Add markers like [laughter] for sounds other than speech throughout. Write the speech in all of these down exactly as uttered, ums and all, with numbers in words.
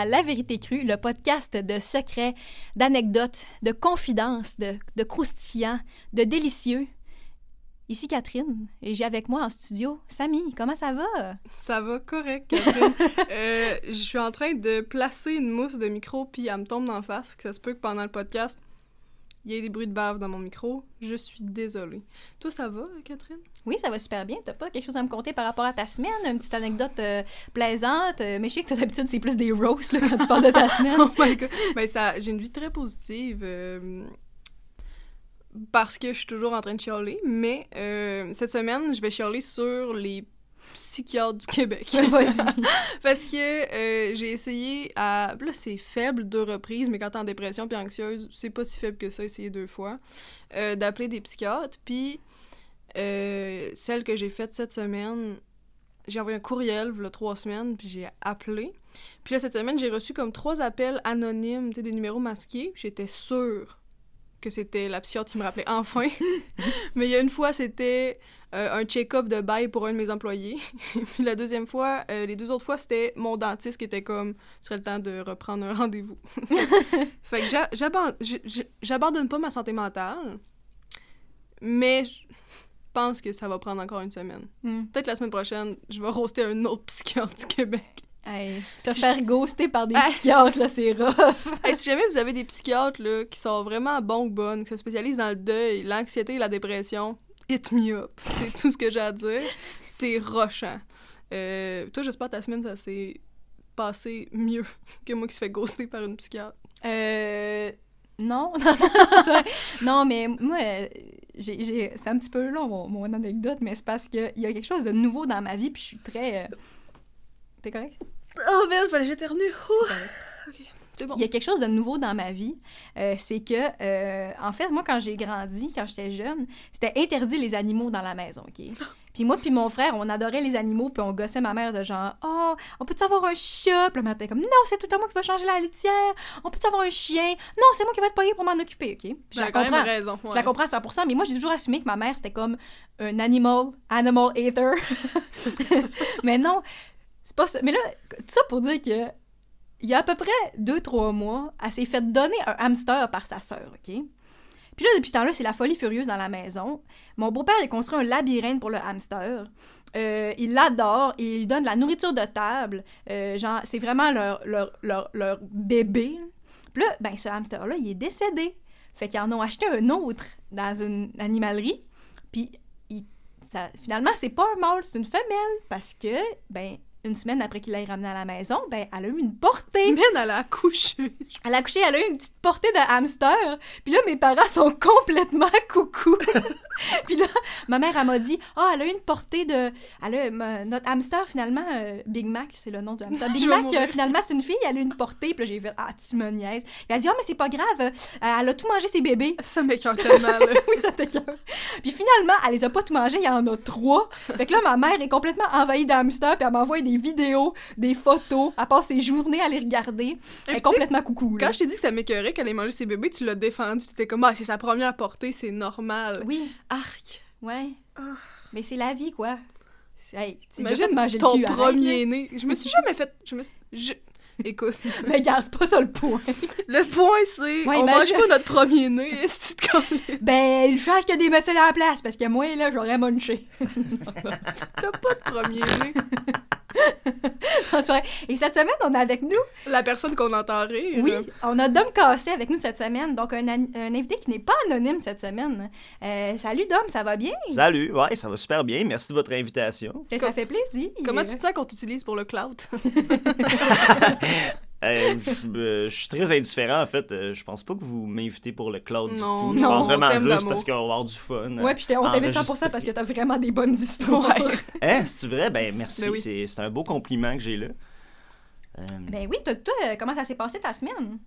à La Vérité crue, le podcast de secrets, d'anecdotes, de confidences, de, de croustillants, de délicieux. Ici Catherine, et j'ai avec moi en studio Samy. Comment ça va? Ça va correct, Catherine. euh, je suis en train de placer une mousse de micro, puis elle me tombe d'en face, que ça se peut que pendant le podcast, il y ait des bruits de bave dans mon micro. Je suis désolée. Toi, ça va, Catherine? Oui, ça va super bien. T'as pas quelque chose à me conter par rapport à ta semaine? Une petite anecdote euh, plaisante? Euh, mais je sais que toi, d'habitude, c'est plus des roasts là, quand tu parles de ta semaine. Oh my God! Ben, ça, j'ai une vie très positive euh, parce que je suis toujours en train de chialer. Mais euh, cette semaine, je vais chialer sur les psychiatres du Québec. Vas-y. Parce que euh, j'ai essayé à... Là, c'est faible deux reprises, mais quand t'es en dépression puis anxieuse, c'est pas si faible que ça, essayer deux fois, euh, d'appeler des psychiatres. Puis euh, celle que j'ai faite cette semaine, j'ai envoyé un courriel il y a trois semaines, puis j'ai appelé. Puis là, cette semaine, j'ai reçu comme trois appels anonymes, tu sais, des numéros masqués. J'étais sûre que c'était la psychiatre qui me rappelait enfin. Mais il y a une fois, c'était euh, un check-up de bail pour un de mes employés. Puis la deuxième fois, euh, les deux autres fois, c'était mon dentiste qui était comme « Ce serait le temps de reprendre un rendez-vous. » Fait que j'a- j'aban- j- j'abandonne pas ma santé mentale, mais je pense que ça va prendre encore une semaine. Mm. Peut-être la semaine prochaine, je vais roaster un autre psychiatre du Québec. Hey, se si faire je... ghoster par des hey. psychiatres, là, c'est rough! Hey, si jamais vous avez des psychiatres là, qui sont vraiment bons ou bonnes, qui se spécialisent dans le deuil, l'anxiété et la dépression, hit me up! C'est tout ce que j'ai à dire. C'est rochant. Euh, toi, j'espère que ta semaine, ça s'est passé mieux que moi qui se fait ghoster par une psychiatre. Euh... Non, non, mais moi, j'ai, j'ai... c'est un petit peu long, mon, mon anecdote, mais c'est parce qu'il y a quelque chose de nouveau dans ma vie, puis je suis très... Euh... T'es correct? Oh merde, fallait que j'éternue! Okay. C'est bon. Il y a quelque chose de nouveau dans ma vie, euh, c'est que, euh, en fait, moi, quand j'ai grandi, quand j'étais jeune, c'était interdit les animaux dans la maison, OK? Puis moi puis mon frère, on adorait les animaux, puis on gossait ma mère de genre « Oh, on peut-tu avoir un chat? » Puis elle m'était comme « Non, c'est tout à moi qui va changer la litière! On peut-tu avoir un chien? Non, c'est moi qui vais être payée pour m'en occuper! » OK? Puis ben, je la comprends. Raison, ouais. Je la comprends à cent pour cent, mais moi, j'ai toujours assumé que ma mère, c'était comme un animal, animal hater. Mais non... C'est pas ça. Mais là, tout ça pour dire que il y a à peu près deux trois mois, elle s'est faite donner un hamster par sa sœur, OK? Puis là, depuis ce temps-là, c'est la folie furieuse dans la maison. Mon beau-père, il construit un labyrinthe pour le hamster. Euh, il l'adore, il lui donne de la nourriture de table. Euh, genre, c'est vraiment leur, leur, leur, leur bébé. Puis là, ben, ce hamster-là, il est décédé. Fait qu'ils en ont acheté un autre dans une animalerie. Puis il, ça, finalement, c'est pas un mâle, c'est une femelle. Parce que, ben... Une semaine après qu'il l'ait ramenée à la maison, ben, elle a eu une portée. Man, elle a accouché. Elle a accouché, elle a eu une petite portée de hamster. Puis là, mes parents sont complètement coucou. Puis là, ma mère, elle m'a dit, « Ah, oh, elle a eu une portée de... Elle a, ma, notre hamster, finalement, euh, Big Mac, c'est le nom du hamster. Big Mac, euh, finalement, c'est une fille, elle a eu une portée. » Puis là, j'ai fait, « Ah, tu me niaises. » Elle a dit, « Ah, oh, mais c'est pas grave, euh, elle a tout mangé ses bébés. » Ça m'écoeure tellement, là. Oui, ça t'écoeure. Puis finalement, elle les a pas tout mangés, il y en a trois. Fait que là, ma mère est complètement envahie de hamsters, puis elle m'envoie des des vidéos, des photos, à part ses journées à les regarder. Elle est complètement coucou. Là. Quand je t'ai dit que ça m'écœurait qu'elle allait manger ses bébés, tu l'as défendu. Tu étais comme « Ah, c'est sa première portée, c'est normal. » Oui. Arc. Ouais. Oh. Mais c'est la vie, quoi. Hey, t'imagines de manger ton le cul, premier né. Je me suis jamais fait... Je me suis... Je... Écoute. Mais garde, c'est pas ça le point. Le point, c'est ouais, on imagine... mange pas notre premier né, est-ce que tu Ben, je pense qu'il y a des médecins à la place, parce que moi, là, j'aurais munché. T'as pas de premier né. Et cette semaine, on a avec nous... La personne qu'on entend rire. Oui, on a Dom Cassé avec nous cette semaine, donc un, an- un invité qui n'est pas anonyme cette semaine. Euh, salut Dom, ça va bien? Salut, ouais, ça va super bien, merci de votre invitation. Et Com- ça fait plaisir. Comment tu te sens qu'on t'utilise pour le clout? Euh, je, euh, je suis très indifférent en fait, euh, je pense pas que vous m'invitez pour le cloud non, du tout, je non, pense vraiment juste d'amour. Parce qu'on va avoir du fun. Ouais, puis on t'invite cent pour cent parce que t'as vraiment des bonnes histoires. Hein, c'est-tu vrai? Ben merci, ben oui. c'est, c'est un beau compliment que j'ai là. Euh... Ben oui, toi, toi, comment ça s'est passé ta semaine?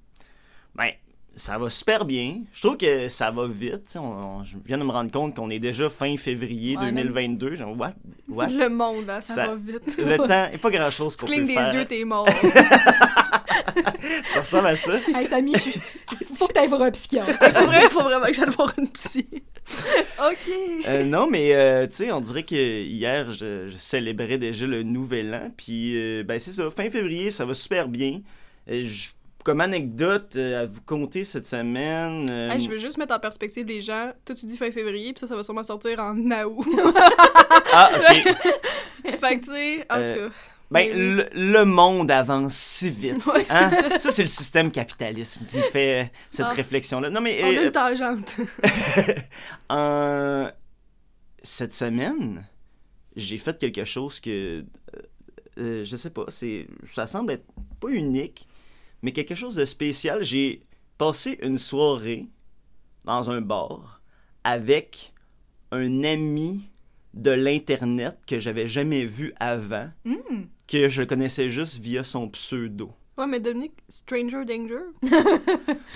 Ben, ça va super bien, je trouve que ça va vite, on, on, je viens de me rendre compte qu'on est déjà fin février ouais, deux mille vingt-deux, même... genre, what? what? Le monde, hein, ça, ça va vite. Le temps, il n'y a pas grand-chose qu'on peut faire. Tu clignes des yeux, t'es mort. Ça ressemble à ça. Hey, Samy, il faut que t'ailles voir un psychiatre. Il faut vraiment que j'aille voir une psy. OK. Euh, non, mais euh, tu sais, on dirait que hier, je, je célébrais déjà le nouvel an. Puis, euh, ben c'est ça, fin février, ça va super bien. je, comme anecdote à vous compter cette semaine... Euh... Hey, je veux juste mettre en perspective les gens. Toi, tu dis fin février, puis ça, ça va sûrement sortir en août. Ah, OK. Fait que, tu sais, en euh... tout cas... Ben, le, le monde avance si vite. Ouais, hein? C'est ça. Ça, c'est le système capitalisme qui fait cette ah, réflexion-là. Non, mais, on euh, a une tangente. euh, cette semaine, j'ai fait quelque chose que... Euh, je sais pas, c'est, ça semble être pas unique, mais quelque chose de spécial. J'ai passé une soirée dans un bar avec un ami de l'Internet que j'avais jamais vu avant, mm. que je connaissais juste via son pseudo. Ouais, mais Dominique, Stranger Danger?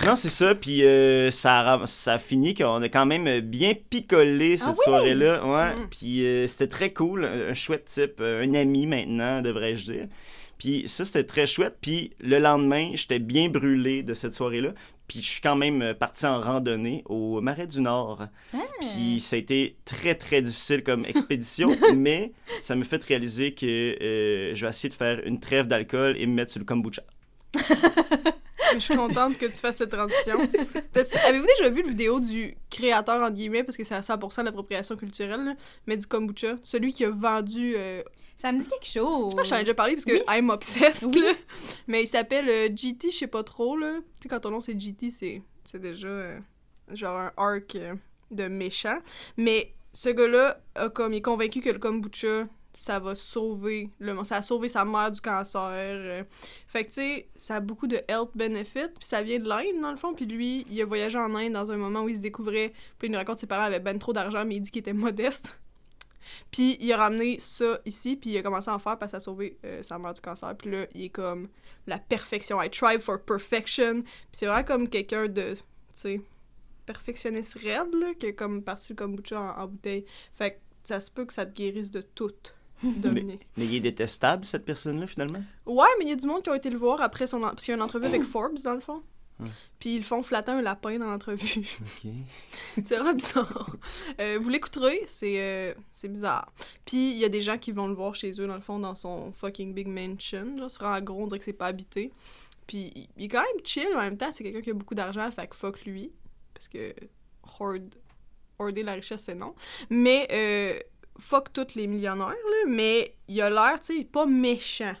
Non, c'est ça, puis euh, ça, ça a fini qu'on a quand même bien picolé cette ah oui? soirée-là. Ouais, mm. Puis euh, c'était très cool, un chouette type, un ami maintenant, devrais-je dire. Puis ça, c'était très chouette, puis le lendemain, j'étais bien brûlé de cette soirée-là, puis je suis quand même parti en randonnée au Marais du Nord. Ah. Puis ça a été très, très difficile comme expédition, mais ça me fait réaliser que euh, je vais essayer de faire une trêve d'alcool et me mettre sur le kombucha. Je suis contente que tu fasses cette transition. T'as-tu, avez-vous déjà vu la vidéo du créateur, entre guillemets, parce que c'est à cent pour cent de l'appropriation culturelle, là, mais du kombucha, celui qui a vendu... Euh, Ça me dit quelque chose. Je sais pas, j'en ai déjà parlé parce que oui. I'm obsessed. Oui. Là. Mais il s'appelle euh, G T, je sais pas trop. Là. Tu sais, quand ton nom c'est G T, c'est, c'est déjà euh, genre un arc euh, de méchant. Mais ce gars-là, a, comme, il est convaincu que le kombucha, ça va sauver le monde. Ça a sauvé sa mère du cancer. Euh. Fait que tu sais, ça a beaucoup de health benefits. Puis ça vient de l'Inde, dans le fond. Puis lui, il a voyagé en Inde dans un moment où il se découvrait. Puis il nous raconte que ses parents avaient ben trop d'argent, mais il dit qu'il était modeste. Puis il a ramené ça ici, puis il a commencé à en faire parce que ça a sauvé euh, sa mère du cancer. Puis là, il est comme la perfection. I try for perfection. Puis c'est vraiment comme quelqu'un de, tu sais, perfectionniste raide, là, qui est comme parti le kombucha en, en bouteille. Fait que ça se peut que ça te guérisse de tout, Dominique. Mais, mais il est détestable, cette personne-là, finalement? Ouais, mais il y a du monde qui a été le voir après son... En... Parce qu'il y a une entrevue avec Forbes, dans le fond. Puis ils font flatter un lapin dans l'entrevue. OK. C'est vraiment bizarre. Euh, vous l'écouterez, c'est, euh, c'est bizarre. Puis il y a des gens qui vont le voir chez eux, dans le fond, dans son fucking big mansion. Là. C'est vraiment gros, on dirait que c'est pas habité. Puis il est quand même chill, en même temps, c'est quelqu'un qui a beaucoup d'argent, fait que fuck lui. Parce que hoard, hoarder la richesse, c'est non. Mais euh, fuck tous les millionnaires, là. Mais il a l'air, tu sais, pas méchant.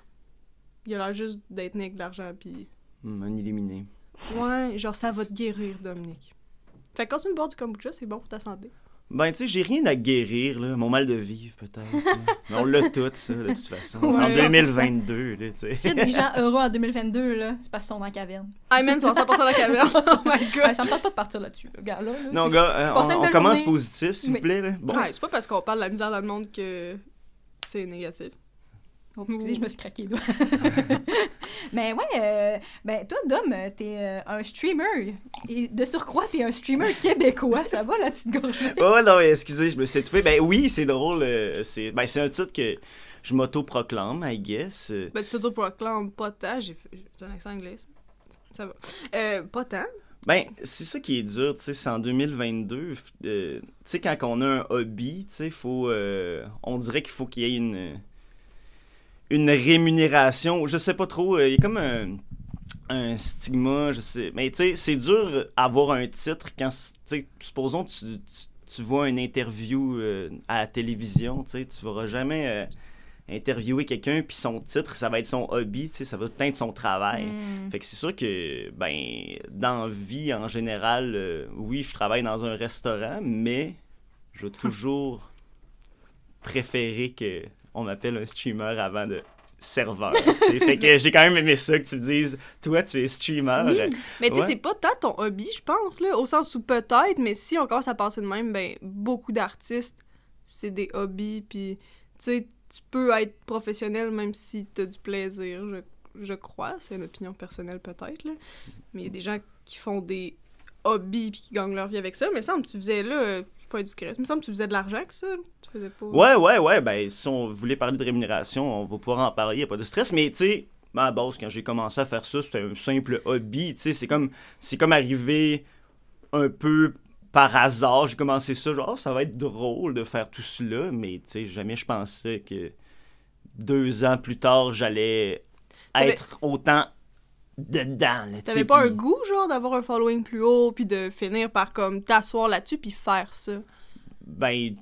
Il a l'air juste d'être né avec de l'argent, puis... Mm, un illuminé. Ouais, genre ça va te guérir, Dominique. Fait que quand tu me bois du kombucha, c'est bon pour ta santé. Ben, tu sais, j'ai rien à guérir, là. Mon mal de vivre, peut-être. Mais on l'a tout, ça, de toute façon. Ouais. En deux mille vingt-deux, là, tu sais. Si des gens heureux en deux mille vingt-deux, là, c'est parce qu'ils sont dans la caverne. I mean, ils sont cent pour cent dans la caverne. Oh my God. Ouais, ça me tente pas de partir là-dessus, là. Gars, là, là non, gars, euh, on, on commence positif, s'il oui. vous plaît, là. Bon. Ouais, c'est pas parce qu'on parle de la misère dans le monde que c'est négatif. Oh, excusez, je me suis craqué les doigts. Mais ouais, euh, ben toi, Dom, t'es euh, un streamer. Et de surcroît, t'es un streamer québécois. Ça va, la petite gorge? Oh non, excusez, je me suis étouffé. Ben oui, c'est drôle. Euh, c'est, ben, c'est un titre que je m'auto-proclame, I guess. Ben tu t'auto-proclames pas tant. J'ai, fait, j'ai un accent anglais, ça. Ça va. Euh, pas tant. Ben, c'est ça qui est dur, tu sais, c'est en deux mille vingt-deux, euh, tu sais, quand on a un hobby, tu sais, faut... Euh, on dirait qu'il faut qu'il y ait une... une rémunération, je sais pas trop, il y a comme un, un stigma, je sais, mais tu sais, c'est dur avoir un titre quand, tu sais, supposons tu, tu, tu vois une interview euh, à la télévision, tu sais, tu verras jamais euh, interviewer quelqu'un, puis son titre, ça va être son hobby, tu sais, ça va tout être son travail, mm. Fait que c'est sûr que, ben, dans vie en général, euh, oui, je travaille dans un restaurant, mais je vais toujours préférer que... on m'appelle un streamer avant de serveur. Fait que j'ai quand même aimé ça que tu me dises, toi, tu es streamer. Oui. Mais tu sais, ouais. C'est pas tant ton hobby, je pense, là, au sens où peut-être, mais si on commence à penser de même, ben beaucoup d'artistes, c'est des hobbies, puis tu sais, tu peux être professionnel même si t'as du plaisir, je, je crois. C'est une opinion personnelle peut-être, là. Mais il y a des gens qui font des hobby puis qui gagnent leur vie avec ça, mais il semble que tu faisais là, je suis pas indiscret, il me semble que tu faisais de l'argent avec ça, tu faisais pas... Ouais, ouais, ouais, ben si on voulait parler de rémunération, on va pouvoir en parler, il n'y a pas de stress, mais tu sais, ben, à base, quand j'ai commencé à faire ça, c'était un simple hobby, tu sais, c'est comme, c'est comme arrivé un peu par hasard, j'ai commencé ça, genre, oh, ça va être drôle de faire tout cela, mais tu sais, jamais je pensais que deux ans plus tard, j'allais être mais... autant dedans. Là, t'avais pas pis... un goût, genre, d'avoir un following plus haut, puis de finir par, comme, t'asseoir là-dessus, puis faire ça? Ben,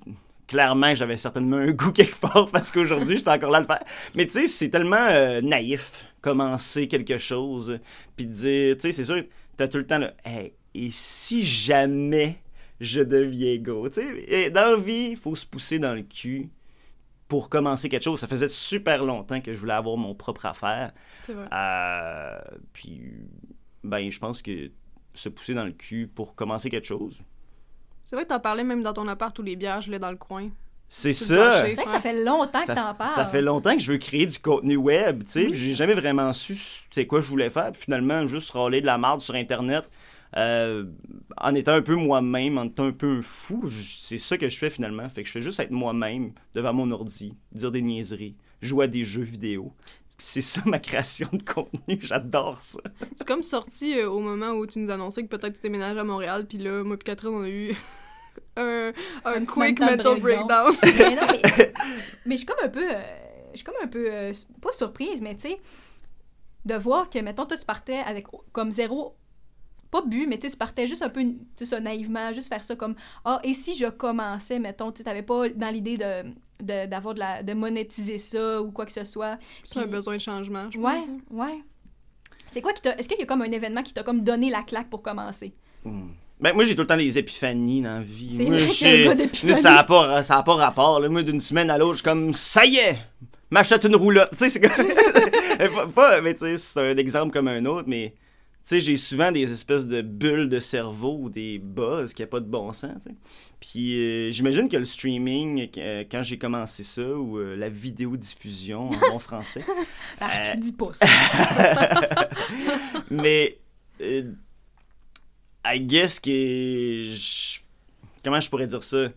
clairement, j'avais certainement un goût quelque part, parce qu'aujourd'hui, j'étais encore là à le faire. Mais, tu sais, c'est tellement euh, naïf, commencer quelque chose, puis dire, tu sais, c'est sûr, t'as tout le temps, là, hey, et si jamais je deviens go? Tu sais, dans la vie, il faut se pousser dans le cul pour commencer quelque chose. Ça faisait super longtemps que je voulais avoir mon propre affaire. C'est vrai. Euh, puis, ben, je pense que se pousser dans le cul pour commencer quelque chose. C'est vrai que t'en parlais même dans ton appart où les bières gelaient dans le coin. C'est tout ça. C'est vrai que ça fait longtemps que ça, t'en parles. Ça fait longtemps que je veux créer du contenu web, tu sais. Oui. J'ai jamais vraiment su c'est quoi je voulais faire. Puis finalement, juste râler de la marde sur Internet. Euh, en étant un peu moi-même, en étant un peu fou, je, c'est ça que je fais finalement. Fait que je fais juste être moi-même devant mon ordi, dire des niaiseries, jouer à des jeux vidéo. Puis c'est ça ma création de contenu, j'adore ça. C'est comme sorti euh, au moment où tu nous annonçais que peut-être tu déménages à Montréal, puis là, moi et Catherine, on a eu un, un, un quick mental breakdown. Mais non, mais, mais je suis comme un peu, euh, je suis comme un peu, euh, pas surprise, mais tu sais, de voir que, mettons, toi, tu partais avec comme zéro... pas bu, mais tu sais, tu partais juste un peu, tu sais, ça, naïvement, juste faire ça comme « Ah, et si je commençais, mettons, tu sais, t'avais pas dans l'idée de, de, d'avoir de, la, de monétiser ça ou quoi que ce soit. » C'est un besoin de changement, je ouais, pense. Ouais, ouais. C'est quoi qui t'a... Est-ce qu'il y a comme un événement qui t'a comme donné la claque pour commencer? Mmh. Ben, moi, j'ai tout le temps des épiphanies dans la vie. C'est moi, vrai qu'il y a un gars d'épiphanie. Moi, ça n'a pas, ça a pas rapport, là. Moi, d'une semaine à l'autre, je suis comme « Ça y est! M'achète une roulotte! » Tu sais, c'est comme... pas, mais tu sais, c'est un exemple comme un autre, mais... Tu sais, j'ai souvent des espèces de bulles de cerveau ou des buzz qui n'ont pas de bon sens, tu sais. Puis euh, j'imagine que le streaming, euh, quand j'ai commencé ça, ou euh, la vidéodiffusion en bon français... Ah, euh... tu dis pas ça. Mais, euh, I guess que... Je... Comment je pourrais dire ça?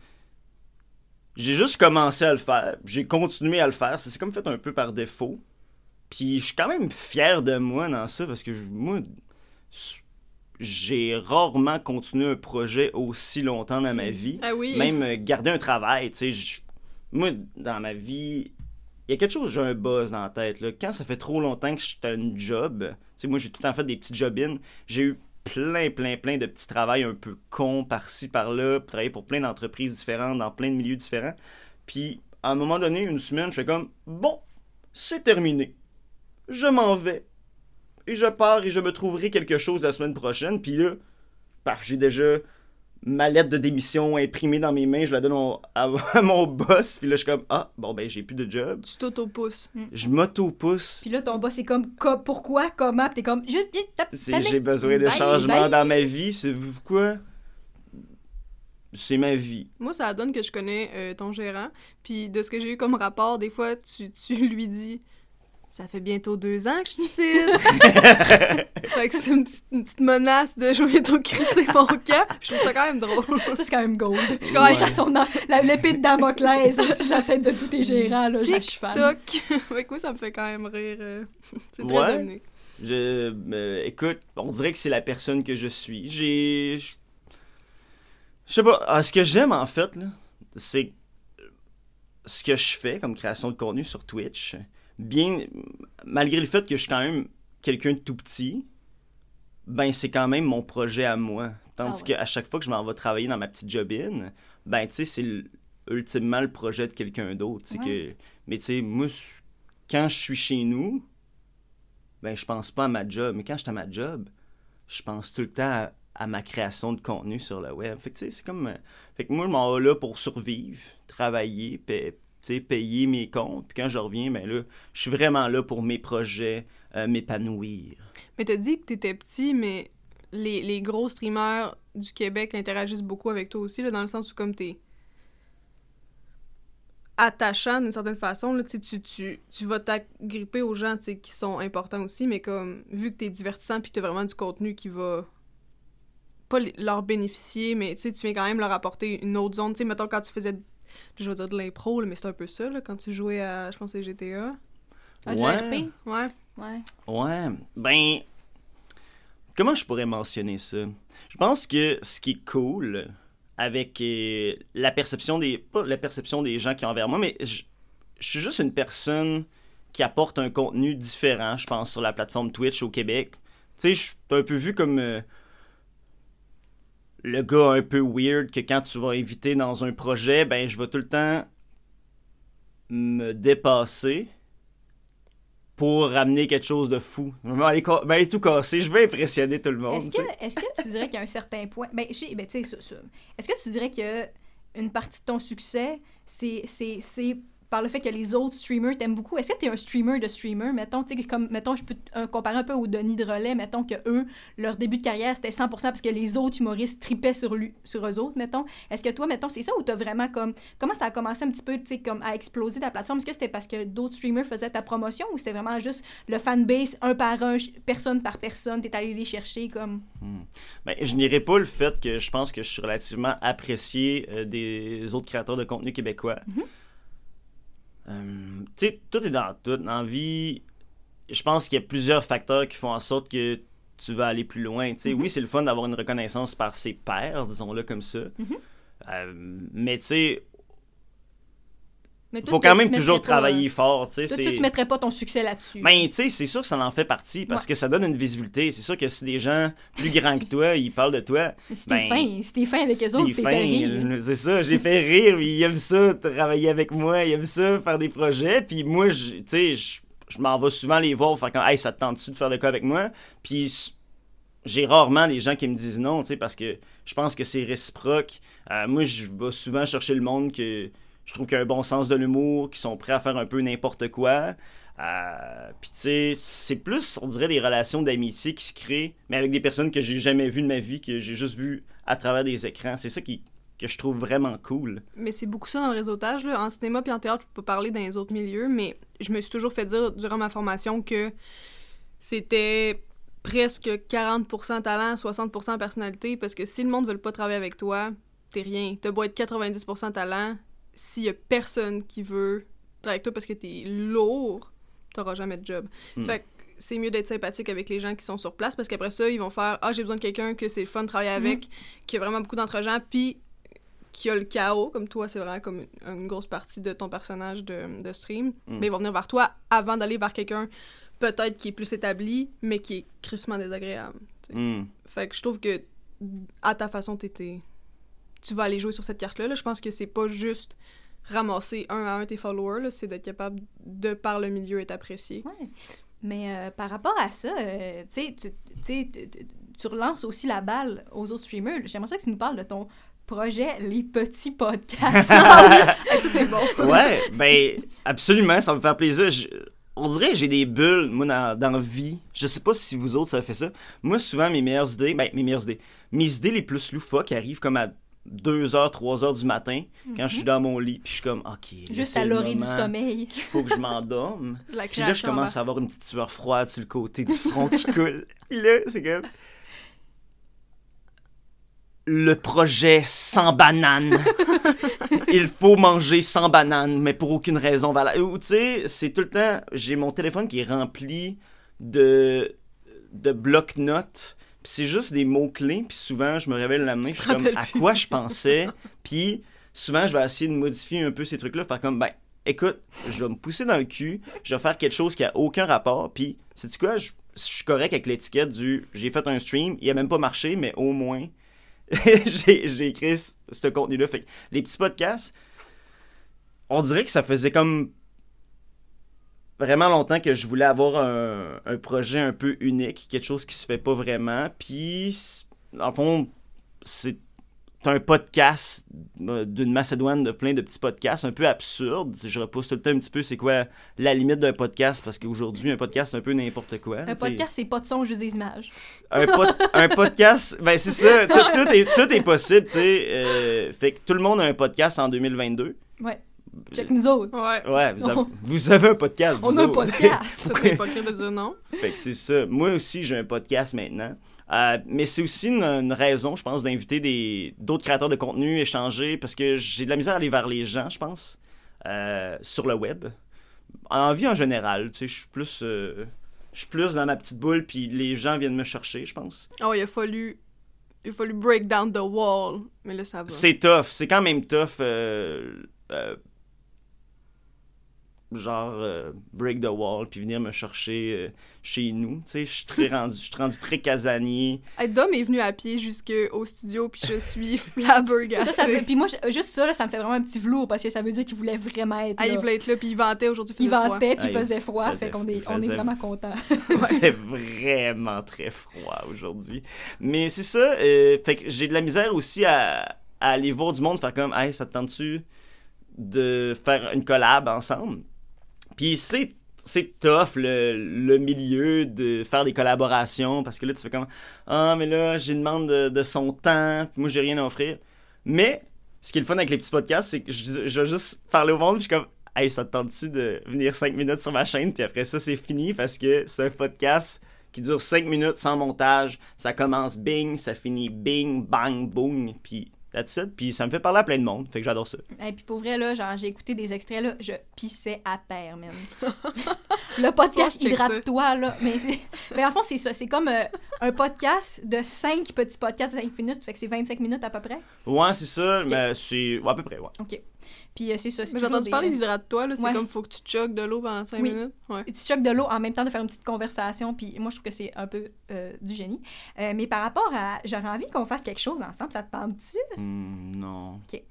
J'ai juste commencé à le faire. J'ai continué à le faire. C'est comme fait un peu par défaut. Puis je suis quand même fier de moi dans ça, parce que je, moi... j'ai rarement continué un projet aussi longtemps dans ma vie. Ah oui. Même garder un travail, tu sais. Moi, dans ma vie, il y a quelque chose, j'ai un buzz dans la tête, là. Quand ça fait trop longtemps que je suis à une job, tu sais, moi, j'ai tout le temps fait des petites job-ins. J'ai eu plein, plein, plein de petits travails un peu cons par-ci, par-là, pour travailler pour plein d'entreprises différentes, dans plein de milieux différents. Puis, à un moment donné, une semaine, je fais comme, bon, c'est terminé. Je m'en vais. Et je pars et je me trouverai quelque chose la semaine prochaine. Puis là, paf, j'ai déjà ma lettre de démission imprimée dans mes mains. Je la donne au, à, à mon boss. Puis là, je suis comme, ah, bon, ben, j'ai plus de job. Tu t'auto-pousses. Mm. Je m'auto-pousse. Puis là, ton boss est comme, pourquoi, comment? Puis t'es comme, je, je, j'ai besoin de changements dans ma vie. C'est quoi? C'est ma vie. Moi, ça donne que je connais euh, ton gérant. Puis de ce que j'ai eu comme rapport, des fois, tu, tu lui dis... Ça fait bientôt deux ans que je suis ici. Fait que c'est une petite, une petite menace de je vais bientôt crisser mon camp. Je trouve ça quand même drôle. Ça, c'est quand même gold. Je suis quand même à son la, l'épée de Damoclès au-dessus de la tête de tous tes gérants. Là, je suis fan. TikTok. Avec moi, ça me fait quand même rire. C'est très ouais. Dominique. Je, euh, écoute, on dirait que c'est la personne que je suis. J'ai... Je, je sais pas. Ah, ce que j'aime, en fait, là, c'est ce que je fais comme création de contenu sur Twitch. Bien, malgré le fait que je suis quand même quelqu'un de tout petit, ben c'est quand même mon projet à moi. Tandis ah ouais. qu'à chaque fois que je m'en vais travailler dans ma petite job-in, ben tu sais, c'est ultimement le projet de quelqu'un d'autre. Ouais. Que, mais tu sais, moi, quand je suis chez nous, ben je pense pas à ma job. Mais quand je suis à ma job, je pense tout le temps à, à ma création de contenu sur le web. Fait que tu sais, c'est comme... Fait que moi, je m'en vais là pour survivre, travailler, puis... Tu sais, payer mes comptes. Puis quand je reviens, ben là, je suis vraiment là pour mes projets, euh, m'épanouir. Mais t'as dit que t'étais petit, mais les, les gros streamers du Québec interagissent beaucoup avec toi aussi, là, dans le sens où comme t'es attachant d'une certaine façon, là, tu, tu, tu vas t'agripper aux gens qui sont importants aussi, mais comme vu que t'es divertissant puis que t'as vraiment du contenu qui va... pas leur bénéficier, mais tu viens quand même leur apporter une autre zone. Tu sais, mettons, quand tu faisais... je vais dire de l'impro, mais c'est un peu ça, là, quand tu jouais à, je pense, c'est G T A. Ah, de ouais. l'R P? Ouais. Ouais. Ouais. Ben, comment je pourrais mentionner ça? Je pense que ce qui est cool avec euh, la perception des... pas la perception des gens qui ont envers moi, mais je, je suis juste une personne qui apporte un contenu différent, je pense, sur la plateforme Twitch au Québec. Tu sais, je suis un peu vu comme euh, le gars un peu weird que quand tu vas inviter dans un projet, ben je vais tout le temps me dépasser pour ramener quelque chose de fou. Je vais aller, ca- aller tout casser, je vais impressionner tout le monde. Est-ce que, est-ce que tu dirais qu'à un certain point... Ben, ben tu sais, ça, ça. Est-ce que tu dirais que une partie de ton succès, c'est... c'est, c'est... par le fait que les autres streamers t'aiment beaucoup. Est-ce que t'es un streamer de streamer? Mettons, tu sais, comme, mettons, je peux euh, comparer un peu au Denis Drolet, mettons que eux, leur début de carrière, c'était cent pour cent parce que les autres humoristes tripaient sur lui, sur eux autres, mettons. Est-ce que toi, mettons, c'est ça ou t'as vraiment comme... Comment ça a commencé un petit peu, tu sais, comme à exploser ta plateforme? Est-ce que c'était parce que d'autres streamers faisaient ta promotion ou c'était vraiment juste le fanbase, un par un, personne par personne, t'es allé les chercher, comme... Hmm. Ben, je n'irai pas le fait que je pense que je suis relativement apprécié euh, des autres créateurs de contenu québécois. Mm-hmm. Euh, tu sais, tout est dans tout. Dans la vie, je pense qu'il y a plusieurs facteurs qui font en sorte que tu vas aller plus loin. Tu sais, mm-hmm. oui, c'est le fun d'avoir une reconnaissance par ses pairs, disons-le comme ça. Mm-hmm. Euh, mais tu sais, il faut quand même toujours travailler ton... fort. Toi, c'est... tu ne mettrais pas ton succès là-dessus. Mais ben, tu sais, c'est sûr que ça en fait partie parce ouais. que ça donne une visibilité. C'est sûr que si des gens plus grands que toi, ils parlent de toi... Mais si ben, t'es fin, si t'es fin avec si eux autres, t'es fin, t'es fait rire. C'est ça, je les fais rire, puis ils aiment ça, travailler avec moi, ils aiment ça, faire des projets. Puis moi, tu sais, je, je m'en vais souvent les voir, faire comme « Hey, ça te tente-tu de faire de quoi avec moi? » Puis j'ai rarement les gens qui me disent non, tu sais, parce que je pense que c'est réciproque. Euh, moi, je vais souvent chercher le monde que... Je trouve qu'il y a un bon sens de l'humour, qui sont prêts à faire un peu n'importe quoi. Euh, Puis, tu sais, c'est plus, on dirait, des relations d'amitié qui se créent, mais avec des personnes que j'ai jamais vues de ma vie, que j'ai juste vues à travers des écrans. C'est ça qui, que je trouve vraiment cool. Mais c'est beaucoup ça dans le réseautage, là. En cinéma puis en théâtre, je peux pas parler dans les autres milieux, mais je me suis toujours fait dire durant ma formation que c'était presque quarante pour cent talent, soixante pour cent personnalité, parce que si le monde ne veut pas travailler avec toi, t'es rien. T'as beau être quatre-vingt-dix pour cent talent... S'il y a personne qui veut travailler avec toi parce que t'es lourd, t'auras jamais de job. Mm. Fait que c'est mieux d'être sympathique avec les gens qui sont sur place parce qu'après ça, ils vont faire « Ah, j'ai besoin de quelqu'un que c'est le fun de travailler mm. avec, qui a vraiment beaucoup d'entre-gens, puis qui a le chaos, comme toi, c'est vraiment comme une grosse partie de ton personnage de, de stream. Mais mm. ben, ils vont venir vers toi avant d'aller vers quelqu'un peut-être qui est plus établi, mais qui est crissement désagréable. Mm. Fait que je trouve que à ta façon, t'étais... tu vas aller jouer sur cette carte-là. Là. Je pense que c'est pas juste ramasser un à un tes followers, là. C'est d'être capable de, par le milieu, être apprécié. Ouais. Mais euh, par rapport à ça, euh, tu sais, tu relances aussi la balle aux autres streamers. J'aimerais ça que tu nous parles de ton projet Les Petits Podcasts. Ah oui! Ça, c'est bon. Ouais, ben absolument, ça me fait plaisir. Je... On dirait que j'ai des bulles, moi, dans, dans la vie. Je sais pas si vous autres, ça fait ça. Moi, souvent, mes meilleures idées, ben, mes meilleures idées, mes idées les plus loufoques arrivent comme à deux heures, trois heures du matin, mm-hmm. quand je suis dans mon lit, puis je suis comme, OK, juste à l'orée du sommeil. Il faut que je m'endorme. Puis là, je commence à avoir une petite sueur froide sur le côté du front qui coule. Puis là, c'est comme... Le projet sans banane. Il faut manger sans banane, mais pour aucune raison. Ou tu sais, c'est tout le temps... J'ai mon téléphone qui est rempli de, de blocs-notes. Puis c'est juste des mots-clés, puis souvent, je me réveille le lendemain, je suis comme, à quoi je pensais? Puis souvent, je vais essayer de modifier un peu ces trucs-là, faire comme, ben, écoute, je vais me pousser dans le cul, je vais faire quelque chose qui a aucun rapport, puis, sais-tu quoi, je, je suis correct avec l'étiquette du, j'ai fait un stream, il a même pas marché, mais au moins, j'ai, j'ai écrit ce, ce contenu-là. Fait que les petits podcasts, on dirait que ça faisait comme... vraiment longtemps que je voulais avoir un, un projet un peu unique, quelque chose qui se fait pas vraiment, puis en fond, c'est un podcast d'une macédoine de plein de petits podcasts, un peu absurde, je repousse tout le temps un petit peu c'est quoi la limite d'un podcast, parce qu'aujourd'hui, un podcast, c'est un peu n'importe quoi. Un t'sais. Podcast, c'est pas de son, juste des images. Un, pod- un podcast, ben c'est ça, tout, tout, est, tout est possible, tu sais, euh, fait que tout le monde a un podcast en deux mille vingt-deux. Ouais. Check nous autres. Ouais. Ouais, vous avez, vous avez un podcast. On a autres. Un podcast. Ça serait hypocrite de dire non. Fait que c'est ça. Moi aussi, j'ai un podcast maintenant. Euh, mais c'est aussi une, une raison, je pense, d'inviter des, d'autres créateurs de contenu, échanger, parce que j'ai de la misère à aller vers les gens, je pense, euh, sur le web. En vie en général, tu sais, je suis plus, euh, je suis plus dans ma petite boule, puis les gens viennent me chercher, je pense. Oh, il a fallu... Il a fallu break down the wall. Mais là, ça va. C'est tough. C'est quand même tough. Euh, euh, genre euh, break the wall puis venir me chercher euh, chez nous, tu sais, je suis très rendu je suis rendu très casanier. Hey, Dom est venu à pied jusqu'au studio puis je suis flabbergastée. Ça, ça fait... puis moi je... juste ça là, ça me fait vraiment un petit velours parce que ça veut dire qu'il voulait vraiment être là. Ah, il voulait être là puis il ventait aujourd'hui il ventait puis il faisait froid, faisait... fait qu'on est faisait... on est vraiment content. C'est vraiment très froid aujourd'hui. Mais c'est ça, euh, fait que j'ai de la misère aussi à, à aller voir du monde faire comme hey, ça te tente-tu de faire une collab ensemble? Puis c'est, c'est tough, le, le milieu de faire des collaborations, parce que là, tu fais comme « Ah, mais là, j'ai une demande de, de son temps, puis moi, j'ai rien à offrir. » Mais ce qui est le fun avec les petits podcasts, c'est que je, je vais juste parler au monde, puis je suis comme « Hey, ça te tente-tu de venir cinq minutes sur ma chaîne? » Puis après ça, c'est fini, parce que c'est un podcast qui dure cinq minutes sans montage. Ça commence bing, ça finit bing, bang, boom, puis... That's it. Puis ça me fait parler à plein de monde, fait que j'adore ça. Et hey, puis pour vrai là, genre j'ai écouté des extraits là, je pissais à terre même. Le podcast hydrate-toi là, mais c'est... mais en fond c'est ça, c'est comme euh, un podcast de cinq petits podcasts de cinq minutes, fait que c'est vingt-cinq minutes à peu près. Ouais, c'est ça, okay. Mais c'est ouais, à peu près, ouais. OK. Puis euh, c'est ça, c'est mais j'ai entendu des... parler d'hydrate-toi là, c'est ouais. Comme faut que tu choques de l'eau pendant cinq oui. minutes. Ouais. Et tu choques de l'eau en même temps de faire une petite conversation, puis moi je trouve que c'est un peu euh, du génie. Euh, mais par rapport à j'aurais envie qu'on fasse quelque chose ensemble, ça te tente-tu? Mmh, non. OK.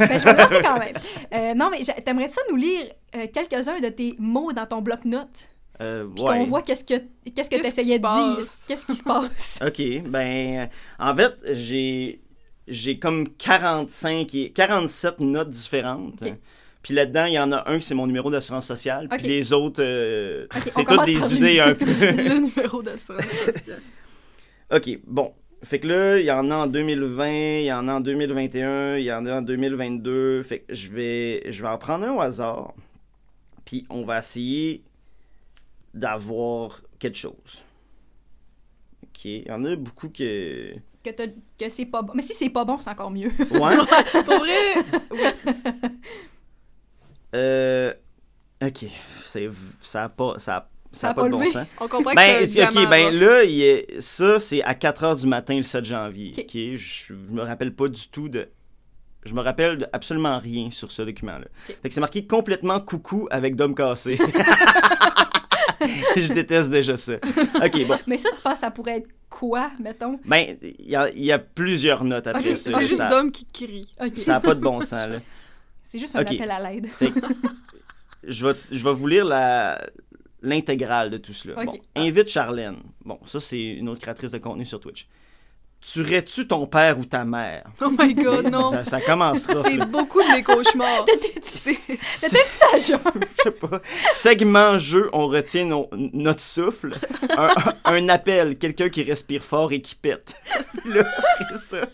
Ben, je vais lancer quand même. Euh, non, mais t'aimerais-tu ça nous lire euh, quelques-uns de tes mots dans ton bloc-notes? Euh, Puis ouais. qu'on voit qu'est-ce que qu'est-ce que t'essayais de dire. Qu'est-ce qui se passe? OK. Ben, en fait, j'ai, j'ai comme quarante-cinq et quarante-sept notes différentes. Okay. Puis là-dedans, il y en a un qui c'est mon numéro d'assurance sociale. Okay. Puis les autres, euh, okay, c'est toutes des idées un peu. Le numéro d'assurance sociale. OK, bon. Fait que là, il y en a en deux mille vingt, il y en a en deux mille vingt et un, il y en a en deux mille vingt-deux. Fait que je vais, je vais en prendre un au hasard. Puis on va essayer d'avoir quelque chose. OK. Il y en a beaucoup que... Que, t'as, que c'est pas bon. Mais si c'est pas bon, c'est encore mieux. Ouais. Pour vrai. Oui. Euh... OK. C'est, ça a pas... Ça a... Ça n'a pas, pas de bon sens. On comprend que ben, c'est OK, ben là, il est... ça, c'est à quatre heures du matin, le sept janvier. Okay. Okay? Je ne me rappelle pas du tout de... Je me rappelle absolument rien sur ce document-là. Okay. Fait que c'est marqué complètement coucou avec Dom Cassé. Je déteste déjà ça. OK, bon. Mais ça, tu penses que ça pourrait être quoi, mettons? Ben, il y a, y a plusieurs notes après okay. ça. C'est juste ça... Dom qui crie. Okay. Ça n'a pas de bon sens, là. C'est juste un okay. appel à l'aide. Fait que... je, vais, je vais vous lire la... l'intégrale de tout cela. Okay. Bon, invite Charlène. Bon, ça, c'est une autre créatrice de contenu sur Twitch. Tuerais-tu ton père ou ta mère? Oh my God, non! Ça, ça commencera. C'est là. Beaucoup de mes cauchemars. T'étais-tu à jeun? Je sais pas. Segment jeu, on retient no, notre souffle. Un, un, un appel, quelqu'un qui respire fort et qui pète. Puis là, c'est ça.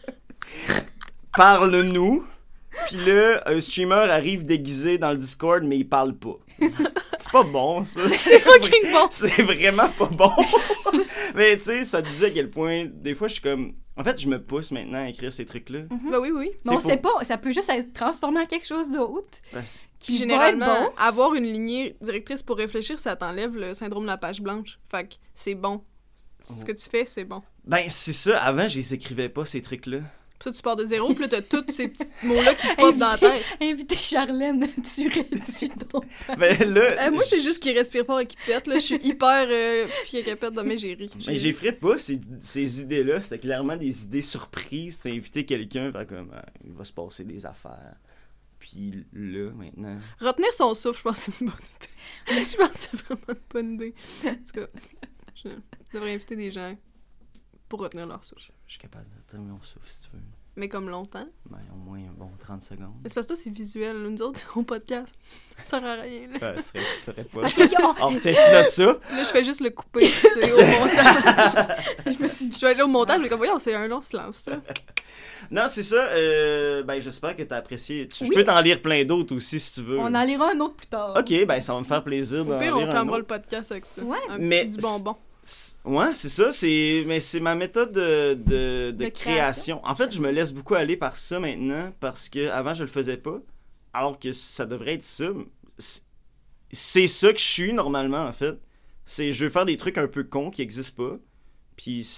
Parle-nous. Puis là, un streamer arrive déguisé dans le Discord, mais il parle pas. C'est pas bon, ça. C'est fucking bon. C'est vraiment pas bon. Mais tu sais, ça te dit à quel point... Des fois, je suis comme... En fait, je me pousse maintenant à écrire ces trucs-là. Mm-hmm. Ben oui, oui. C'est mais on pour... sait pas. Ça peut juste être transformé en quelque chose d'autre. Parce... Qui généralement, va être bon. Avoir une lignée directrice pour réfléchir, ça t'enlève le syndrome de la page blanche. Fait que c'est bon. Oh. Ce que tu fais, c'est bon. Ben, c'est ça. Avant, je les écrivais pas, ces trucs-là. Ça, tu pars de zéro, puis là, t'as tous ces petits mots-là qui popent dans la tête. Invité Charlène, tu réduis ton père. Ben là... Euh, moi, c'est juste qu'il respire fort et qu'il pète, là. Je suis hyper... Euh, puis il répète dans mes géris. Mais j'ai frais pas ces, ces idées-là. C'était clairement des idées surprises. C'était inviter quelqu'un, fait comme... Euh, il va se passer des affaires. Puis là, maintenant... Retenir son souffle, je pense que c'est une bonne idée. Je pense que c'est vraiment une bonne idée. En tout cas, je devrais inviter des gens pour retenir leur souffle. Je suis capable de retenir mon souffle, si tu veux. Mais comme longtemps? Ben, au moins, bon, trente secondes. Mais c'est parce que toi, c'est visuel. Nous autres, on podcast. Ça sert à rien, là. Ben, ça serait pas... On retient-tu notre souffle? Là, je fais juste le couper, c'est au montage. Je me suis dit, je vais aller au montage, mais comme, voyons, c'est un long silence, ça. Non, c'est ça. Euh, ben, j'espère que t'as apprécié. Tu, oui. Je peux t'en lire plein d'autres aussi, si tu veux. On en lira un autre plus tard. OK, ben, ça va me faire plaisir d'en lire un autre. Au pire, on prendra le podcast avec ça. Ouais. Un mais petit du bonbon. Ouais, c'est ça, c'est mais c'est ma méthode de, de, de, de création. création. En fait, je me laisse beaucoup aller par ça maintenant parce que avant je le faisais pas, alors que ça devrait être ça. C'est ça que je suis normalement en fait. C'est je veux faire des trucs un peu cons qui existent pas. Puis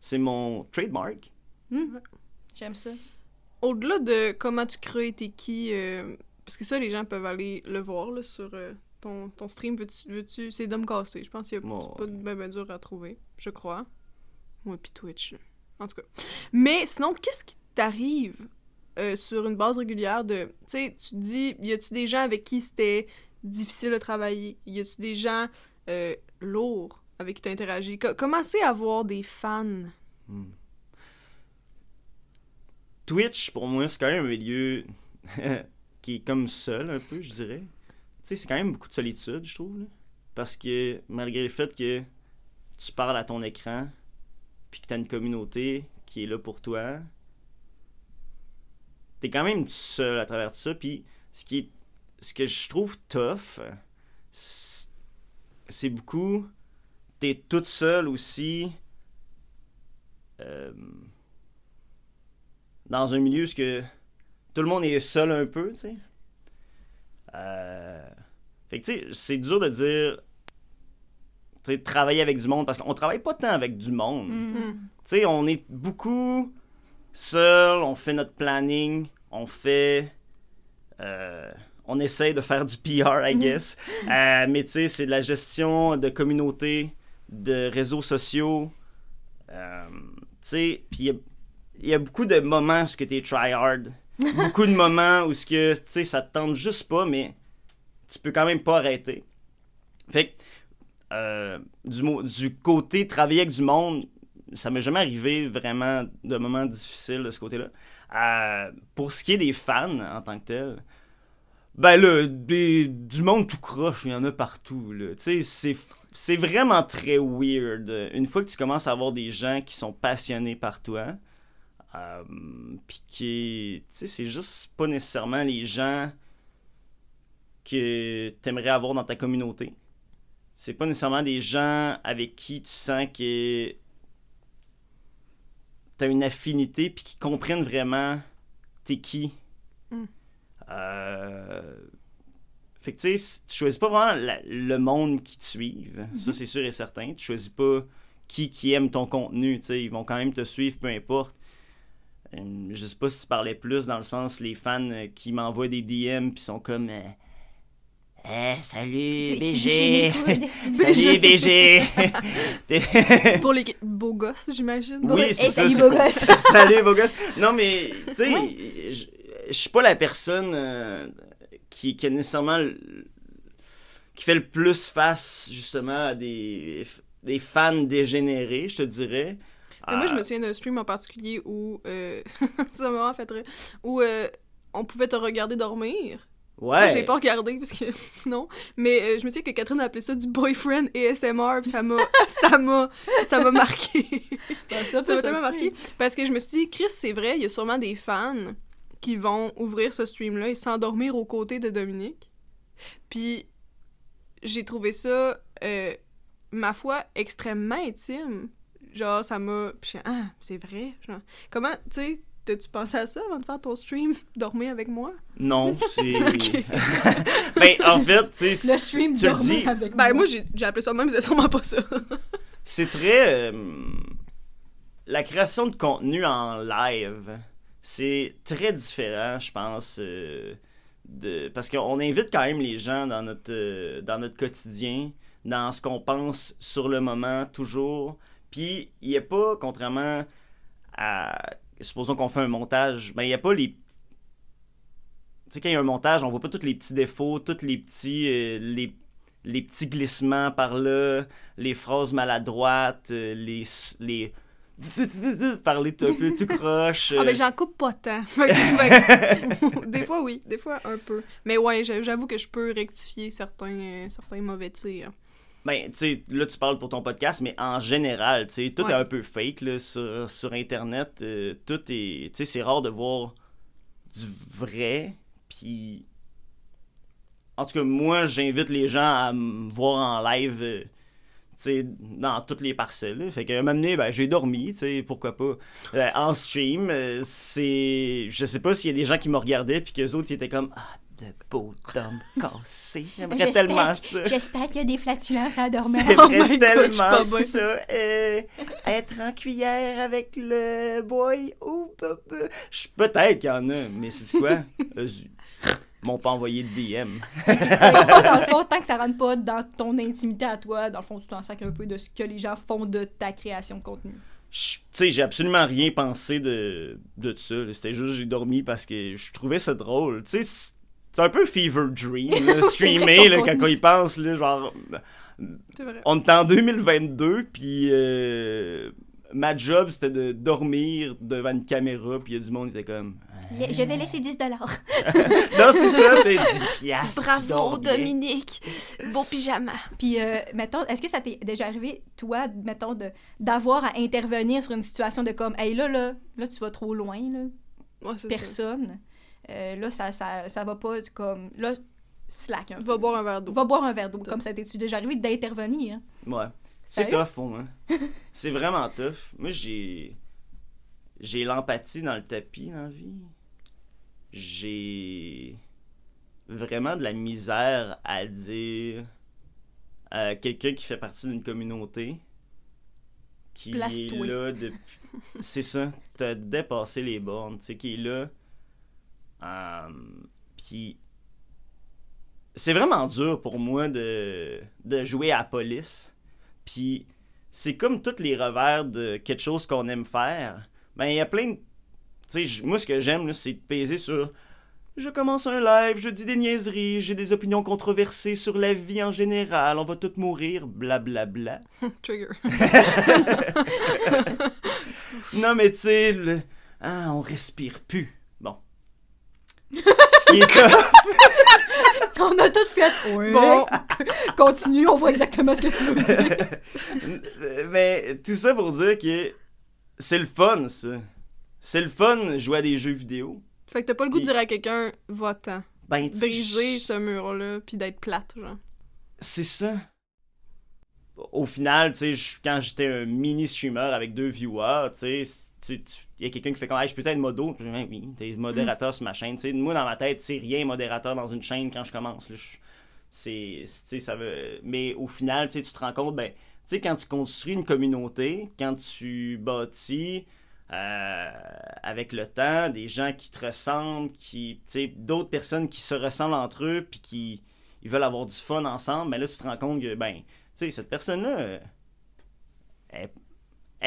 c'est mon trademark. Mmh. J'aime ça. Au-delà de comment tu crées tes qui euh, Parce que ça, les gens peuvent aller le voir là, sur euh, ton, ton stream. Veux-tu, veux-tu... C'est Dom Cassé. Je pense qu'il n'y a oh, pas de ben, ben dur à trouver, je crois. Ouais, puis Twitch. En tout cas. Mais sinon, qu'est-ce qui t'arrive euh, sur une base régulière de... Tu sais, tu te dis, y a-tu des gens avec qui c'était difficile de travailler? Y a-tu des gens euh, lourds avec qui tu interagis? Co- comment c'est avoir des fans? Hmm. Twitch, pour moi, c'est quand même un milieu... qui est comme seul un peu, je dirais. Tu sais, c'est quand même beaucoup de solitude, je trouve. Là. Parce que malgré le fait que tu parles à ton écran, puis que t'as une communauté qui est là pour toi, t'es quand même seul à travers ça. Puis ce qui est, ce que je trouve tough, c'est beaucoup... T'es toute seule aussi... Euh, dans un milieu où ce que... Tout le monde est seul un peu, tu sais. Euh... Fait que, tu sais, c'est dur de dire... Tu sais, travailler avec du monde, parce qu'on travaille pas tant avec du monde. Mm-hmm. Tu sais, on est beaucoup seul, on fait notre planning, on fait... Euh... On essaye de faire du P R, I guess. euh, mais tu sais, c'est de la gestion de communautés, de réseaux sociaux. Euh... Tu sais, puis il y a... y a beaucoup de moments où tu es try-hard. Beaucoup de moments où ce que tu sais ça te tente juste pas, mais tu peux quand même pas arrêter. Fait que euh, du, mo- du côté travailler avec du monde, ça m'est jamais arrivé vraiment de moments difficiles de ce côté-là. Euh, pour ce qui est des fans en tant que tel, ben là, des, du monde tout croche, il y en a partout. Tu sais, c'est, c'est vraiment très weird. Une fois que tu commences à avoir des gens qui sont passionnés par toi, Euh, puis qui, tu sais, c'est juste pas nécessairement les gens que t'aimerais avoir dans ta communauté. C'est pas nécessairement des gens avec qui tu sens que t'as une affinité puis qui comprennent vraiment t'es qui. Mm. Euh... Fait que tu sais, tu choisis pas vraiment la, le monde qui te suive. Mm-hmm. Ça, c'est sûr et certain. Tu choisis pas qui, qui aime ton contenu. Tu sais, ils vont quand même te suivre, peu importe. Je sais pas si tu parlais plus dans le sens les fans qui m'envoient des D M pis sont comme euh, eh, salut B G, salut B G. Pour les beaux gosses, j'imagine. Oui, c'est hey, ça, salut beaux gosses. Salut beaux gosses. Non mais tu sais, ouais. je suis pas la personne euh, qui qui a nécessairement l... qui fait le plus face justement à des des fans dégénérés, je te dirais. Mais moi, je me souviens d'un stream en particulier où... Euh... ça m'a fait rire. Où euh, on pouvait te regarder dormir. Ouais. Moi, je l'ai pas regardé, parce que sinon... Mais euh, je me souviens que Catherine appelait ça du boyfriend A S M R, puis ça m'a... ça m'a... Ça m'a marqué. Ben, ça m'a tellement marqué. Parce que je me suis dit, Chris, c'est vrai, il y a sûrement des fans qui vont ouvrir ce stream-là et s'endormir aux côtés de Dominique. Puis j'ai trouvé ça, euh, ma foi, extrêmement intime. Genre, ça m'a... Puis je suis, ah, c'est vrai. Genre, comment, tu sais, t'as-tu pensé à ça avant de faire ton stream? Dormir avec moi? Non, c'est... Okay. [laughs] ben, en fait, tu sais... Le stream, tu dormir dis... avec ben, moi. Ben, moi, j'ai, j'ai appelé ça de même, mais c'est sûrement pas ça. C'est très... Euh, la création de contenu en live, c'est très différent, je pense, euh, de... Parce qu'on invite quand même les gens dans notre, euh, dans notre quotidien, dans ce qu'on pense sur le moment, toujours... Puis, il n'y a pas, contrairement à... Supposons qu'on fait un montage, ben il n'y a pas les... Tu sais, quand il y a un montage, on voit pas tous les petits défauts, tous les petits, euh, les, les petits glissements par là, les phrases maladroites, euh, les... les... parler un peu tout croche. Euh... Ah ben j'en coupe pas tant. Des fois oui, des fois un peu. Mais ouais, j'avoue que je peux rectifier certains, certains mauvais tirs. Ben, tu sais, là, tu parles pour ton podcast, mais en général, tu sais, tout ouais. est un peu fake, là, sur, sur Internet. Euh, tout est... Tu sais, c'est rare de voir du vrai, puis... En tout cas, moi, j'invite les gens à me voir en live, euh, tu sais, dans toutes les parcelles, là. Fait qu'à un moment donné, ben, j'ai dormi, tu sais, pourquoi pas. Euh, en stream, euh, c'est... Je sais pas s'il y a des gens qui me regardaient, puis qu'eux autres, ils étaient comme... Ah, de beau Dom Cassé. J'aimerais tellement ça. J'espère qu'il y a des flatulences à dormir. J'aimerais oh tellement God, ça. Euh, être en cuillère avec le boy ou oh, papa. Peut-être qu'il y en a, mais c'est quoi? m'ont pas envoyé de D M. Dans le fond, tant que ça rentre pas dans ton intimité à toi, dans le fond, tu t'en sacres un peu de ce que les gens font de ta création de contenu. Tu sais, j'ai absolument rien pensé de, de ça. Là. C'était juste j'ai dormi parce que je trouvais ça drôle. Tu sais, c'est un peu fever dream, là, streamer, là, quand on y pense, là, genre... C'est vrai. On est en deux mille vingt-deux, puis... Euh... Ma job, c'était de dormir devant une caméra, puis il y a du monde qui était comme... Le, je vais laisser dix dollars. Non, c'est ça, c'est dix piastres. Bravo, Dominique. Beau pyjama. Puis, euh, mettons, est-ce que ça t'est déjà arrivé, toi, mettons, de, d'avoir à intervenir sur une situation de comme, « Hey, là, là, là, tu vas trop loin, là. Ouais, c'est personne. Euh, là, ça, ça, ça va pas, comme... Là, slack. Hein. Va boire un verre d'eau. Va boire un verre d'eau. Top. Comme ça t'es-tu déjà arrivé d'intervenir. Ouais. C'est tough pour moi. C'est vraiment tough. Moi, j'ai... J'ai l'empathie dans le tapis, dans la vie. J'ai... Vraiment de la misère à dire à quelqu'un qui fait partie d'une communauté qui Place-toi. Est là depuis... C'est ça. T'as dépassé les bornes. Tu sais, qui est là... Euh... Puis... C'est vraiment dur pour moi de, de jouer à la police. Puis c'est comme tous les revers de quelque chose qu'on aime faire. Ben, il y a plein de... Tu sais, moi, ce que j'aime, là, c'est de peser sur... Je commence un live, je dis des niaiseries, j'ai des opinions controversées sur la vie en général, on va tous mourir, blablabla. Bla, bla. Trigger. Non, mais tu sais, le... ah, on respire plus. Bon. Ce qui est tough... On a tout fait. Oui. Bon, continue, on voit exactement ce que tu veux dire. Mais tout ça pour dire que c'est le fun, ça. C'est le fun jouer à des jeux vidéo. Fait que t'as pas le goût pis... de dire à quelqu'un, va-t'en. Ben, briser ce mur-là, puis d'être plate, genre. C'est ça. Au final, tu sais, quand j'étais un mini-streamer avec deux viewers, tu sais, il y a quelqu'un qui fait comme hey, « je peux être modo », puis oui, t'es modérateur mm. sur ma chaîne. T'sais, moi, dans ma tête, c'est rien modérateur dans une chaîne quand je commence. Là, je, c'est, t'sais, ça veut... Mais au final, tu te rends compte, ben, t'sais, quand tu construis une communauté, quand tu bâtis euh, avec le temps, des gens qui te ressemblent, qui, t'sais, d'autres personnes qui se ressemblent entre eux, puis qui ils veulent avoir du fun ensemble, ben là, tu te rends compte que ben, t'sais, cette personne-là, elle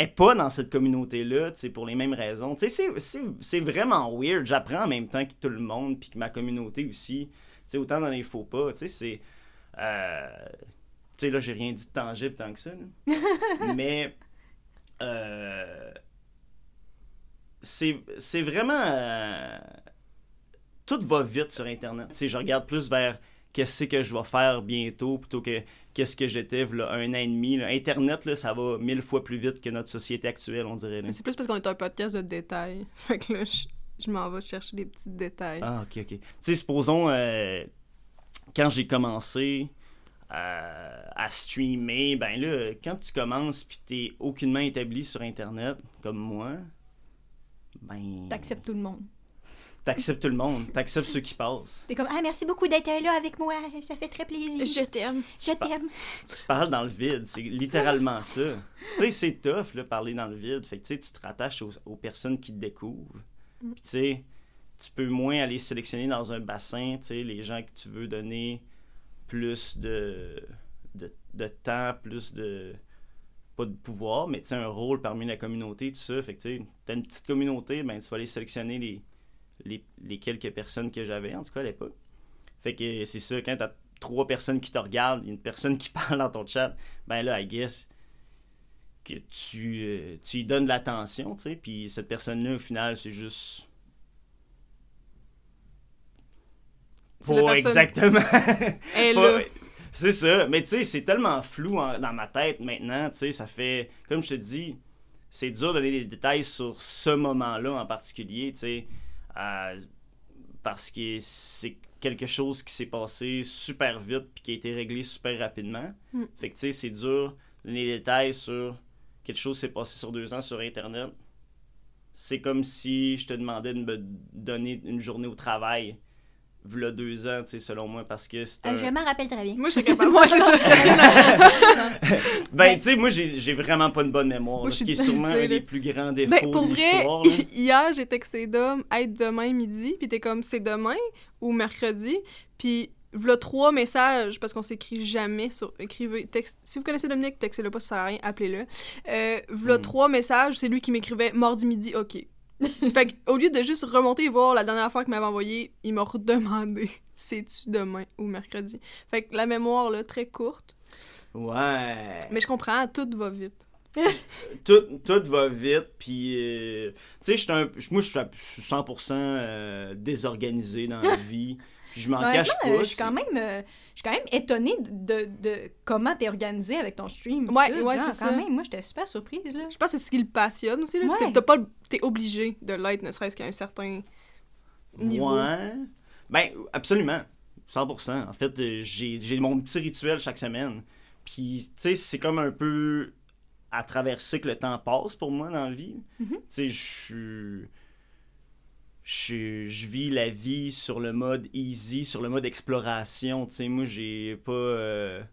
n'est pas dans cette communauté-là, tu sais, pour les mêmes raisons. Tu sais, c'est, c'est, c'est vraiment weird. J'apprends en même temps que tout le monde, puis que ma communauté aussi, tu sais, autant dans les faux pas, tu sais, c'est... Euh, tu sais, là, j'ai rien dit de tangible tant que ça, là. Mais... Euh, c'est, c'est vraiment... Euh, tout va vite sur Internet. Tu sais, je regarde plus vers qu'est-ce que je vais faire bientôt, plutôt que... Qu'est-ce que j'étais, là, un an et demi. Là. Internet, là, ça va mille fois plus vite que notre société actuelle, on dirait. Là. Mais c'est plus parce qu'on est un podcast de détails. Fait que là, je, je m'en vais chercher des petits détails. Ah, OK, OK. Tu sais, supposons, euh, quand j'ai commencé euh, à streamer, ben là, quand tu commences pis t'es aucunement établi sur Internet, comme moi, ben... T'acceptes tout le monde. T'acceptes tout le monde, t'acceptes ceux qui passent. T'es comme « Ah, merci beaucoup d'être là avec moi, ça fait très plaisir. » Je t'aime. Je tu t'aime. Par... Tu parles dans le vide, c'est littéralement ça. Tu sais, c'est tough, là, parler dans le vide. Fait que, tu sais, tu te rattaches aux, aux personnes qui te découvrent. Mm. Puis, tu sais, tu peux moins aller sélectionner dans un bassin, tu sais, les gens que tu veux donner plus de, de, de temps, plus de... pas de pouvoir, mais tu sais, un rôle parmi la communauté, tout ça. Fait que, tu sais, t'as une petite communauté, ben tu vas aller sélectionner les... Les, les quelques personnes que j'avais, en tout cas à l'époque. Fait que c'est ça, quand t'as trois personnes qui te regardent, une personne qui parle dans ton chat, ben là, I guess que tu, euh, tu y donnes de l'attention, tu sais, puis cette personne-là, au final, c'est juste... C'est pas exactement... Elle pas... C'est ça, mais tu sais, c'est tellement flou en, dans ma tête maintenant, tu sais, ça fait... Comme je te dis, c'est dur de donner des détails sur ce moment-là en particulier, tu sais... Euh, parce que c'est quelque chose qui s'est passé super vite puis qui a été réglé super rapidement. Mm. Fait que, tu sais, c'est dur de donner des détails sur quelque chose qui s'est passé sur deux ans sur Internet. C'est comme si je te demandais de me donner une journée au travail v'là deux ans, tu sais, selon moi, parce que c'est euh, un... Je m'en rappelle très bien. Moi, je serais pas moi, c'est ça. Ben, tu sais, moi, j'ai, j'ai vraiment pas une bonne mémoire, moi, là, ce qui est sûrement un des plus grands défauts ben, pour de l'histoire. Vrai, hier, j'ai texté Dom, « Être demain midi », puis t'es comme « C'est demain » ou « Mercredi », puis v'là trois messages, parce qu'on s'écrit jamais sur... Écrivez, texte... Si vous connaissez Dominique, textez-le pas, ça sert à rien, appelez-le. Euh, v'là mm. trois messages, c'est lui qui m'écrivait « Mardi midi, ok ». Fait qu'au lieu de juste remonter et voir la dernière fois qu'il m'avait envoyé, il m'a redemandé « C'est-tu demain ou mercredi? » Fait que la mémoire, là, très courte. Ouais. Mais je comprends, tout va vite. tout, tout va vite, puis... Euh, tu sais, moi, je suis cent pour cent euh, désorganisé dans la vie. Puis je m'en ouais, cache non, pas. Je suis quand, euh, quand même étonnée de, de, de comment t'es organisée avec ton stream. Ouais, là, ouais genre, c'est quand ça. Même, moi, j'étais super surprise. Là. Je pense que c'est ce qui le passionne aussi. Là. Ouais. T'es, t'as pas, t'es obligée de l'être, ne serait-ce qu'à un certain niveau. Ouais. Ben, absolument. cent pour cent. En fait, j'ai, j'ai mon petit rituel chaque semaine. Puis, tu sais, c'est comme un peu à travers ça que le temps passe pour moi dans la vie. Mm-hmm. Tu sais, je suis... Je, je vis la vie sur le mode easy, sur le mode exploration. Tu sais, moi, j'ai pas, euh,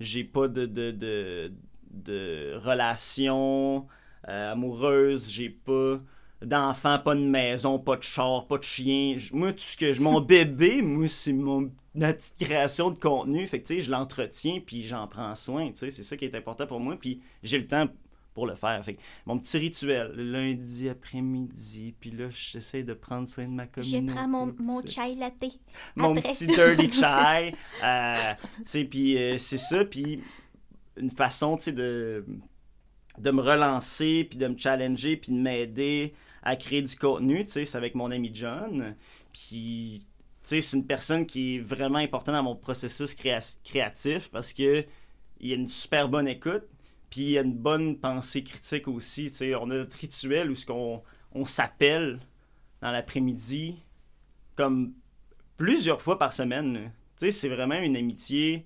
j'ai pas de, de, de, de relation euh, amoureuse, j'ai pas d'enfant, pas de maison, pas de char, pas de chien. Je, moi, tout ce que je, mon bébé, moi, c'est mon, ma petite création de contenu. Fait que, tu sais, je l'entretiens, puis j'en prends soin. Tu sais, c'est ça qui est important pour moi, puis j'ai le temps pour le faire. Fait que mon petit rituel, le lundi après-midi, puis là, j'essaie de prendre soin de ma communauté. Je prends mon, mon chai latte. Mon après petit ça. Dirty chai. Euh, tu sais, puis euh, c'est ça, puis une façon, tu sais, de, de me relancer, puis de me challenger, puis de m'aider à créer du contenu, tu sais, c'est avec mon ami John. Puis, tu sais, c'est une personne qui est vraiment importante dans mon processus créa- créatif, parce que il a une super bonne écoute. Puis il y a une bonne pensée critique aussi. T'sais, on a notre rituel où on, on s'appelle dans l'après-midi comme plusieurs fois par semaine. T'sais, c'est vraiment une amitié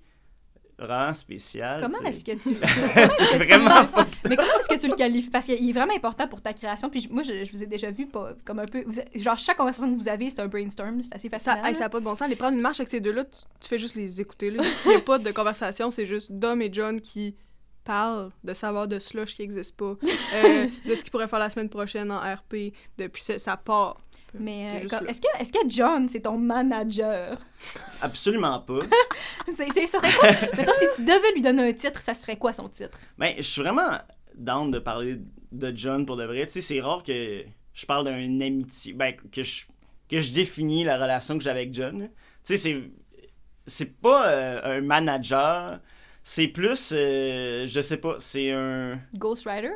vraiment spéciale. Comment t'sais. Est-ce que tu... c'est que vraiment tu... fort. Mais comment est-ce que tu le qualifies? Parce qu'il est vraiment important pour ta création. Puis moi, je, je vous ai déjà vu pas, comme un peu... Vous, genre, chaque conversation que vous avez, c'est un brainstorm. C'est assez fascinant. Ça n'a hey, pas de bon sens. Les prendre une marche avec ces deux-là, tu, tu fais juste les écouter. Là. Il n'y a pas de conversation. C'est juste Dom et John qui... parle de savoir de slush qui n'existe pas, euh, de ce qu'il pourrait faire la semaine prochaine en R P, depuis sa part. Mais euh, quand, est-ce, que, est-ce que John, c'est ton manager? Absolument pas. c'est, c'est, ça serait quoi? Mettons, si tu devais lui donner un titre, ça serait quoi son titre? Ben, je suis vraiment down de parler de John pour de vrai. Tu sais, c'est rare que je parle d'une amitié, ben, que je, que je définis la relation que j'ai avec John. Tu sais, c'est, c'est pas euh, un manager... C'est plus, euh, je sais pas, c'est un... Ghost Rider?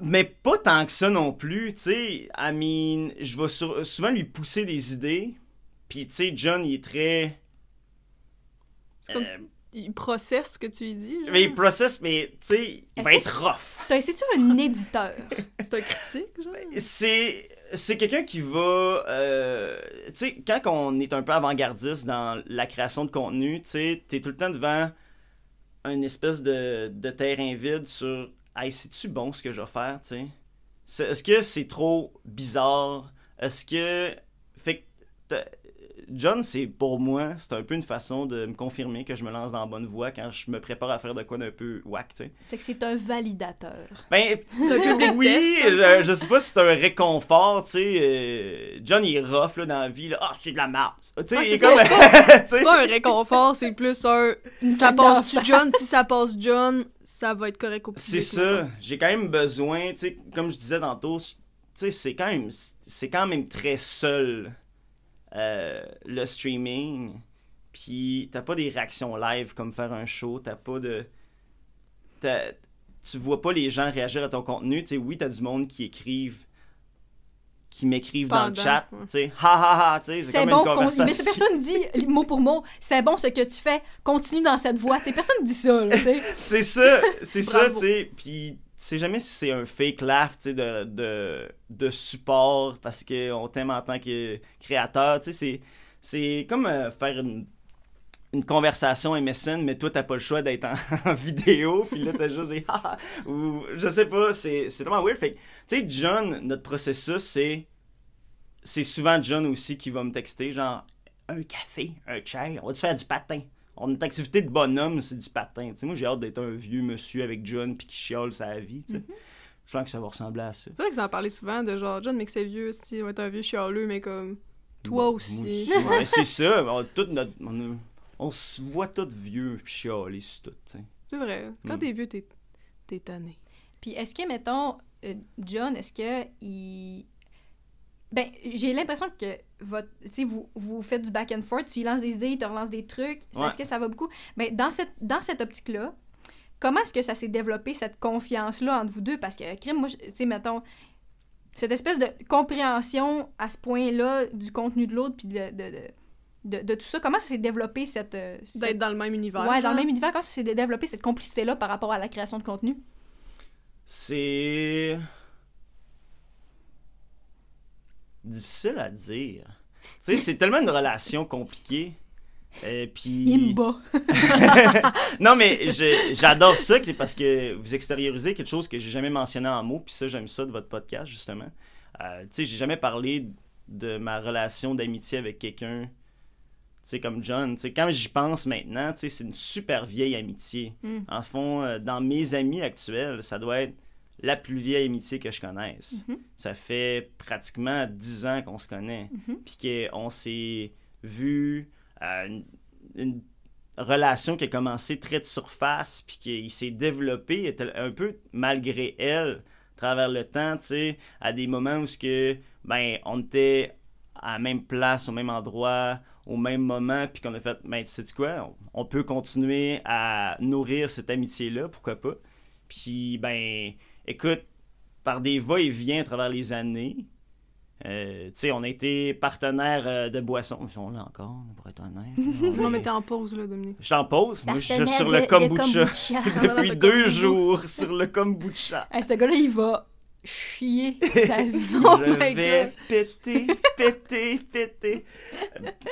Mais pas tant que ça non plus, tu sais. I mean, je vais sur... souvent lui pousser des idées. Puis, tu sais, John, il est très... C'est comme... euh... Il processe ce que tu lui dis. Genre. Mais il processe, mais tu sais, il va être rough. C'est un, c'est-tu un éditeur? C'est un critique, genre? C'est... C'est quelqu'un qui va... Euh, tu sais, quand on est un peu avant-gardiste dans la création de contenu, tu sais, t'es tout le temps devant une espèce de, de terrain vide sur « Hey, c'est-tu bon ce que je vais faire? » Tu sais, est-ce que c'est trop bizarre? Est-ce que... Fait que John, c'est pour moi, c'est un peu une façon de me confirmer que je me lance dans la bonne voie quand je me prépare à faire de quoi d'un peu whack, tu sais. Fait que c'est un validateur. Ben, oui, je, je sais pas si c'est un réconfort, tu sais. Euh, John, il est rough, là, dans la vie, là. Ah, oh, c'est de la merde. Tu sais, ah, il est comme... C'est, c'est pas un réconfort, c'est plus un... Ça passe-tu John? Si ça passe John, ça va être correct au public. C'est ça. J'ai quand même besoin, tu sais, comme je disais tantôt, tu sais, c'est quand même... C'est quand même très seul... Euh, le streaming, puis t'as pas des réactions live comme faire un show, t'as pas de... T'as... Tu vois pas les gens réagir à ton contenu, tu sais, oui, t'as du monde qui écrivent, qui m'écrivent pendant. Dans le chat, tu sais, ha ha ha, tu sais, c'est, c'est comme bon, une conversation. Con... Mais cette personne dit, mot pour mot, c'est bon ce que tu fais, continue dans cette voie, tu sais, personne dit ça, tu sais. c'est ça, c'est ça, tu sais, puis... Tu sais jamais si c'est un fake laugh, tu sais, de, de, de support, parce qu'on t'aime en tant que créateur, tu sais, c'est, c'est comme euh, faire une, une conversation M S N, mais toi, t'as pas le choix d'être en, en vidéo, puis là, t'as juste des ah, ou je sais pas, c'est, c'est vraiment weird, fait que, tu sais, John, notre processus, c'est c'est souvent John aussi qui va me texter, genre, un café, un chai, on va-tu faire du patin? On a une activité de bonhomme, c'est du patin. T'sais, moi, j'ai hâte d'être un vieux monsieur avec John puis qui chiale sa vie. Mm-hmm. Je pense que ça va ressembler à ça. C'est vrai que ça en parlait souvent, de genre, John, mais que c'est vieux, si on va être un vieux chialeux, mais comme toi bon, aussi. aussi. Ouais, c'est ça, on, toute notre, on, on se voit tous vieux puis chialer sur tout. T'sais. C'est vrai, quand mm. t'es vieux, t'es, t'es tanné. Puis est-ce que, mettons, euh, John, est-ce que il... Ben, j'ai l'impression que votre, vous, vous faites du back and forth, tu lui lances des idées, il te relance des trucs. Ouais. Est-ce que ça va beaucoup? Ben, dans cette, dans cette optique-là, comment est-ce que ça s'est développé, cette confiance-là entre vous deux? Parce que, crime, moi, tu sais, mettons, cette espèce de compréhension à ce point-là du contenu de l'autre puis de, de, de, de, de tout ça, comment ça s'est développé cette... cette... D'être dans le même univers. Ouais, genre. Dans le même univers, comment ça s'est développé cette complicité-là par rapport à la création de contenu? C'est... difficile à dire. Tu sais, c'est tellement une relation compliquée. Euh, puis... Il me bat. Non, mais je, j'adore ça parce que vous extériorisez quelque chose que j'ai jamais mentionné en mots, puis ça, j'aime ça de votre podcast, justement. Euh, tu sais, j'ai jamais parlé de ma relation d'amitié avec quelqu'un, tu sais, comme John. Tu sais, quand j'y pense maintenant, tu sais, c'est une super vieille amitié. Mm. En fond, dans mes amis actuels, ça doit être la plus vieille amitié que je connaisse. Mm-hmm. Ça fait pratiquement dix ans qu'on se connaît. Mm-hmm. Puis qu'on s'est vu euh, une, une relation qui a commencé très de surface, puis qu'il s'est développé un peu malgré elle, à travers le temps, tu sais, à des moments où que, ben, on était à la même place, au même endroit, au même moment, puis qu'on a fait, ben, tu sais quoi, on, on peut continuer à nourrir cette amitié-là, pourquoi pas. Puis, ben... écoute, par des va-et-vient à travers les années, euh, tu sais, on a été partenaires euh, de boissons. Ils sont là encore, pour être honnête. Non, mais t'es en pause, là, Dominique. Je suis en pause. Moi, je suis sur le kombucha. Depuis deux jours, sur le kombucha. Hey, ce gars-là, il va chier sa vie. Oh je my vais God. péter, péter, péter.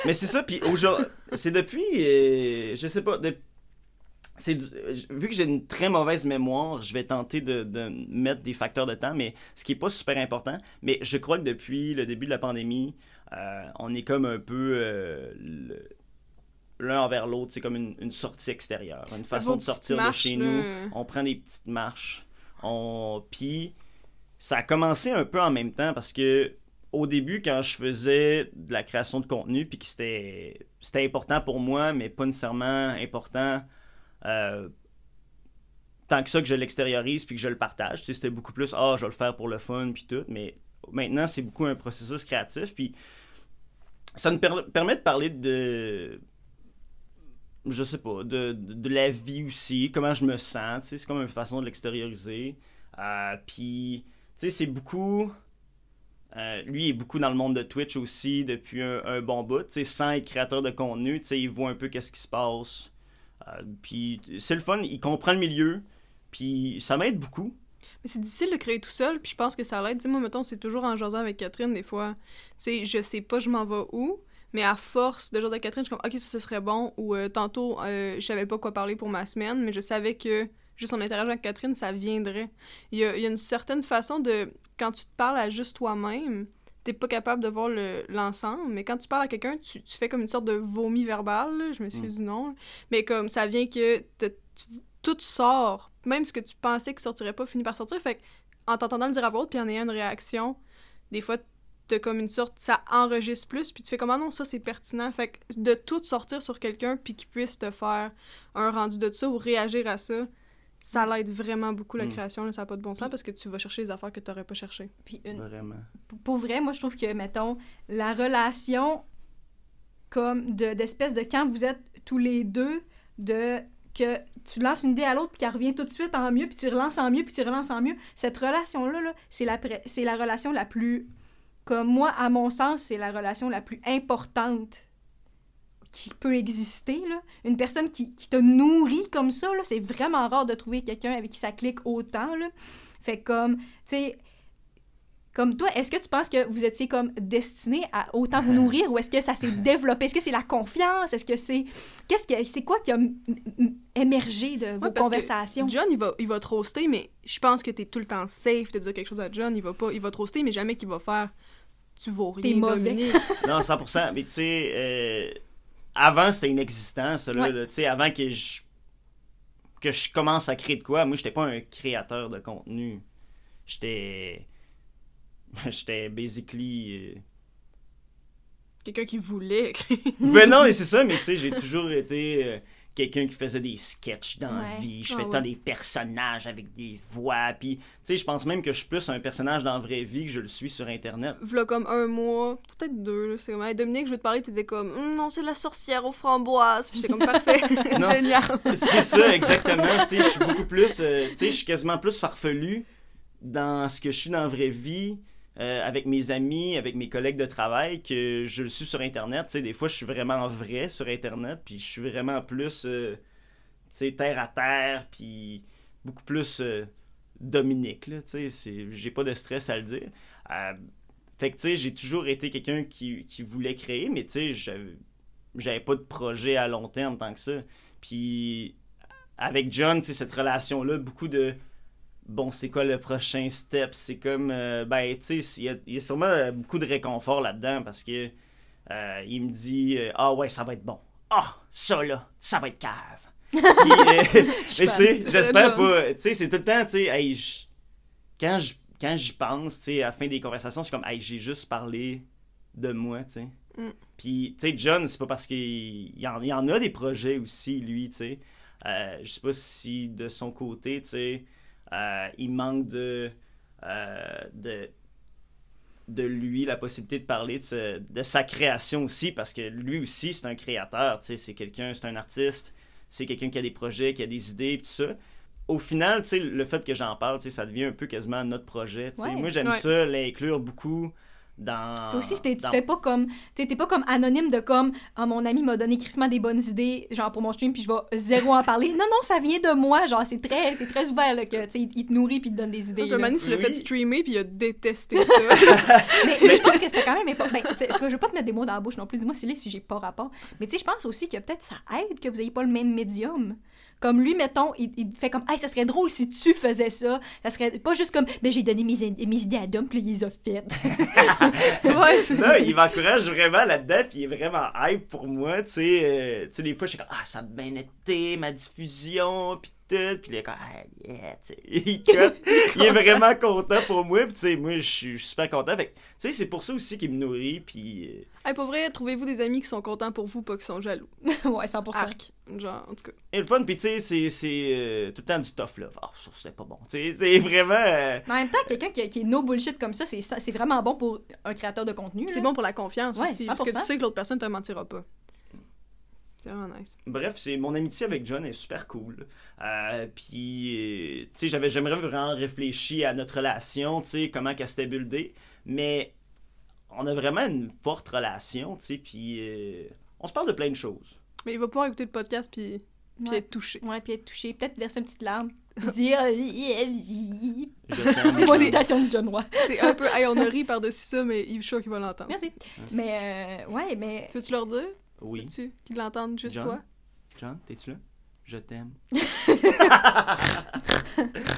Mais c'est ça, puis aujourd'hui, c'est depuis, euh, je sais pas, depuis... C'est du... Vu que j'ai une très mauvaise mémoire, je vais tenter de, de mettre des facteurs de temps, mais ce qui n'est pas super important. Mais je crois que depuis le début de la pandémie, euh, on est comme un peu euh, le... l'un envers l'autre. C'est comme une, une sortie extérieure, une façon de sortir de chez nous. On prend des petites marches. On... Puis ça a commencé un peu en même temps parce que au début, quand je faisais de la création de contenu, puis que c'était, c'était important pour moi, mais pas nécessairement important... Euh, tant que ça que je l'extériorise puis que je le partage, tu sais, c'était beaucoup plus ah oh, je vais le faire pour le fun puis tout, mais maintenant c'est beaucoup un processus créatif puis ça nous per- permet de parler de je sais pas de, de, de la vie aussi, comment je me sens, tu sais, c'est comme une façon de l'extérioriser euh, puis tu sais c'est beaucoup euh, lui est beaucoup dans le monde de Twitch aussi depuis un, un bon bout, tu sais, sans être créateur de contenu, tu sais, il voit un peu qu'est-ce qui se passe. Euh, puis c'est le fun, il comprend le milieu, puis ça m'aide beaucoup. Mais c'est difficile de créer tout seul, puis je pense que ça l'aide. Dis-moi, mettons, c'est toujours en jasant avec Catherine, des fois, tu sais, je sais pas, je m'en vais où, mais à force de jaser avec Catherine, je suis comme, ok, ça, ce serait bon, ou euh, tantôt, euh, je savais pas quoi parler pour ma semaine, mais je savais que juste en interagissant avec Catherine, ça viendrait. Il y a, il y a une certaine façon de, quand tu te parles à juste toi-même, t'es pas capable de voir le, l'ensemble, mais quand tu parles à quelqu'un, tu, tu fais comme une sorte de vomi verbal, là, je m'excuse mm. du nom, mais comme ça vient que te, tu, tout sort, même ce que tu pensais que sortirait pas, finit par sortir, fait qu'en t'entendant le dire à voix haute, puis en ayant une réaction, des fois, t'as comme une sorte, ça enregistre plus, puis tu fais comme « Ah non, ça, c'est pertinent », fait que de tout sortir sur quelqu'un, puis qu'il puisse te faire un rendu de ça ou réagir à ça, ça l'aide vraiment beaucoup, la création, là, ça n'a pas de bon sens, parce que tu vas chercher les affaires que tu n'aurais pas cherchées. Puis une... Vraiment. Pour vrai, moi, je trouve que, mettons, la relation comme de, d'espèce de quand vous êtes tous les deux, de que tu lances une idée à l'autre, puis qu'elle revient tout de suite en mieux, puis tu relances en mieux, puis tu relances en mieux, cette relation-là, là, c'est, la pré... c'est la relation la plus... Comme moi, à mon sens, c'est la relation la plus importante qui peut exister, là. Une personne qui, qui te nourrit comme ça, là, c'est vraiment rare de trouver quelqu'un avec qui ça clique autant, là. Fait comme, tu sais, comme toi, est-ce que tu penses que vous étiez comme destiné à autant vous nourrir ou est-ce que ça s'est développé? Est-ce que c'est la confiance? Est-ce que c'est... Qu'est-ce que... C'est quoi qui a m- m- émergé de vos ouais, conversations? John, il va, il va te roaster, mais je pense que t'es tout le temps safe de dire quelque chose à John. Il va pas... Il va te roaster, mais jamais qu'il va faire... tu vaux rien. T'es mauvais. Non, cent pour cent. Mais tu sais, euh, avant, c'était inexistant, ça. Là, ouais. là, tu sais, avant que je que je commence à créer de quoi, moi, j'étais pas un créateur de contenu. J'étais... J'étais basically... Euh... Quelqu'un qui voulait créer. Ben non, mais c'est ça, mais tu sais, j'ai toujours été... Euh... quelqu'un qui faisait des sketchs dans ouais. la vie, je fais ah, tant ouais. des personnages avec des voix, puis tu sais, je pense même que je suis plus un personnage dans la vraie vie que je le suis sur Internet. V'là comme un mois, peut-être deux, là, c'est comme, hey, Dominique, je veux te parler, puis t'étais comme, hm, non, c'est la sorcière aux framboises, puis j'étais comme, parfait, non, génial. C'est, c'est ça, exactement, tu sais, je suis beaucoup plus, euh, tu sais, je suis quasiment plus farfelu dans ce que je suis dans la vraie vie, euh, avec mes amis, avec mes collègues de travail, que je le suis sur Internet. Tu sais, des fois, je suis vraiment vrai sur Internet, puis je suis vraiment plus, euh, tu sais, terre à terre, puis beaucoup plus euh, Dominique, là, tu sais, j'ai pas de stress à le dire. Euh, fait que, tu sais, j'ai toujours été quelqu'un qui, qui voulait créer, mais tu sais, j'avais, j'avais pas de projet à long terme tant que ça. Puis, avec John, tu sais, cette relation-là, beaucoup de... Bon, c'est quoi le prochain step? C'est comme, euh, ben, tu sais, il y, y a sûrement beaucoup de réconfort là-dedans parce que euh, il me dit, euh, ah ouais, ça va être bon. Ah, ça là, ça va être cave. Puis, euh, mais tu sais, j'espère pas. Tu sais, c'est tout le temps, tu sais, hey, quand, quand j'y pense, tu sais, à la fin des conversations, je suis comme, hey, j'ai juste parlé de moi, tu sais. Mm. Puis, tu sais, John, c'est pas parce qu'il il en, il en a des projets aussi, lui, tu sais. Euh, je sais pas si de son côté, tu sais. Euh, il manque de, euh, de, de lui la possibilité de parler de, ce, de sa création aussi, parce que lui aussi, c'est un créateur, tu sais, c'est quelqu'un, c'est un artiste, c'est quelqu'un qui a des projets, qui a des idées, tout ça. Au final, tu sais, le fait que j'en parle, tu sais, ça devient un peu quasiment notre projet, tu sais. Ouais, moi, j'aime ouais. ça, l'inclure beaucoup... Dans, aussi, c'était, tu dans... fais pas comme... Tu t'es pas comme anonyme de comme « Ah, oh, mon ami m'a donné crissement des bonnes idées, genre pour mon stream, puis je vais zéro en parler. » Non, non, ça vient de moi, genre, c'est très, c'est très ouvert, là, que, tu sais, il te nourrit, puis il te donne des idées. Donc, Manu, tu l'as oui. fait streamer, puis il a détesté ça. mais, mais je pense que c'était quand même important. Ben, tu vois, je veux pas te mettre des mots dans la bouche non plus, dis-moi si, si j'ai pas rapport. Mais tu sais, je pense aussi que peut-être ça aide que vous ayez pas le même médium. Comme lui, mettons, il, il fait comme « Hey, ça serait drôle si tu faisais ça. » Ça serait pas juste comme « Ben, j'ai donné mes, mes idées à Dom, puis il les a faites. » Non, il m'encourage vraiment là-dedans, puis il est vraiment hype pour moi, tu sais. Euh, tu sais, des fois, je suis comme « Ah, ça a bien été, ma diffusion, puis tout. » Puis il est comme « Ah, yeah, tu sais. » Il cut. Il est vraiment content pour moi, puis tu sais, moi, je suis super content. Fait que, tu sais, c'est pour ça aussi qu'il me nourrit, puis... Euh... Hey, pour vrai, trouvez-vous des amis qui sont contents pour vous, pas qui sont jaloux. Ouais, cent pour cent. Arc. Genre, en tout cas. Et le fun, pis tu sais, c'est, c'est euh, tout le temps du tough, là. Ah, oh, c'était pas bon. Tu sais, c'est vraiment. Euh... Mais en même temps, quelqu'un qui, qui est no bullshit comme ça, c'est, c'est vraiment bon pour un créateur de contenu. C'est là. Bon pour la confiance ouais, aussi. cent pour cent. Parce que tu sais que l'autre personne te mentira pas. C'est vraiment nice. Bref, c'est, mon amitié avec John est super cool. Euh, puis, euh, tu sais, j'aimerais vraiment réfléchir à notre relation, tu sais, comment qu'elle s'était buildée. Mais on a vraiment une forte relation, tu sais, puis euh, on se parle de plein de choses. Mais il va pouvoir écouter le podcast puis ouais. être touché. Ouais, puis être touché. Peut-être verser une petite larme. Dire... C'est une imitation de John Roy. C'est un peu... Hey, on a ri par-dessus ça, mais je suis sûr qu'il va l'entendre. Merci. Ouais. Mais, euh, ouais, mais... Tu veux-tu leur dire? Oui. Veux-tu qu'ils l'entendent juste John? Toi? John, t'es-tu là? Je t'aime. Fait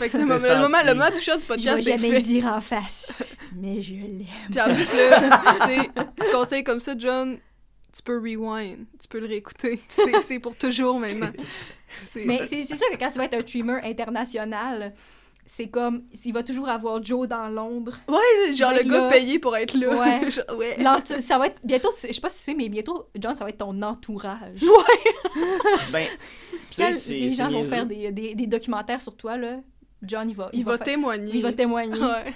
que c'est moment, le moment, le moment touchant du podcast. Je vais jamais le dire en face, mais je l'aime. Puis en plus, là, tu conseilles comme ça, John... Tu peux rewind, tu peux le réécouter. C'est, c'est pour toujours maintenant. C'est... C'est... Mais c'est, c'est sûr que quand tu vas être un streamer international, c'est comme, il va toujours avoir Joe dans l'ombre. Ouais, genre le gars payé pour être là. Ouais. Genre, ouais. Ça va être, bientôt, je sais pas si tu sais, mais bientôt, John, ça va être ton entourage. Ouais! Ben, quand c'est, les gens c'est vont faire des, des, des documentaires sur toi, là, John, il va... Il, il va, va témoigner. Faire... Il va témoigner. Ouais.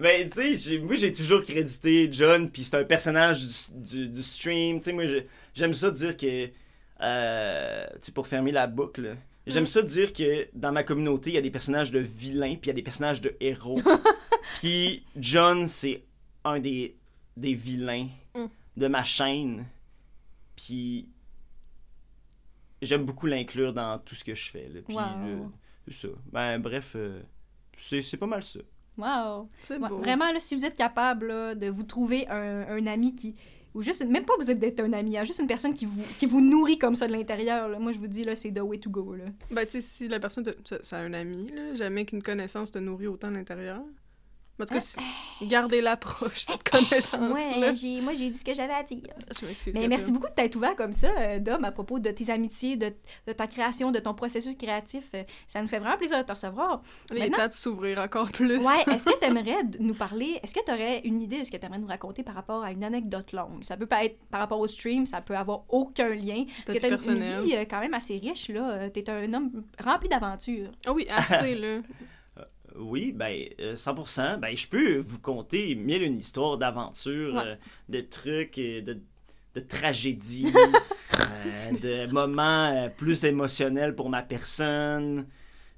Ben, tu sais, moi, j'ai toujours crédité John, puis c'est un personnage du, du, du stream. Tu sais, moi, je, j'aime ça dire que... Euh, tu sais, pour fermer la boucle, j'aime mm. ça dire que dans ma communauté, il y a des personnages de vilains, puis il y a des personnages de héros. Puis John, c'est un des, des vilains mm. de ma chaîne. Puis j'aime beaucoup l'inclure dans tout ce que je fais, là. Puis, wow. euh, c'est ça. Ben, bref, euh, c'est, c'est pas mal ça. Wow! C'est beau. Ouais, vraiment, là, si vous êtes capable là, de vous trouver un, un ami qui... Ou juste... Une, même pas besoin d'être un ami, hein, juste une personne qui vous, qui vous nourrit comme ça de l'intérieur. Là. Moi, je vous dis, là, c'est the way to go. Là. Ben, tu sais, si la personne... Te, ça, ça a un ami, là, jamais qu'une connaissance te nourrit autant de l'intérieur. En tout cas, euh... gardez l'approche, cette connaissance-là. Ouais, j'ai... Moi, j'ai dit ce que j'avais à dire. Je m'excuse. Mais merci beaucoup de t'être ouvert comme ça, Dom, à propos de tes amitiés, de, de ta création, de ton processus créatif. Ça nous fait vraiment plaisir de te recevoir. Il est temps de s'ouvrir encore plus. Ouais, est-ce que tu aimerais nous parler... Est-ce que tu aurais une idée de ce que tu aimerais nous raconter par rapport à une anecdote longue? Ça peut pas être par rapport au stream, ça peut avoir aucun lien. Parce que tu as une, une vie quand même assez riche, là. Tu es un homme rempli d'aventures. Ah oui, assez, là. Oui, ben cent pour cent, ben je peux vous conter mille une histoire d'aventures, ouais. euh, de trucs, de, de tragédies, euh, de moments euh, plus émotionnels pour ma personne.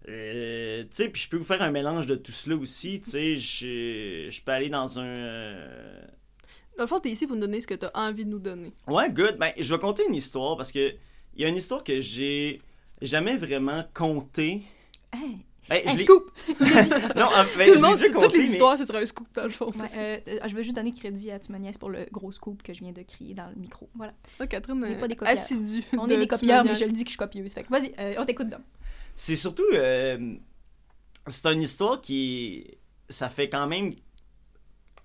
Euh, tu sais, puis je peux vous faire un mélange de tout cela aussi, tu sais, je je peux aller dans un... Euh... Dans le fond, t'es ici pour nous donner ce que t'as envie de nous donner. Ouais, good, ben je vais conter une histoire parce que il y a une histoire que j'ai jamais vraiment contée. Hey. Ben, un scoop! non, en fait, tout le monde, compté, toutes les mais... histoires, ce sera un scoop dans le fond. Ouais, euh, je veux juste donner crédit à Tumaniès pour le gros scoop que je viens de crier dans le micro. Voilà. Oh, Catherine, on n'est pas des copieurs. Assidue on de est des copieurs, mais je le dis que je suis copieuse. Fait que vas-y, euh, on t'écoute, Dom. C'est surtout. Euh, c'est une histoire qui. Ça fait quand même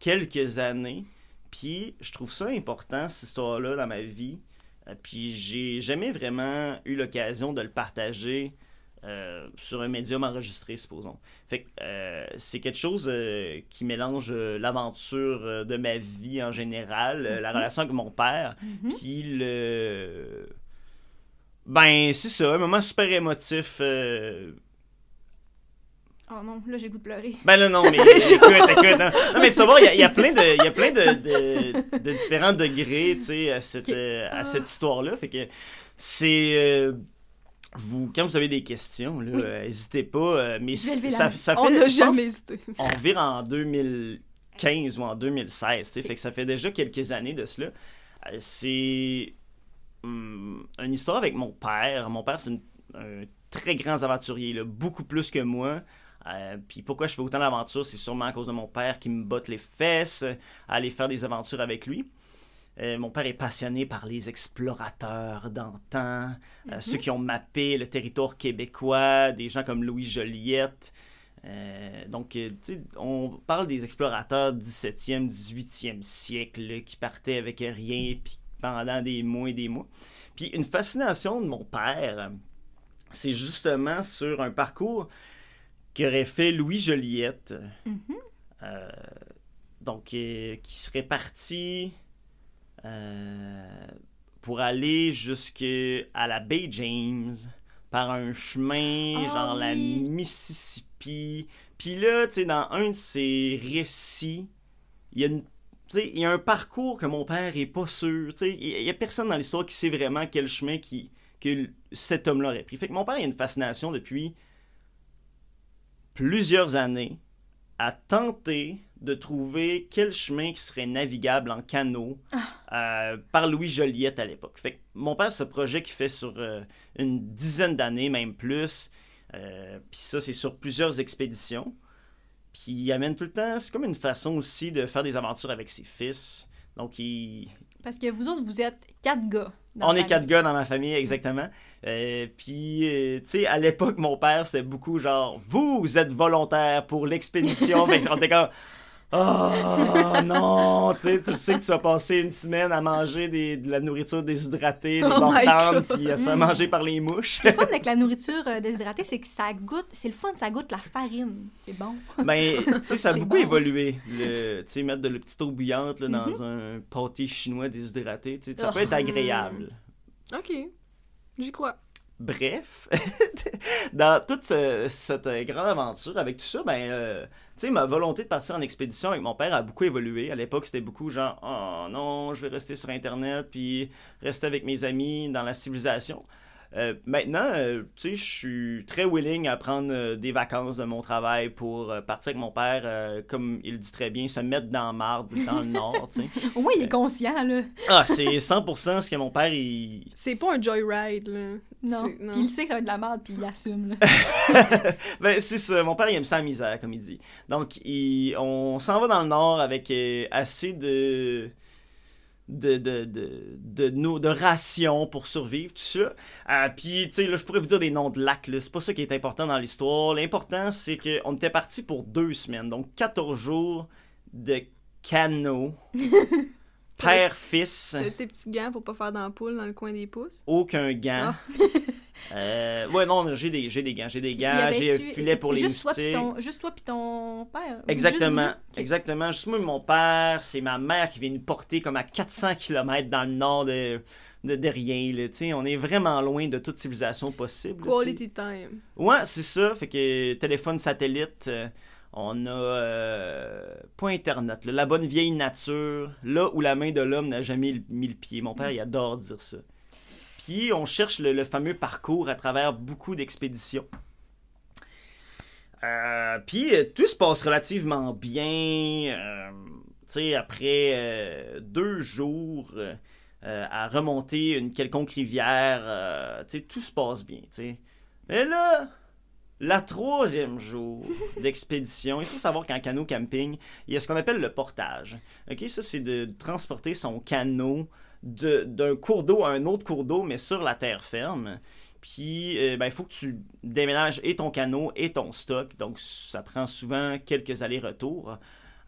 quelques années. Puis je trouve ça important, cette histoire-là, dans ma vie. Puis j'ai jamais vraiment eu l'occasion de le partager. Euh, sur un médium enregistré, supposons. Fait que euh, c'est quelque chose euh, qui mélange euh, l'aventure euh, de ma vie en général, euh, mm-hmm. la relation avec mon père, mm-hmm. puis le... Ben, c'est ça, un moment super émotif. Euh... Oh non, là, j'ai goût de pleurer. Ben là, non, mais... écoute, écoute, non. non, mais tu vois, il y, y a plein de, y a plein de, de, de différents degrés, tu sais, à cette, okay. euh, à cette histoire-là. Fait que c'est... Euh... Vous, quand vous avez des questions, là, oui. euh, n'hésitez pas. Euh, mais ça, ça, ça fait, on n'a jamais hésité. On revient en deux mille quinze ou en deux mille seize. Okay. Fait que ça fait déjà quelques années de cela. Euh, c'est hum, une histoire avec mon père. Mon père, c'est une, un très grand aventurier, là, beaucoup plus que moi. Euh, Puis pourquoi je fais autant d'aventures, c'est sûrement à cause de mon père qui me botte les fesses à aller faire des aventures avec lui. Euh, mon père est passionné par les explorateurs d'antan, euh, mm-hmm. ceux qui ont mappé le territoire québécois, des gens comme Louis Jolliet. Euh, donc, tu sais, on parle des explorateurs du dix-septième, dix-huitième siècle là, qui partaient avec rien puis pendant des mois et des mois. Puis une fascination de mon père, c'est justement sur un parcours qu'aurait fait Louis Jolliet, mm-hmm. euh, donc euh, qui serait parti... Euh, pour aller jusqu'à la Baie James par un chemin, oh, genre oui. la Mississippi. Puis là, tu sais, dans un de ses récits, il y a une, tu sais, il y a un parcours que mon père est pas sûr. Tu sais, il y a personne dans l'histoire qui sait vraiment quel chemin qui, que cet homme-là aurait pris. Fait que mon père a une fascination depuis plusieurs années à tenter de trouver quel chemin qui serait navigable en canot ah. euh, par Louis Jolliet à l'époque. Fait que mon père, ce projet qu'il fait sur euh, une dizaine d'années, même plus, euh, puis ça, c'est sur plusieurs expéditions. Puis il amène tout le temps, c'est comme une façon aussi de faire des aventures avec ses fils. Donc il... Parce que vous autres, vous êtes quatre gars. On est quatre gars dans ma famille, exactement. Euh, puis, euh, tu sais, à l'époque, mon père, c'était beaucoup genre, vous êtes volontaire pour l'expédition. Fait qu'on était comme, oh non, tu sais, tu sais que tu vas passer une semaine à manger des, de la nourriture déshydratée, des oh mortandes, puis à se faire mmh. manger par les mouches. Le fun avec la nourriture déshydratée, c'est que ça goûte, c'est le fun, ça goûte la farine. C'est bon. Ben, tu sais, ça a beaucoup bon. évolué. Tu sais, mettre de la petite eau bouillante là, mm-hmm. dans un pâté chinois déshydraté, tu sais, ça oh. peut être agréable. OK, j'y crois. Bref, dans toute ce, cette grande aventure, avec tout ça, ben, euh, tu sais, ma volonté de partir en expédition avec mon père a beaucoup évolué. À l'époque, c'était beaucoup genre, oh non, je vais rester sur Internet, puis rester avec mes amis dans la civilisation. Euh, maintenant, euh, tu sais, je suis très willing à prendre euh, des vacances de mon travail pour euh, partir avec mon père, euh, comme il dit très bien, se mettre dans marde dans le Nord, tu sais. Oui, il est euh... conscient, là. Ah, c'est cent pour cent ce que mon père, il... C'est pas un joyride, là. Non, non. Puis il sait que ça va être de la marde, puis il assume, là. Ben, c'est ça, mon père, il aime ça la misère, comme il dit. Donc, il... on s'en va dans le Nord avec euh, assez de... de, de, de, de, de, de rations pour survivre, tout ça. Euh, Puis, tu sais, là, je pourrais vous dire des noms de lacs, là. C'est pas ça qui est important dans l'histoire. L'important, c'est qu'on était parti pour deux semaines, donc quatorze jours de canot. Père-fils. Ces petits gants pour pas faire d'ampoule dans le coin des pouces? Aucun gant. Oh. euh, ouais, non, j'ai des, j'ai des gants, j'ai des gants, j'ai un filet pour les moustiques. Juste toi pis ton père? Exactement, exactement. Juste moi et mon père, c'est ma mère qui vient nous porter comme à quatre cents kilomètres dans le nord de... De, de rien, là, tu sais, on est vraiment loin de toute civilisation possible. Quality time. Ouais, c'est ça, fait que téléphone satellite, euh, on a euh, pas Internet, là, la bonne vieille nature, là où la main de l'homme n'a jamais mis le pied. Mon père, il adore dire ça. Puis, on cherche le, le fameux parcours à travers beaucoup d'expéditions. Euh, puis, tout se passe relativement bien. Euh, tu sais, après euh, deux jours... Euh, Euh, à remonter une quelconque rivière, euh, tu sais, tout se passe bien, tu sais. Mais là, la troisième jour d'expédition, il faut savoir qu'en canot camping, il y a ce qu'on appelle le portage. Ok, ça, c'est de transporter son canot de, d'un cours d'eau à un autre cours d'eau, mais sur la terre ferme. Puis, euh, ben, il faut que tu déménages et ton canot et ton stock, donc ça prend souvent quelques allers-retours.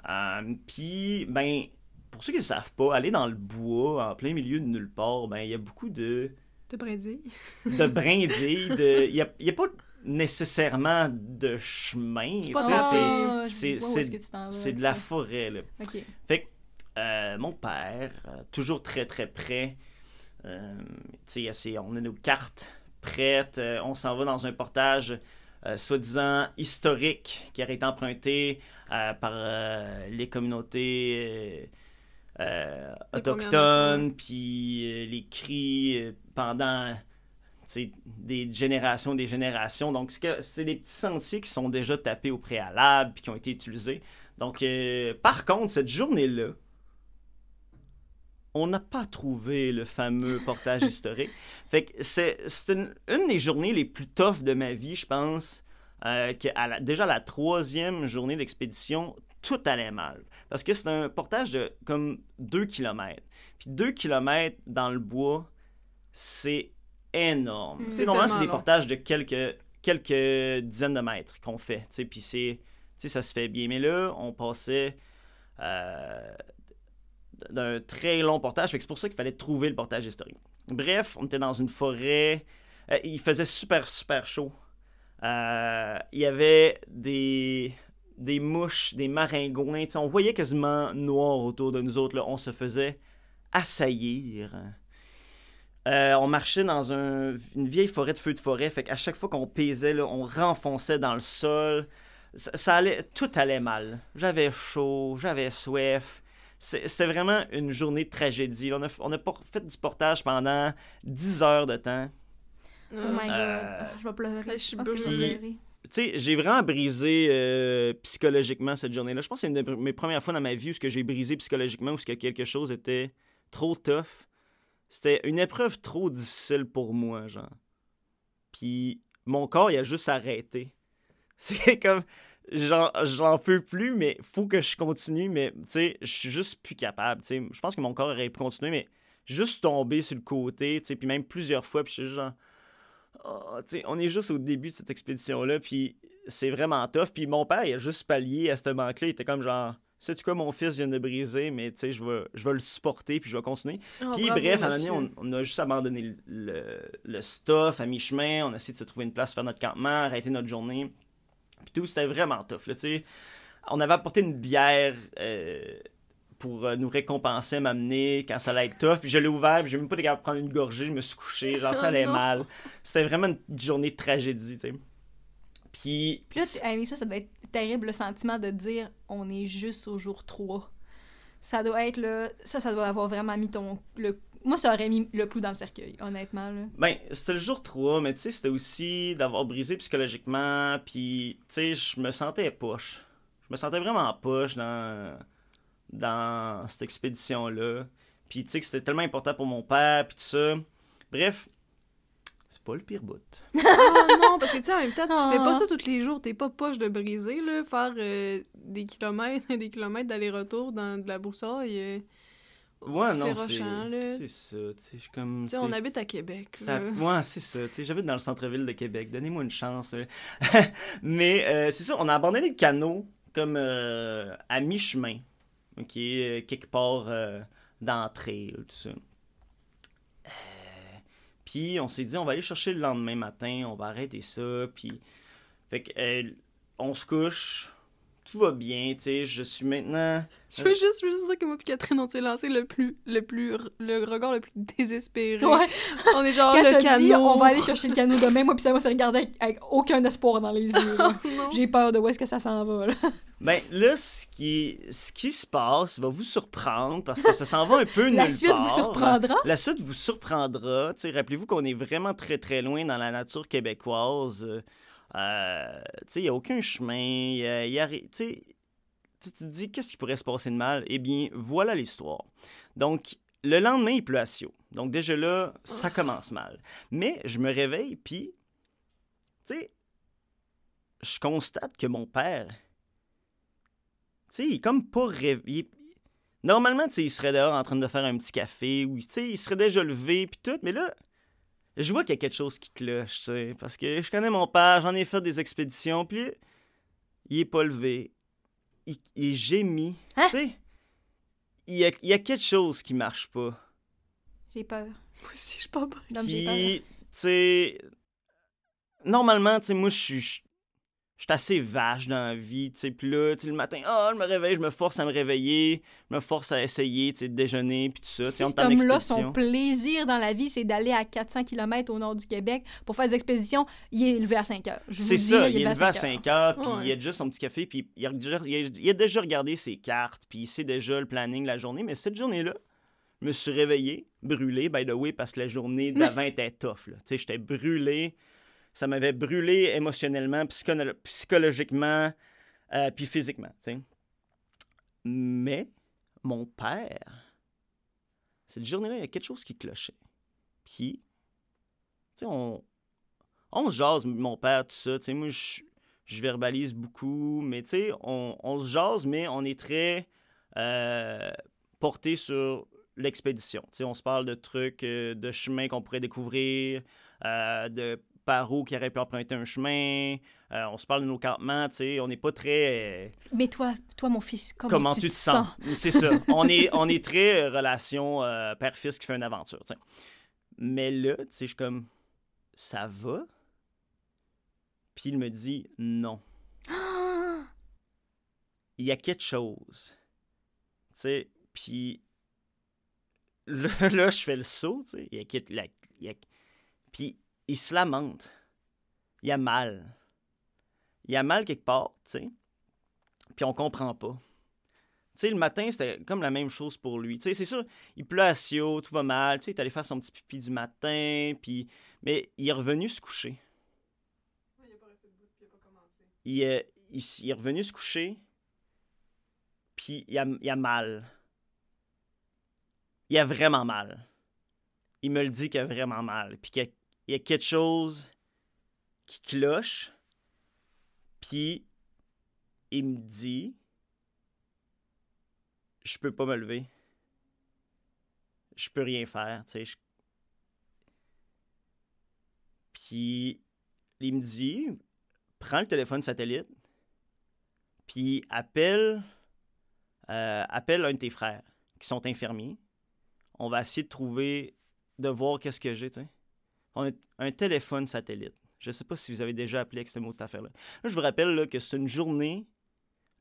Euh, puis, ben... Pour ceux qui ne savent pas, aller dans le bois, en plein milieu de nulle part, ben il y a beaucoup de... De brindilles. de brindilles. De... Il n'y a, a pas nécessairement de chemin. C'est pas grave. C'est, c'est, c'est, c'est de la forêt, là. OK. Fait que euh, mon père, toujours très, très près, euh, tu sais, on a nos cartes prêtes, euh, on s'en va dans un portage... Euh, soi-disant historique qui aurait été emprunté euh, par euh, les communautés euh, euh, autochtones, puis euh, les cris euh, pendant des générations, des générations. Donc, c'est, que, c'est des petits sentiers qui sont déjà tapés au préalable puis qui ont été utilisés. Donc, euh, par contre, cette journée-là, on n'a pas trouvé le fameux portage historique. Fait que c'est, c'est une, une des journées les plus tough de ma vie, je pense. Euh, que à la, déjà, la troisième journée d'expédition, tout allait mal. Parce que c'est un portage de comme deux kilomètres. Puis deux kilomètres dans le bois, c'est énorme. Mmh, c'est normalement, c'est des portages de quelques, quelques dizaines de mètres qu'on fait. T'sais, puis c'est, t'sais, ça se fait bien. Mais là, on passait... Euh, d'un très long portage, fait que c'est pour ça qu'il fallait trouver le portage historique. Bref, on était dans une forêt, euh, il faisait super, super chaud. Euh, il y avait des, des mouches, des maringouins, on voyait quasiment noir autour de nous autres, là. On se faisait assaillir. Euh, on marchait dans un, une vieille forêt de feu de forêt, fait qu'à chaque fois qu'on pesait, là, on renfonçait dans le sol, ça, ça allait, tout allait mal. J'avais chaud, j'avais soif. C'est, c'est vraiment une journée de tragédie. On a, on a fait du portage pendant dix heures de temps. Oh my God. Euh, je vais pleurer. Je, je pense que je vais pleurer. Tu sais, j'ai vraiment brisé euh, psychologiquement cette journée-là. Je pense que c'est une de mes premières fois dans ma vie où ce que j'ai brisé psychologiquement, où ce que quelque chose était trop tough. C'était une épreuve trop difficile pour moi, genre. Puis mon corps, il a juste arrêté. C'est comme... J'en, j'en peux plus, mais faut que je continue, mais tu sais, je suis juste plus capable, tu sais, je pense que mon corps aurait pu continuer, mais juste tomber sur le côté, tu sais, puis même plusieurs fois, puis je suis juste genre, oh, tu sais, on est juste au début de cette expédition-là, puis c'est vraiment tough, puis mon père, il a juste pallié à ce manque-là, il était comme genre, sais-tu quoi, mon fils vient de briser, mais tu sais, je vais, je vais le supporter, puis je vais continuer, oh, puis bravo, bref, à un moment donné, on, on a juste abandonné le, le, le stuff à mi-chemin, on a essayé de se trouver une place, faire notre campement, arrêter notre journée, puis tout, c'était vraiment tough, là, tu sais. On avait apporté une bière euh, pour nous récompenser, m'amener quand ça allait être tough, puis je l'ai ouvert, puis j'ai même pas été capable de prendre une gorgée, je me suis couché, genre ça allait oh mal. C'était vraiment une journée de tragédie, tu sais. Puis... Puis là, avec ça, ça doit être terrible, le sentiment de dire « on est juste au jour trois ». Ça doit être, là, ça, ça doit avoir vraiment mis ton... le Moi, ça aurait mis le clou dans le cercueil, honnêtement, là. Ben, c'était le jour trois, mais tu sais, c'était aussi d'avoir brisé psychologiquement, puis, tu sais, je me sentais poche. Je me sentais vraiment poche dans, dans cette expédition-là. Puis, tu sais, que c'était tellement important pour mon père, puis tout ça. Bref, c'est pas le pire bout. Ah non, parce que, tu sais, en même temps, tu ah. fais pas ça tous les jours, t'es pas poche de briser, là, faire euh, des kilomètres et des kilomètres d'aller-retour dans de la broussaille... Euh... Ouais, non, c'est ça, tu sais, comme... Tu sais, on habite à Québec. Ça, ouais, c'est ça, tu sais, j'habite dans le centre-ville de Québec, donnez-moi une chance. Mais euh, c'est ça, on a abandonné le canot comme euh, à mi-chemin, ok, euh, quelque part euh, d'entrée, tout ça. Euh, puis on s'est dit, on va aller chercher le lendemain matin, on va arrêter ça, puis... Fait que, euh, on se couche... Tout va bien, tu sais, je suis maintenant... Je veux euh... juste, juste dire que moi et Catherine, on s'est lancé le plus, le plus, le regard le plus désespéré. Ouais. On est genre, le canot... Dit, on va aller chercher le canot demain, moi puis ça, moi, ça regardait avec, avec aucun espoir dans les yeux. Oh, j'ai peur de où est-ce que ça s'en va, là. Ben, là, ce qui, ce qui se passe va vous surprendre, parce que ça s'en va un peu nulle part. La suite vous surprendra? La suite vous surprendra, tu sais, rappelez-vous qu'on est vraiment très, très loin dans la nature québécoise... Euh, tu sais, il n'y a aucun chemin, y a, y a, tu sais, tu te dis, qu'est-ce qui pourrait se passer de mal? Eh bien, voilà l'histoire. Donc, le lendemain, il pleut à Sio. Donc, déjà là, ça commence mal. Mais je me réveille, puis, tu sais, je constate que mon père, tu sais, il est comme pas réveillé. Normalement, tu sais, il serait dehors en train de faire un petit café, ou, tu sais, il serait déjà levé, puis tout, mais là... Je vois qu'il y a quelque chose qui cloche, tu sais, parce que je connais mon père, j'en ai fait des expéditions, puis il est pas levé, il, il gémit, hein? Tu sais, il y, a, il y a quelque chose qui marche pas. J'ai peur. Moi aussi, je suis pas bonne. Non, j'ai peur. Puis, tu sais, normalement, tu sais, moi, je suis... Je suis assez vache dans la vie, tu sais, puis là, tu sais, le matin, ah, oh, je me réveille, je me force à me réveiller, je me force à essayer, tu sais, de déjeuner, puis tout ça. Si cet homme-là, son plaisir dans la vie, c'est d'aller à quatre cents kilomètres au nord du Québec pour faire des expéditions, il est levé à cinq heures. C'est ça, il est levé à cinq heures, puis il a déjà son petit café, puis il a, il, a, il a déjà regardé ses cartes, puis il sait déjà le planning de la journée, mais cette journée-là, je me suis réveillé, brûlé, by the way, parce que la journée d'avant était tough, là. Tu sais, j'étais brûlé. Ça m'avait brûlé émotionnellement, psycholo- psychologiquement, euh, puis physiquement, tu sais. Mais mon père, cette journée-là, il y a quelque chose qui clochait. Puis, tu sais, on, on se jase, mon père, tout ça. Tu sais, moi, je, je verbalise beaucoup, mais tu sais, on, on se jase, mais on est très euh, porté sur l'expédition. Tu sais, on se parle de trucs, euh, de chemins qu'on pourrait découvrir, euh, de... par où qui aurait pu emprunter un chemin, euh, on se parle de nos campements, tu sais, on n'est pas très... Euh... Mais toi, toi, mon fils, comment, comment tu, tu te sens? sens? C'est ça, on est, on est très relation euh, père-fils qui fait une aventure, tu sais. Mais là, tu sais, je suis comme, ça va? Puis il me dit non. Il y a quelque chose, tu sais, puis là, là je fais le saut, tu sais, il y a quelque... La... A... Puis... Il se lamente. Il a mal. Il a mal quelque part, tu sais. Puis on comprend pas. Tu sais, le matin, c'était comme la même chose pour lui. Tu sais, c'est sûr, il pleut à Sio, tout va mal. Tu sais, il est allé faire son petit pipi du matin, puis... Mais il est revenu se coucher. Ouais, il est pas resté debout, puis il a pas commencé. Il est, il, il est revenu se coucher, puis il a, il a mal. Il a vraiment mal. Il me le dit qu'il a vraiment mal, puis qu'il a... Il y a quelque chose qui cloche, puis il me dit, je peux pas me lever, je peux rien faire, tu sais. Je... Puis il me dit, prends le téléphone satellite, puis appelle, euh, appelle un de tes frères qui sont infirmiers. On va essayer de trouver, de voir qu'est-ce que j'ai, tu sais. On a un téléphone satellite. Je ne sais pas si vous avez déjà appelé avec ce mot de cette affaire-là. Là, je vous rappelle là, que c'est une journée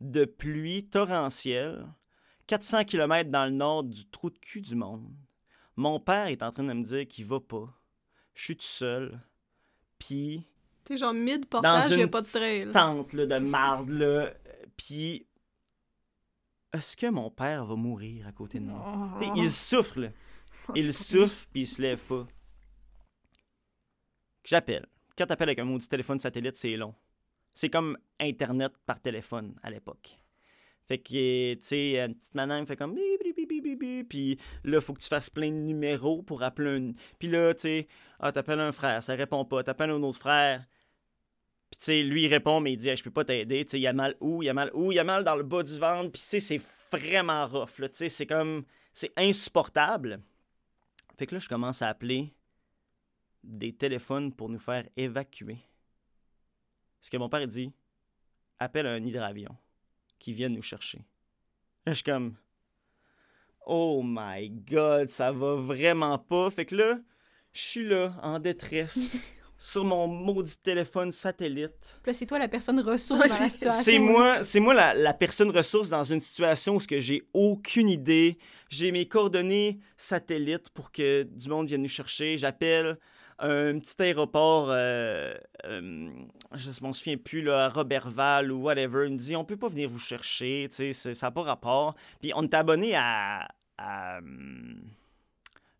de pluie torrentielle, quatre cents kilomètres dans le nord du trou de cul du monde. Mon père est en train de me dire qu'il va pas. Je suis tout seul. Puis... T'es genre mid-portage, il n'y a pas de trail. Dans une tente là, de marde, là. Puis... Est-ce que mon père va mourir à côté de moi? Oh. Il souffre, là. Oh, il souffre, puis il se lève pas. J'appelle. Quand t'appelles avec un maudit téléphone satellite, c'est long. C'est comme Internet par téléphone à l'époque. Fait que, tu sais, une petite madame fait comme... Puis là, faut que tu fasses plein de numéros pour appeler un... Puis là, tu sais, ah, t'appelles un frère, ça répond pas. T'appelles un autre frère. Puis tu sais, lui, il répond, mais il dit, hey, je peux pas t'aider. Tu sais, il y a mal où, il y a mal où, il y a mal dans le bas du ventre. Puis tu sais, c'est vraiment rough, là. Tu sais, c'est comme... C'est insupportable. Fait que là, je commence à appeler des téléphones pour nous faire évacuer. Ce que mon père dit, appelle un hydravion qui vienne nous chercher. Là, je suis comme, oh my God, ça va vraiment pas. Fait que là, je suis là, en détresse, sur mon maudit téléphone satellite. Puis là, c'est toi la personne ressource dans la situation. C'est moi, c'est moi la, la personne ressource dans une situation où j'ai aucune idée. J'ai mes coordonnées satellites pour que du monde vienne nous chercher. J'appelle un petit aéroport, euh, euh, je ne m'en souviens plus, là, à Roberval ou whatever. Il me dit, on ne peut pas venir vous chercher, tu sais, ça n'a pas rapport. Puis on est abonné à... à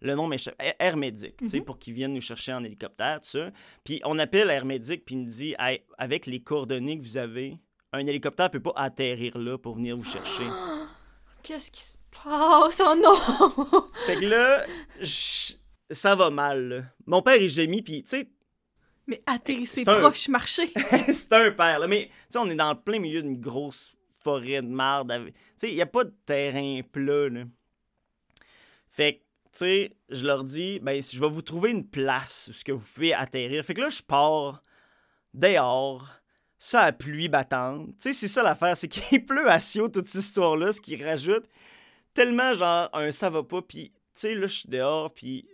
le nom m'échappe, Air Médic, tu sais, mm-hmm. pour qu'ils viennent nous chercher en hélicoptère, tout ça. Puis on appelle Air Médic, puis il me dit, hey, avec les coordonnées que vous avez, un hélicoptère ne peut pas atterrir là pour venir vous chercher. Qu'est-ce qui se passe? Oh non! Fait que là, je... ça va mal, là. Mon père, il gémit, puis tu sais... Mais atterrissez proche, un... marchez! C'est un père, là. Mais tu sais, on est dans le plein milieu d'une grosse forêt de marde. Avec... Tu sais, il n'y a pas de terrain plat, là. Fait que tu sais, je leur dis, ben, je vais vous trouver une place où ce que vous pouvez atterrir. Fait que là, je pars dehors, ça à pluie battante. Tu sais, c'est ça l'affaire, c'est qu'il pleut à Sio toute cette histoire-là, ce qui rajoute tellement, genre, un ça va pas. Puis, tu sais, là, je suis dehors, puis,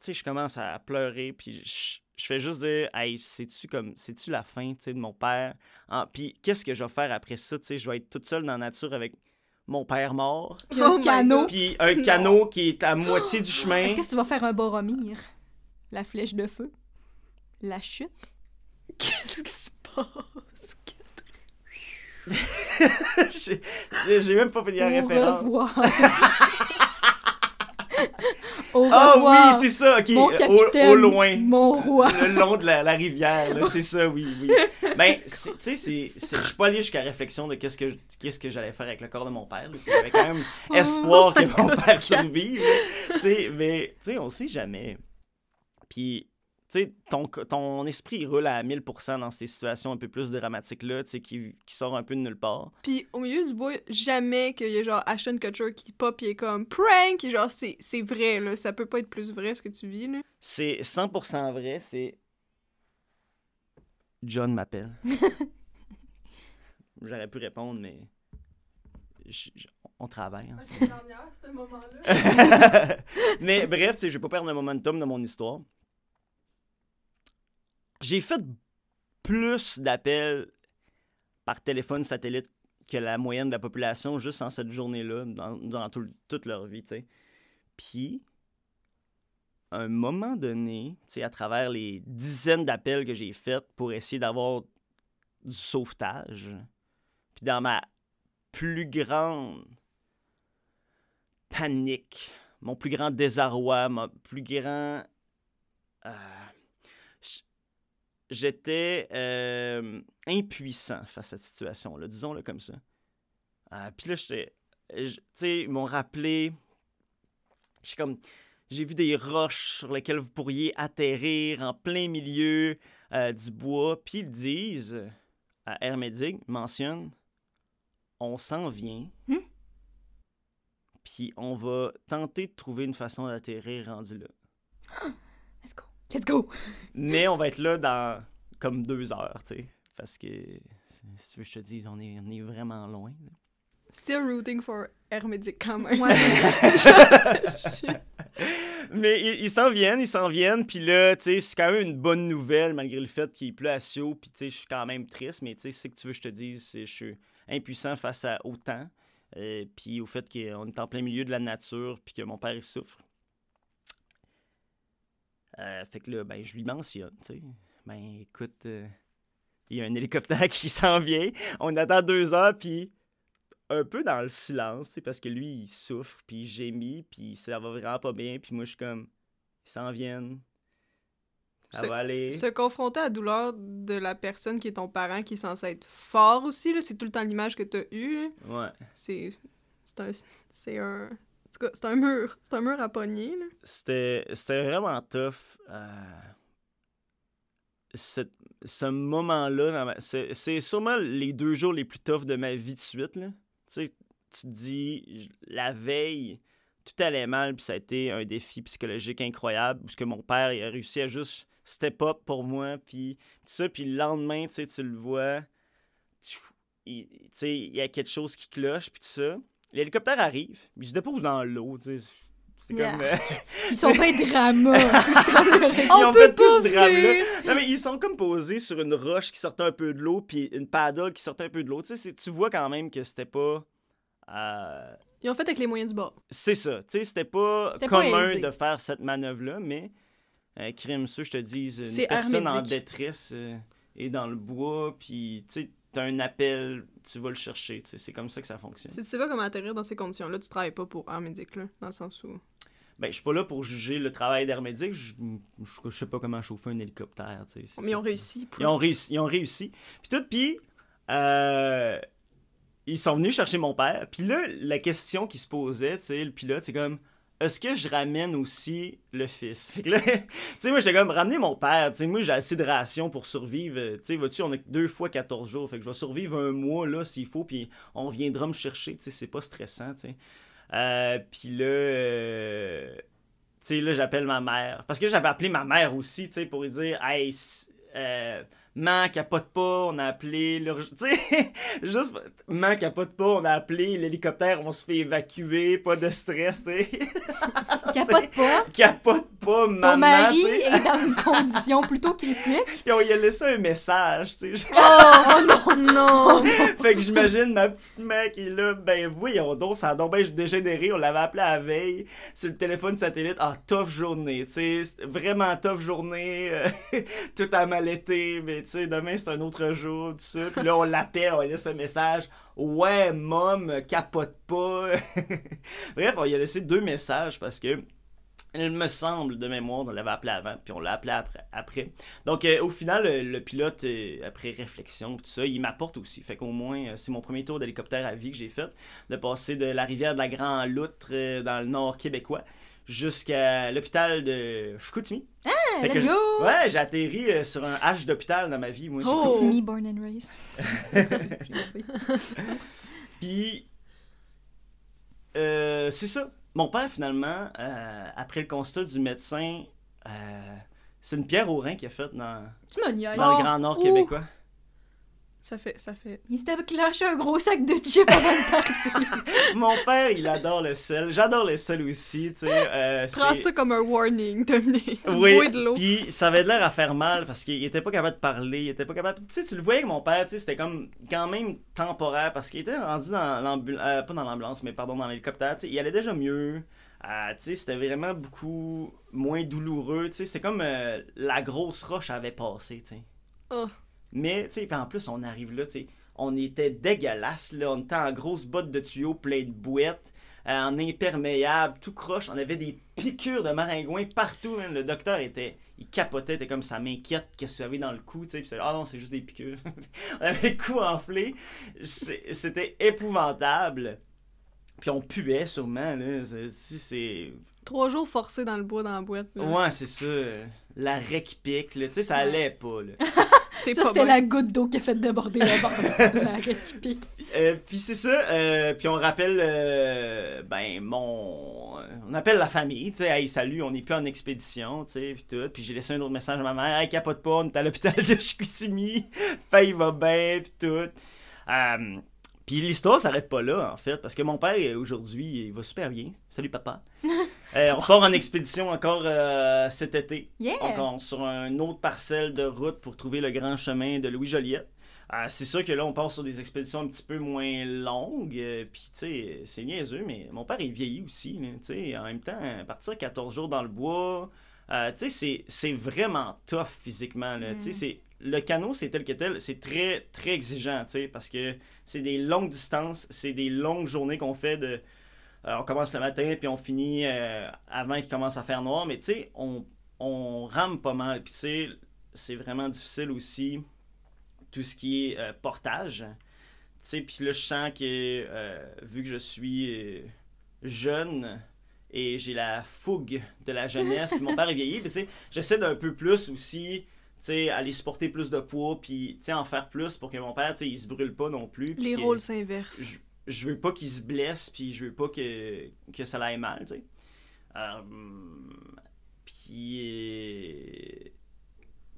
tu sais, je commence à pleurer, puis je fais juste dire, hey, c'est-tu comme, c'est-tu la fin, tu sais, de mon père? Ah, puis, qu'est-ce que je vais faire après ça? Tu sais, je vais être toute seule dans la nature avec mon père mort. Puis un oh canot. Puis un canot non. qui est à moitié oh. du chemin. Est-ce que tu vas faire un Boromir? La flèche de feu? La chute? Qu'est-ce qui se passe? j'ai, j'ai même pas fait la référence. Au revoir. Au revoir. Oh oui, c'est ça. Okay. Mon capitaine, au, au loin. Mon roi. Le long de la, la rivière. Là, c'est ça, oui, oui. Ben, tu sais, c'est, c'est, je suis pas allé jusqu'à la réflexion de qu'est-ce que, qu'est-ce que j'allais faire avec le corps de mon père. J'avais quand même espoir oh, que mon God, père survive. Tu sais, mais tu sais, on sait jamais. Puis, tu sais, ton, ton esprit il roule à mille pour cent dans ces situations un peu plus dramatiques-là, tu sais, qui, qui sort un peu de nulle part. Puis, au milieu du bois, jamais qu'il y ait genre Ashton Kutcher qui pop et est comme prank. Et genre, c'est, c'est vrai, là. Ça peut pas être plus vrai ce que tu vis, là. C'est cent pour cent vrai. C'est. John m'appelle. J'aurais pu répondre, mais je, je, on travaille en ce moment. C'est dernière, ce moment-là. Mais bref, je ne vais pas perdre le momentum de mon histoire. J'ai fait plus d'appels par téléphone satellite que la moyenne de la population juste en cette journée-là, dans, dans tout, toute leur vie. T'sais. Puis... à un moment donné, à travers les dizaines d'appels que j'ai faits pour essayer d'avoir du sauvetage, puis dans ma plus grande panique, mon plus grand désarroi, mon plus grand... Euh, j'étais euh, impuissant face à cette situation-là, disons-le comme ça. Euh, puis là, j'étais... Tu sais, ils m'ont rappelé... Je suis comme... J'ai vu des roches sur lesquelles vous pourriez atterrir en plein milieu euh, du bois. Puis ils disent, à Air Médic, mentionne, on s'en vient. Hmm? Puis on va tenter de trouver une façon d'atterrir rendu là. Let's go. Let's go. Mais on va être là dans comme deux heures, tu sais. Parce que, si tu veux que je te dise, on est, on est vraiment loin. Là. Still rooting for Air Médic quand même. Ouais. Mais ils, ils s'en viennent, ils s'en viennent. Puis là, tu sais, c'est quand même une bonne nouvelle malgré le fait qu'il pleut à Sio. Puis tu sais, je suis quand même triste. Mais tu sais, c'est que tu veux que je te dise, je suis impuissant face à autant. Euh, puis au fait qu'on est en plein milieu de la nature. Puis que mon père, il souffre. Euh, fait que là, ben, je lui mentionne, tu sais. Ben, écoute, euh, il y a un hélicoptère qui s'en vient. On attend deux heures, puis... un peu dans le silence, parce que lui, il souffre, puis il gémit, puis ça va vraiment pas bien, puis moi, je suis comme, ils s'en viennent, ça se, va aller. Se confronter à la douleur de la personne qui est ton parent, qui est censé être fort aussi, là, c'est tout le temps l'image que t'as eue. Ouais. C'est, c'est un... c'est un... en tout cas, c'est un mur. C'est un mur à pogner, là. C'était, c'était vraiment tough. Euh... Cette, ce moment-là, dans ma, c'est, c'est sûrement les deux jours les plus toughs de ma vie de suite, là. Tu sais, tu te dis, la veille, tout allait mal, puis ça a été un défi psychologique incroyable, parce que mon père, il a réussi à juste step up pour moi, puis tout ça, puis le lendemain, tu sais, tu le vois, tu sais, il y a quelque chose qui cloche, puis tout ça. L'hélicoptère arrive, il se dépose dans l'eau, tu sais. C'est yeah. comme... Euh... Ils sont pas dramas. Ils ont fait tout ce drame-là. Non, mais ils sont comme posés sur une roche qui sortait un peu de l'eau, puis une paddle qui sortait un peu de l'eau. Tu sais, tu vois quand même que c'était pas... Euh... Ils ont fait avec les moyens du bord. C'est ça. Tu sais, c'était pas c'était commun pas de faire cette manœuvre-là, mais... Euh, crime, ceux, je te dis, une c'est personne en détresse euh, est dans le bois, puis tu sais... un appel, tu vas le chercher. T'sais. C'est comme ça que ça fonctionne. Si tu sais pas comment atterrir dans ces conditions-là, tu travailles pas pour Air Médic, là, dans le sens où... Ben, je suis pas là pour juger le travail d'Air Médic. Je, je, je sais pas comment chauffer un hélicoptère. C'est Mais ils ont, réussi, ils ont réussi. Ils ont réussi. Puis tout, puis... Euh, ils sont venus chercher mon père. Puis là, la question qui se posait, t'sais, le pilote, c'est comme... Est-ce que je ramène aussi le fils? Fait que là, tu sais, moi, j'étais comme, ramener mon père. Tu sais, moi, j'ai assez de rations pour survivre. Tu sais, vois-tu, on a deux fois quatorze jours. Fait que je vais survivre un mois, là, s'il faut, puis on viendra me chercher. Tu sais, c'est pas stressant, tu sais. Euh, puis là, euh, tu sais, là, j'appelle ma mère. Parce que j'avais appelé ma mère aussi, tu sais, pour lui dire, hey, euh, man, capote pas, on a appelé. Leur... Tu sais, juste, man, capote pas, on a appelé l'hélicoptère, on se fait évacuer, pas de stress, tu sais. Capote pas. Capote pas, maman. Ton mari t'sais. Est dans une condition plutôt critique. Yo, il a laissé un message, tu sais. Oh, oh non, non. Fait que j'imagine ma petite mère qui est là, ben voyons donc, ça a donc ben dégénéré, on l'avait appelé à la veille sur le téléphone satellite. Ah, tough journée, tu sais. Vraiment tough journée. Tout amaletté, mais tu sais, demain c'est un autre jour, tout ça. Puis là, on l'appelle, on laisse un message. Ouais, mom, capote pas. Bref, on y a laissé deux messages parce que, il me semble, de mémoire, on l'avait appelé avant, puis on l'a appelé après. après. Donc, euh, au final, le, le pilote, euh, après réflexion, tout ça, il m'apporte aussi. Fait qu'au moins, euh, c'est mon premier tour d'hélicoptère à vie que j'ai fait, de passer de la rivière de la Grande Loutre, euh, dans le nord québécois, jusqu'à l'hôpital de Chicoutimi. Ah, fait let's que, go! Ouais, j'ai atterri euh, sur un H d'hôpital dans ma vie, moi. Oh. Chicoutimi, born and raised. Puis, euh, c'est ça. Mon père, finalement, euh, après le constat du médecin, euh, c'est une pierre au rein qu'il a faite dans, dans le Grand Nord Ouh. Québécois. Ça fait, ça fait... Il s'était clenché un gros sac de chips avant de partir. Mon père, il adore le sel. J'adore le sel aussi, tu sais. Euh, Prends c'est... ça comme un warning, Dominique. Oui, de l'eau. Puis ça avait de l'air à faire mal parce qu'il était pas capable de parler, il était pas capable... Tu sais, tu le voyais que mon père, tu sais, c'était comme quand même temporaire parce qu'il était rendu dans l'ambulance... Euh, pas dans l'ambulance, mais pardon, dans l'hélicoptère, tu sais. Il allait déjà mieux. Euh, tu sais, c'était vraiment beaucoup moins douloureux, tu sais. C'est comme euh, la grosse roche avait passé, tu sais. Oh. Mais, tu sais, en plus, on arrive là, tu sais, on était dégueulasse, là, on était en grosses bottes de tuyaux plein de bouettes, euh, en imperméable, tout croche, on avait des piqûres de maringouin partout, hein. Le docteur était, il capotait, était comme, ça m'inquiète, qu'est-ce que tu avais dans le cou, tu sais, puis c'est, ah non, c'est juste des piqûres. On avait le cou enflé, c'est, c'était épouvantable, puis on puait sûrement, là, c'est... c'est... Trois jours forcés dans le bois, dans la boîte. Là. Ouais, c'est ça, la rec pique, là, tu sais, ça allait pas, là. C'est ça, c'était bon. La goutte d'eau qui a fait déborder la barbe. euh, puis c'est ça. Euh, puis on rappelle, euh, ben, mon... On appelle la famille, tu sais. Hey, salut, on n'est plus en expédition, tu sais, puis tout. Puis j'ai laissé un autre message à ma mère. Hey, capote pas, on est à l'hôpital de Chicoutimi. Fait, il va bien, puis tout. Euh, puis l'histoire s'arrête pas là, en fait, parce que mon père, aujourd'hui, il va super bien. Salut, papa. Euh, on part en expédition encore euh, cet été. Yeah. Encore sur une autre parcelle de route pour trouver le grand chemin de Louis Jolliet. Euh, c'est sûr que là, on part sur des expéditions un petit peu moins longues. Euh, Puis, tu sais, c'est niaiseux, mais mon père, il vieillit aussi. Hein, tu sais, en même temps, partir quatorze jours dans le bois, euh, tu sais, c'est, c'est vraiment tough physiquement. Là, mm. Tu sais, le canot, c'est tel que tel, c'est très, très exigeant, tu sais, parce que c'est des longues distances, c'est des longues journées qu'on fait de... Euh, on commence le matin, puis on finit euh, avant qu'il commence à faire noir. Mais tu sais, on, on rame pas mal. Puis tu sais, c'est vraiment difficile aussi, tout ce qui est euh, portage. Tu sais, puis là, je sens que, euh, vu que je suis euh, jeune et j'ai la fougue de la jeunesse, puis mon père est vieilli, puis tu sais, j'essaie d'un peu plus aussi... T'sais, aller supporter plus de poids, puis en faire plus pour que mon père, t'sais, il se brûle pas non plus. Les rôles s'inversent. je veux pas qu'il se blesse, puis je veux pas que, que ça l'aille mal, tu sais. Euh, puis...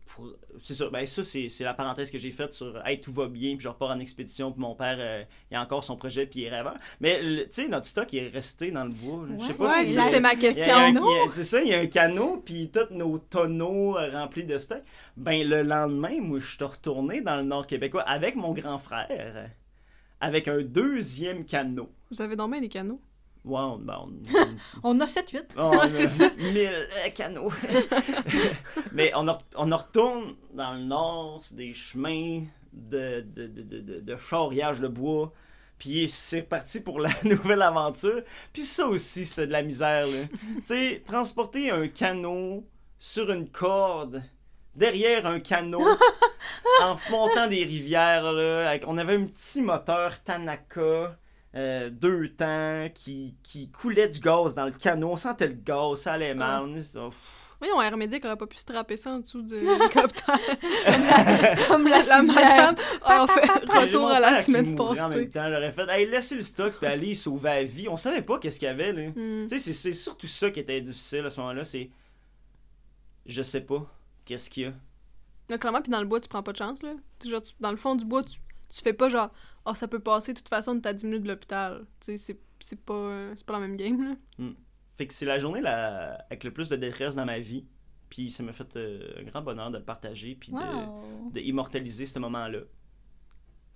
Pour, c'est ça, ben ça, c'est, c'est la parenthèse que j'ai faite sur « Hey, tout va bien, puis je repars en expédition, puis mon père, euh, il a encore son projet, puis il est rêveur. » Mais, tu sais, notre stock, il est resté dans le bois. Ouais, je sais pas ouais, si... Ouais, c'était ma question. Un, a, c'est ça, il y a un canot, puis tous nos tonneaux remplis de stock. Ben, le lendemain, moi, je suis retourné dans le Nord québécois avec mon grand frère... avec un deuxième canot. Vous avez dans main des canots? Ouais, on... Ben on... on a sept huit. On a mille canots. Mais on, a, on a retourne dans le nord, sur des chemins de, de, de, de, de, de charriage de bois, puis c'est parti pour la nouvelle aventure. Puis ça aussi, c'était de la misère, là. Tu sais, transporter un canot sur une corde... derrière un canot, en montant des rivières, là, avec, on avait un petit moteur Tanaka, euh, deux temps, qui, qui coulait du gaz dans le canot. On sentait le gaz, ça allait mal. Ouais. On... Voyons, Air Médic n'aurait pas pu se trapper ça en dessous de l'hélicoptère. Comme la, la madame a fait retour à la semaine passée. En même temps, j'aurais fait, hey, laissez le stock, puis allez sauver la vie. On savait pas qu'est-ce qu'il y avait, là. Mm. Tu sais, c'est, c'est surtout ça qui était difficile à ce moment-là, c'est... Je sais pas. Qu'est-ce qu'il y a? Là, clairement, puis dans le bois, tu prends pas de chance, là. Genre, tu, dans le fond du bois, tu, tu fais pas genre, ah, oh, ça peut passer, de toute façon, t'as dix minutes de l'hôpital. Tu sais, c'est, c'est pas, c'est pas la même game, là. Mm. Fait que c'est la journée là, avec le plus de détresse dans ma vie, puis ça m'a fait euh, un grand bonheur de le partager, puis wow. de, de immortaliser ce moment-là.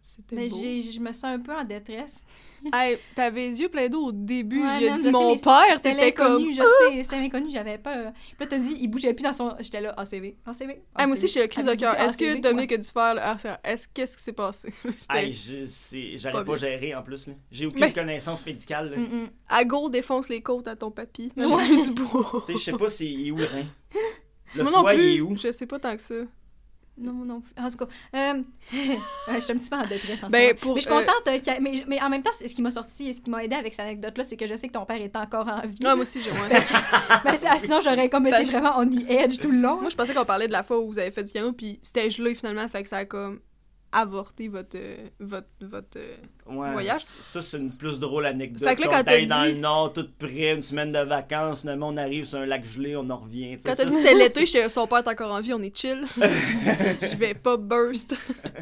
C'était mais beau. J'ai, je me sens un peu en détresse. Hey, t'avais les yeux pleins d'eau au début. Ouais, il a non, dit mon sais, père, c'était l'inconnu, comme... je sais, c'était l'inconnu, j'avais peur. Puis là, t'as dit, il bougeait plus dans son... J'étais là, A C V, A C V, A C V. Hey, moi aussi, j'ai eu crise de cœur. Est-ce que Dominique a dû faire le A C V? Est-ce qu'est-ce qui s'est passé? Hey, je sais, j'arrive pas, pas gérer en plus. Là. J'ai aucune mais... connaissance médicale. À go, défonce les côtes à ton papy. Je du bois. Tu sais, je sais pas s'il est où le rein. Le foie, il est où? Je sais pas tant que ça. Non, non plus. En tout cas, euh, je suis un petit peu en détresse en ben, ce moment. Pour, mais je suis contente. Euh, a, mais, mais en même temps, ce qui m'a sorti et ce qui m'a aidé avec cette anecdote-là, c'est que je sais que ton père est encore en vie. Non, moi aussi, j'ai moins. ben, ah, sinon, j'aurais comme été vraiment on the edge tout le long. Moi, je pensais qu'on parlait de la fois où vous avez fait du canot, puis c'était gelé finalement, fait que ça a comme avorté votre, euh, votre, votre euh, ouais, voyage. Ça, c'est une plus drôle anecdote. Fait que là, quand t'as dit... dans le nord, tout près, une semaine de vacances, finalement, on arrive sur un lac gelé, on en revient. Quand t'as dit c'est l'été, j'étais, son père est encore en vie, on est chill. Je vais pas burst,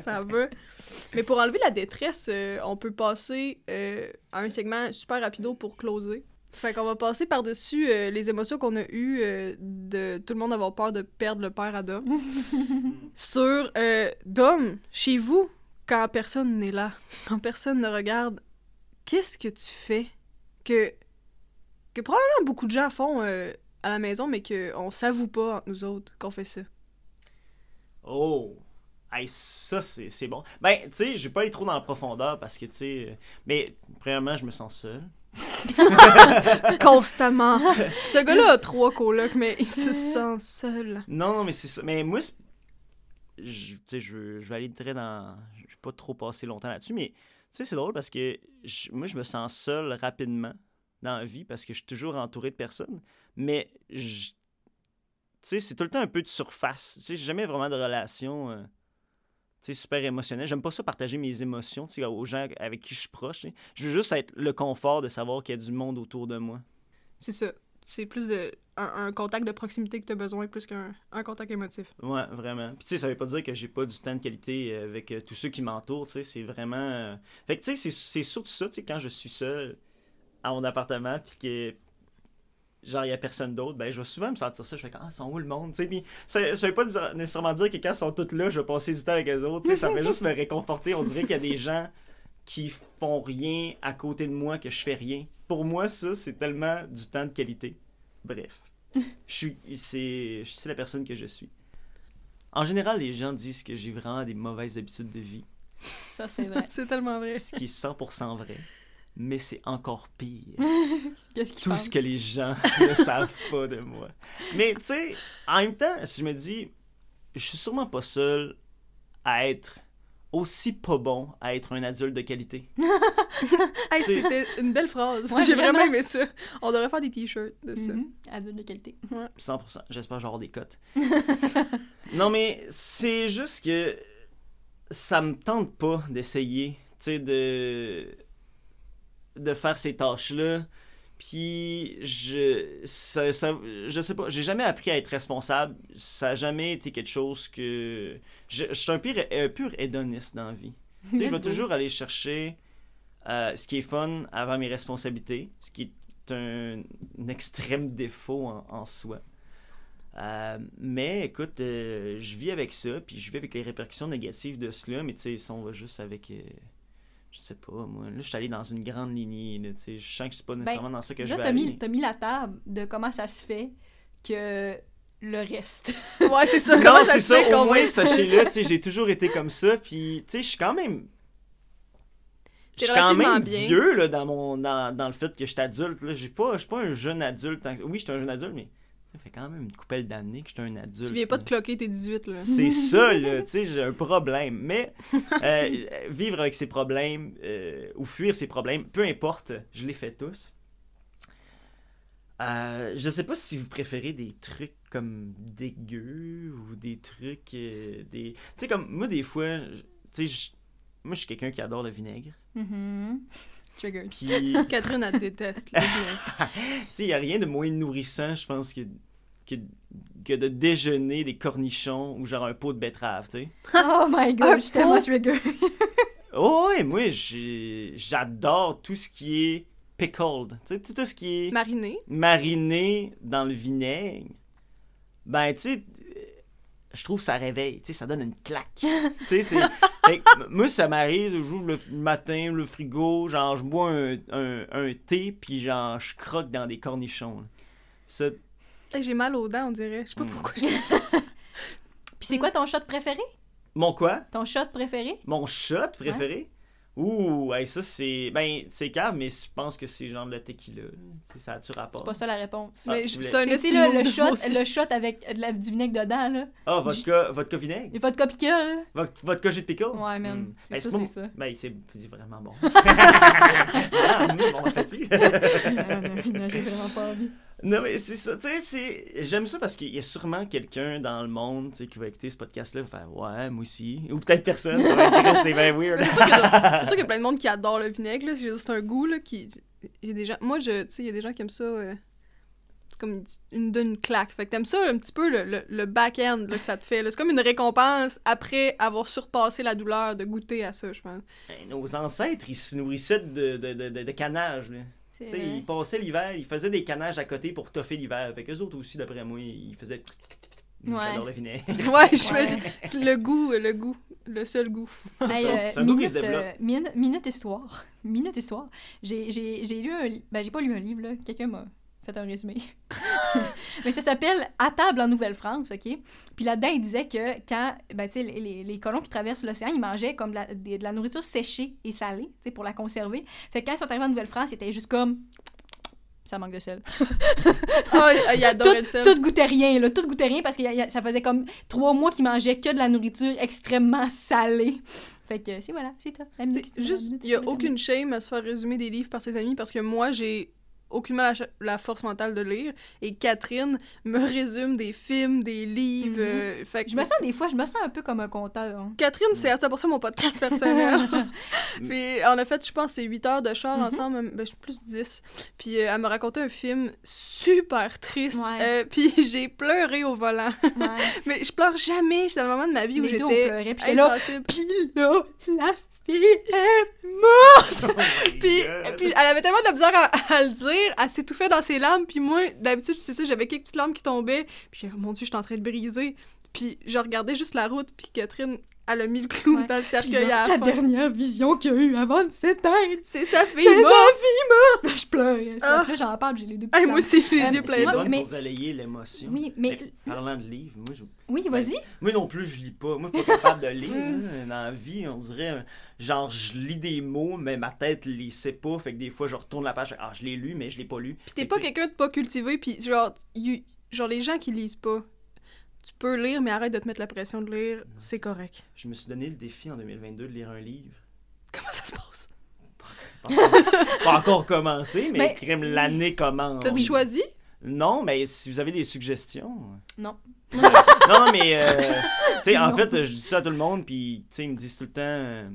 ça va. Mais pour enlever la détresse, euh, on peut passer euh, à un segment super rapido pour closer. Fait qu'on va passer par-dessus euh, les émotions qu'on a eues euh, de tout le monde avoir peur de perdre le père à Dom. Sur euh, Dom, chez vous, quand personne n'est là, quand personne ne regarde, qu'est-ce que tu fais que, que probablement beaucoup de gens font euh, à la maison, mais qu'on s'avoue pas entre nous autres qu'on fait ça? Oh! Hey, ça, c'est, c'est bon. Ben, tu sais, je vais pas aller trop dans la profondeur parce que, tu sais... Euh, mais, premièrement, je me sens seul. Constamment. Ce gars-là a trois colocs, mais il se sent seul. Non, non, mais c'est ça. Mais moi, je, tu sais, je, je vais aller très dans... Je vais pas trop passer longtemps là-dessus, mais, tu sais, c'est drôle parce que je, moi, je me sens seul rapidement dans la vie parce que je suis toujours entouré de personnes, mais, je, tu sais, c'est tout le temps un peu de surface. Tu sais, j'ai jamais vraiment de relation... Euh, tu sais, super émotionnel. J'aime pas ça partager mes émotions, tu sais, aux gens avec qui je suis proche, tu sais. Je veux juste être le confort de savoir qu'il y a du monde autour de moi. C'est ça. C'est plus de, un, un contact de proximité que t'as besoin, plus qu'un un contact émotif. Ouais, vraiment. Puis tu sais, ça veut pas dire que j'ai pas du temps de qualité avec euh, tous ceux qui m'entourent, tu sais. C'est vraiment... Euh... Fait que tu sais, c'est, c'est surtout ça, tu sais, quand je suis seul à mon appartement, puis que... genre, il y a personne d'autre, ben, je vais souvent me sentir ça. Je fais comme, ah, ils sont où le monde? Tu sais, puis ça, ça veut pas dire, nécessairement dire que quand ils sont tous là, je vais passer du temps avec eux autres. Tu sais, ça fait juste me réconforter. On dirait qu'il y a des gens qui font rien à côté de moi, que je fais rien. Pour moi, ça, c'est tellement du temps de qualité. Bref. Je suis, c'est, c'est la personne que je suis. En général, les gens disent que j'ai vraiment des mauvaises habitudes de vie. Ça, c'est vrai. C'est tellement vrai. Ce qui est cent pour cent vrai. Mais c'est encore pire. Qu'est-ce qu'il Tout pense? Ce que les gens ne savent pas de moi. Mais tu sais, en même temps, si je me dis, je suis sûrement pas seul à être aussi pas bon à être un adulte de qualité. Hey, c'était une belle phrase. Ouais, j'ai vraiment aimé ça. On devrait faire des t-shirts de ça. Mm-hmm. Adulte de qualité. Ouais. cent pour cent. J'espère que j'aurai des cotes. Non, mais c'est juste que ça me tente pas d'essayer, tu sais, de... de faire ces tâches-là. Puis, je ça, ça, je sais pas, j'ai jamais appris à être responsable. Ça a jamais été quelque chose que... Je, je suis un, pire, un pur hédoniste dans la vie. Tu sais, je vais toujours aller chercher euh, ce qui est fun avant mes responsabilités, ce qui est un, un extrême défaut en, en soi. Euh, mais écoute, euh, je vis avec ça, puis je vis avec les répercussions négatives de cela, mais tu sais, si on va juste avec... Euh, je sais pas, moi, là, je suis allé dans une grande lignée, là, tu sais, je sens que c'est pas nécessairement ben, dans ça que là, je vais aller. Là, t'as mis la table de comment ça se fait que le reste. Ouais, c'est ça, non, comment ça se ça, fait qu'on va... Non, c'est ça, au moins, sachez-le, tu sais, j'ai toujours été comme ça, puis, tu sais, je suis quand même... Je suis quand même bien. vieux, là, dans, mon, dans, dans le fait que je suis adulte, là, je suis pas, pas un jeune adulte. Oui, je suis un jeune adulte, mais... Ça fait quand même une coupelle d'années que j'étais un adulte. Tu viens pas de cloquer tes dix-huit, là. C'est ça, là. Tu sais, j'ai un problème. Mais euh, vivre avec ses problèmes euh, ou fuir ses problèmes, peu importe, je les fais tous. Euh, je sais pas si vous préférez des trucs comme dégueux ou des trucs... Euh, des... Tu sais, comme moi, des fois, tu sais, moi, je suis quelqu'un qui adore le vinaigre. Mm-hmm. Trigger. Puis... Catherine, elle déteste. Tu sais, il n'y a rien de moins nourrissant, je pense, que, que, que de déjeuner des cornichons ou genre un pot de betterave, tu sais. Oh my God, je suis tellement trigger. Oh ouais, moi, j'ai... j'adore tout ce qui est pickled. Tu sais, tout ce qui est... Mariné. Mariné dans le vinaigre. Ben, tu sais... Je trouve que ça réveille, tu sais, ça donne une claque. Tu sais, c'est... Fait, moi, ça m'arrive, je joue le matin, le frigo, genre, je bois un, un, un thé, puis genre, je croque dans des cornichons. Ça... Hey, j'ai mal aux dents, on dirait. Je sais pas mm. pourquoi. Je... puis c'est quoi ton shot préféré? Mon quoi? Ton shot préféré? Mon shot préféré? Ouais. Ouh, hey, ça, c'est... Ben, c'est calme, mais je pense que c'est genre de la tequila. T'sais, ça a-tu rapport? C'est pas ça la réponse. Ah, mais je, c'est un c'est là, le, shot, le shot avec de la, du vinaigre dedans, là. Ah, oh, vodka, du... vodka vinaigre? Et vodka pickle. Vodka jus de pickle? Ouais, même. Mm. C'est, ben, c'est ça, c'est ça. Ben, c'est, c'est vraiment bon. Ah, nous, on a fait-tu? Non, non, non, j'ai vraiment pas envie. Non, mais c'est ça. Tu sais, c'est... J'aime ça parce qu'il y a sûrement quelqu'un dans le monde qui va écouter ce podcast-là et va faire « Ouais, moi aussi. » Ou peut-être personne. Ça va être bien weird. C'est sûr qu'il y a plein de monde qui adore le vinaigre. Là. C'est un goût là, qui... Il y a des gens... Moi, je... tu sais, il y a des gens qui aiment ça... Euh... C'est comme une donne une claque. Fait que t'aimes ça un petit peu le, le, le back-end là, que ça te fait. Là. C'est comme une récompense après avoir surpassé la douleur de goûter à ça, je pense. Ben, nos ancêtres, ils se nourrissaient de, de, de, de, de canage, là. T'sais, ils passaient l'hiver, ils faisaient des cannages à côté pour toffer l'hiver. Fait qu'eux autres aussi, d'après moi, ils faisaient... Ouais. J'adore le vinaigre. Ouais, je ouais. C'est le goût, le goût, le seul goût. Hey, euh, c'est un minute, goût euh, minute, minute histoire. Minute histoire. J'ai, j'ai, j'ai lu un... Ben, j'ai pas lu un livre, là. Quelqu'un m'a fait un résumé. Mais ça s'appelle « À table en Nouvelle-France », OK? Puis là-dedans, il disait que quand... Ben, tu sais, les, les, les colons qui traversent l'océan, ils mangeaient comme de la, de, de la nourriture séchée et salée, tu sais, pour la conserver. Fait que quand ils sont arrivés en Nouvelle-France, ils étaient juste comme... Ça manque de sel. Oh, il adorait tout, le sel. Tout goûtait rien, là. Tout goûtait rien parce que y a, ça faisait comme trois mois qu'ils mangeaient que de la nourriture extrêmement salée. Fait que c'est voilà, c'est ça. C'est juste, il n'y a aucune shame à se faire résumer des livres par ses amis parce que moi, j'ai... aucunement la, la force mentale de lire et Catherine me résume des films, des livres. Mm-hmm. Euh, fait que je me sens des fois, je me sens un peu comme un conteur. Hein. Catherine, mm. c'est à cent pour cent mon podcast personnel. Puis en fait, je pense c'est huit heures de char mm-hmm. ensemble, ben, plus dix. Puis euh, elle me racontait un film super triste. Ouais. Euh, puis j'ai pleuré au volant. Ouais. Mais je pleure jamais, c'est le moment de ma vie Les où j'étais pleurait, puis là, puis là, la fille est morte! Oh puis, puis elle avait tellement de la misère à, à le dire. Elle s'étouffait dans ses larmes, puis moi, d'habitude, c'est ça, j'avais quelques petites larmes qui tombaient, puis oh, mon Dieu, je suis en train de briser. Puis je regardais juste la route, puis Catherine, elle a mis le clou ouais. dans le cercueil là, à la, la dernière vision qu'il y a eu avant de s'éteindre, c'est sa fille morte! C'est mort. sa fille morte! Je pleurais. Ah. Après, j'en parle, j'ai les deux petites larmes. Moi aussi, j'ai les yeux pleins d'eau. Mais... pour relayer l'émotion. Oui, mais... mais... Parlant de livres, moi, je... Oui, vas-y. Ben, moi non plus, je lis pas. Moi, je suis pas capable de lire. Hein. Dans la vie, on dirait... Genre, je lis des mots, mais ma tête les sait pas. Fait que des fois, je retourne la page. Ah, je l'ai lu, mais je l'ai pas lu. Puis t'es fait pas que quelqu'un de pas cultivé. Puis genre, you... genre, les gens qui lisent pas, tu peux lire, mais arrête de te mettre la pression de lire. Non. C'est correct. Je me suis donné le défi en deux mille vingt-deux de lire un livre. Comment ça se passe? Pas encore, pas encore commencé, mais, mais crème, l'année commence. T'as-tu choisi? Non, mais si vous avez des suggestions... Non. Euh, non, mais... Euh, tu sais, en fait, je dis ça à tout le monde, puis tu sais, ils me disent tout le temps... Euh,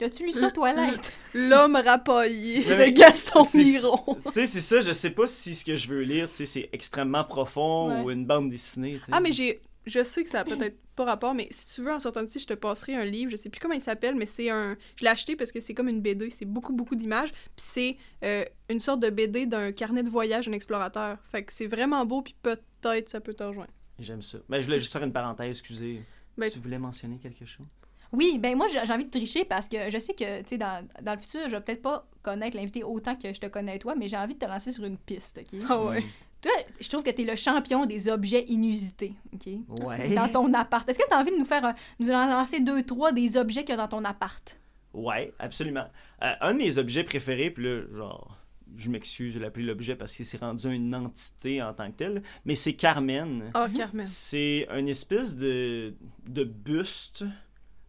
T'as-tu lu ça, toilette? L'homme rapaillé de Gaston Miron. Tu sais, c'est ça, je sais pas si ce que je veux lire, tu sais, c'est extrêmement profond ouais. ou une bande dessinée. T'sais. Ah, mais j'ai. Je sais que ça a peut-être pas rapport, mais si tu veux, en sortant d'ici, je te passerai un livre, je sais plus comment il s'appelle, mais c'est un... Je l'ai acheté parce que c'est comme une B D, c'est beaucoup, beaucoup d'images, puis c'est euh, une sorte de B D d'un carnet de voyage d'un explorateur. Fait que c'est vraiment beau, puis peut-être ça peut te rejoindre. J'aime ça. Mais ben, je voulais juste faire une parenthèse, excusez. Ben, tu voulais mentionner quelque chose? Oui, ben moi, j'ai envie de tricher parce que je sais que, tu sais, dans, dans le futur, je vais peut-être pas connaître l'invité autant que je te connais toi, mais j'ai envie de te lancer sur une piste, OK? Ah ouais. Toi, je trouve que t'es le champion des objets inusités, OK? Ouais. Dans ton appart. Est-ce que t'as envie de nous faire, un, nous lancer deux, trois des objets qu'il y a dans ton appart? Ouais, absolument. Euh, un de mes objets préférés, puis là, genre, je m'excuse de l'appeler l'objet parce qu'il s'est rendu une entité en tant que telle, mais c'est Carmen. Ah, oh, Carmen. C'est une espèce de, de buste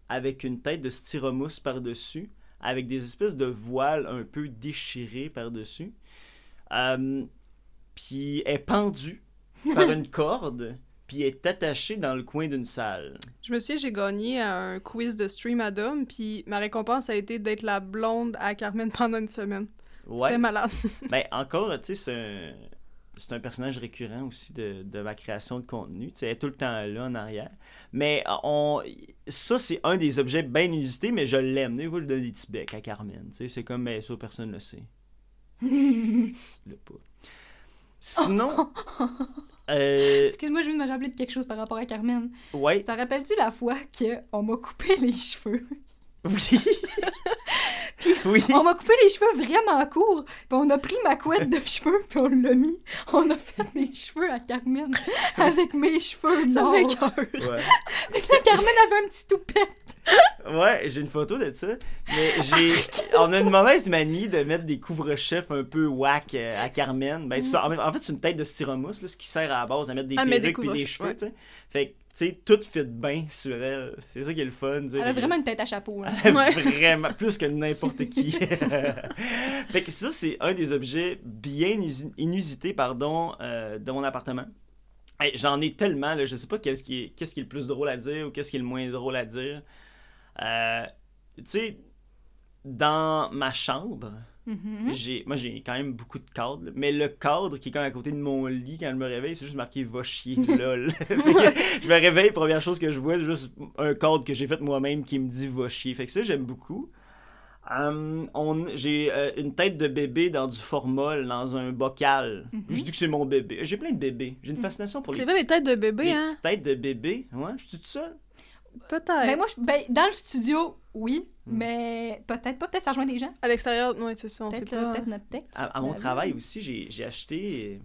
avec une tête de styromousse par-dessus, avec des espèces de voiles un peu déchirées par-dessus. Euh... Puis est pendue par une corde, puis est attachée dans le coin d'une salle. Je me souviens, j'ai gagné à un quiz de stream à Dom, puis ma récompense a été d'être la blonde à Carmen pendant une semaine. Ouais. C'était malade. Ben encore, tu sais, c'est un... c'est un personnage récurrent aussi de, de ma création de contenu. Tu sais, elle est tout le temps là en arrière. Mais on... ça, c'est un des objets bien inusités, mais je l'aime. Je vous donne des petits becs à Carmen. Tu sais, c'est comme, mais ça, personne ne le sait. Dites-le pas. Sinon... euh... Excuse-moi, je viens de me rappeler de quelque chose par rapport à Carmen. Ouais. Ça rappelle-tu la fois qu'on m'a coupé les cheveux? Oui. Puis oui. On m'a coupé les cheveux vraiment courts. Puis on a pris ma couette de cheveux, puis on l'a mis. On a fait des cheveux à Carmen avec mes cheveux morts. Avec eux. Ouais. Fait que là, Carmen avait un petit toupette. Ouais, j'ai une photo de ça. Mais j'ai... on a une mauvaise manie de mettre des couvre-chefs un peu whack à Carmen. Ben, c'est... En fait, c'est une tête de styromousse, là, ce qui sert à la base à mettre des ah, perruques puis des cheveux. Ouais. Tu sais. Fait que tu sais, tout fit bien sur elle. C'est ça qui est le fun. Elle a vraiment une tête à chapeau. Hein. Elle a vraiment, plus que n'importe qui. Fait que ça, c'est un des objets bien inusités pardon, euh, de mon appartement. Hey, j'en ai tellement, là, je sais pas qu'est-ce qui, est, qu'est-ce qui est le plus drôle à dire ou qu'est-ce qui est le moins drôle à dire. Euh, tu sais, dans ma chambre... Mm-hmm. J'ai, moi, j'ai quand même beaucoup de cadres, mais le cadre qui est quand à côté de mon lit, quand je me réveille, c'est juste marqué « va chier, lol ». Je me réveille, première chose que je vois, c'est juste un cadre que j'ai fait moi-même qui me dit « va chier ». Fait que ça, j'aime beaucoup. Um, on, j'ai euh, une tête de bébé dans du formol, dans un bocal. Mm-hmm. Je dis que c'est mon bébé. J'ai plein de bébés. J'ai une fascination pour c'est les, vrai, petits, les têtes de bébé. Les hein? petites têtes de bébé. Ouais, je suis toute seule. Peut-être. Mais moi, je, ben, dans le studio, oui, mm. mais peut-être pas. Peut-être ça rejoint des gens. À l'extérieur, oui, c'est ça, on peut-être, sait pas. Euh, peut-être notre tech. À, à mon euh, travail oui. aussi, j'ai, j'ai acheté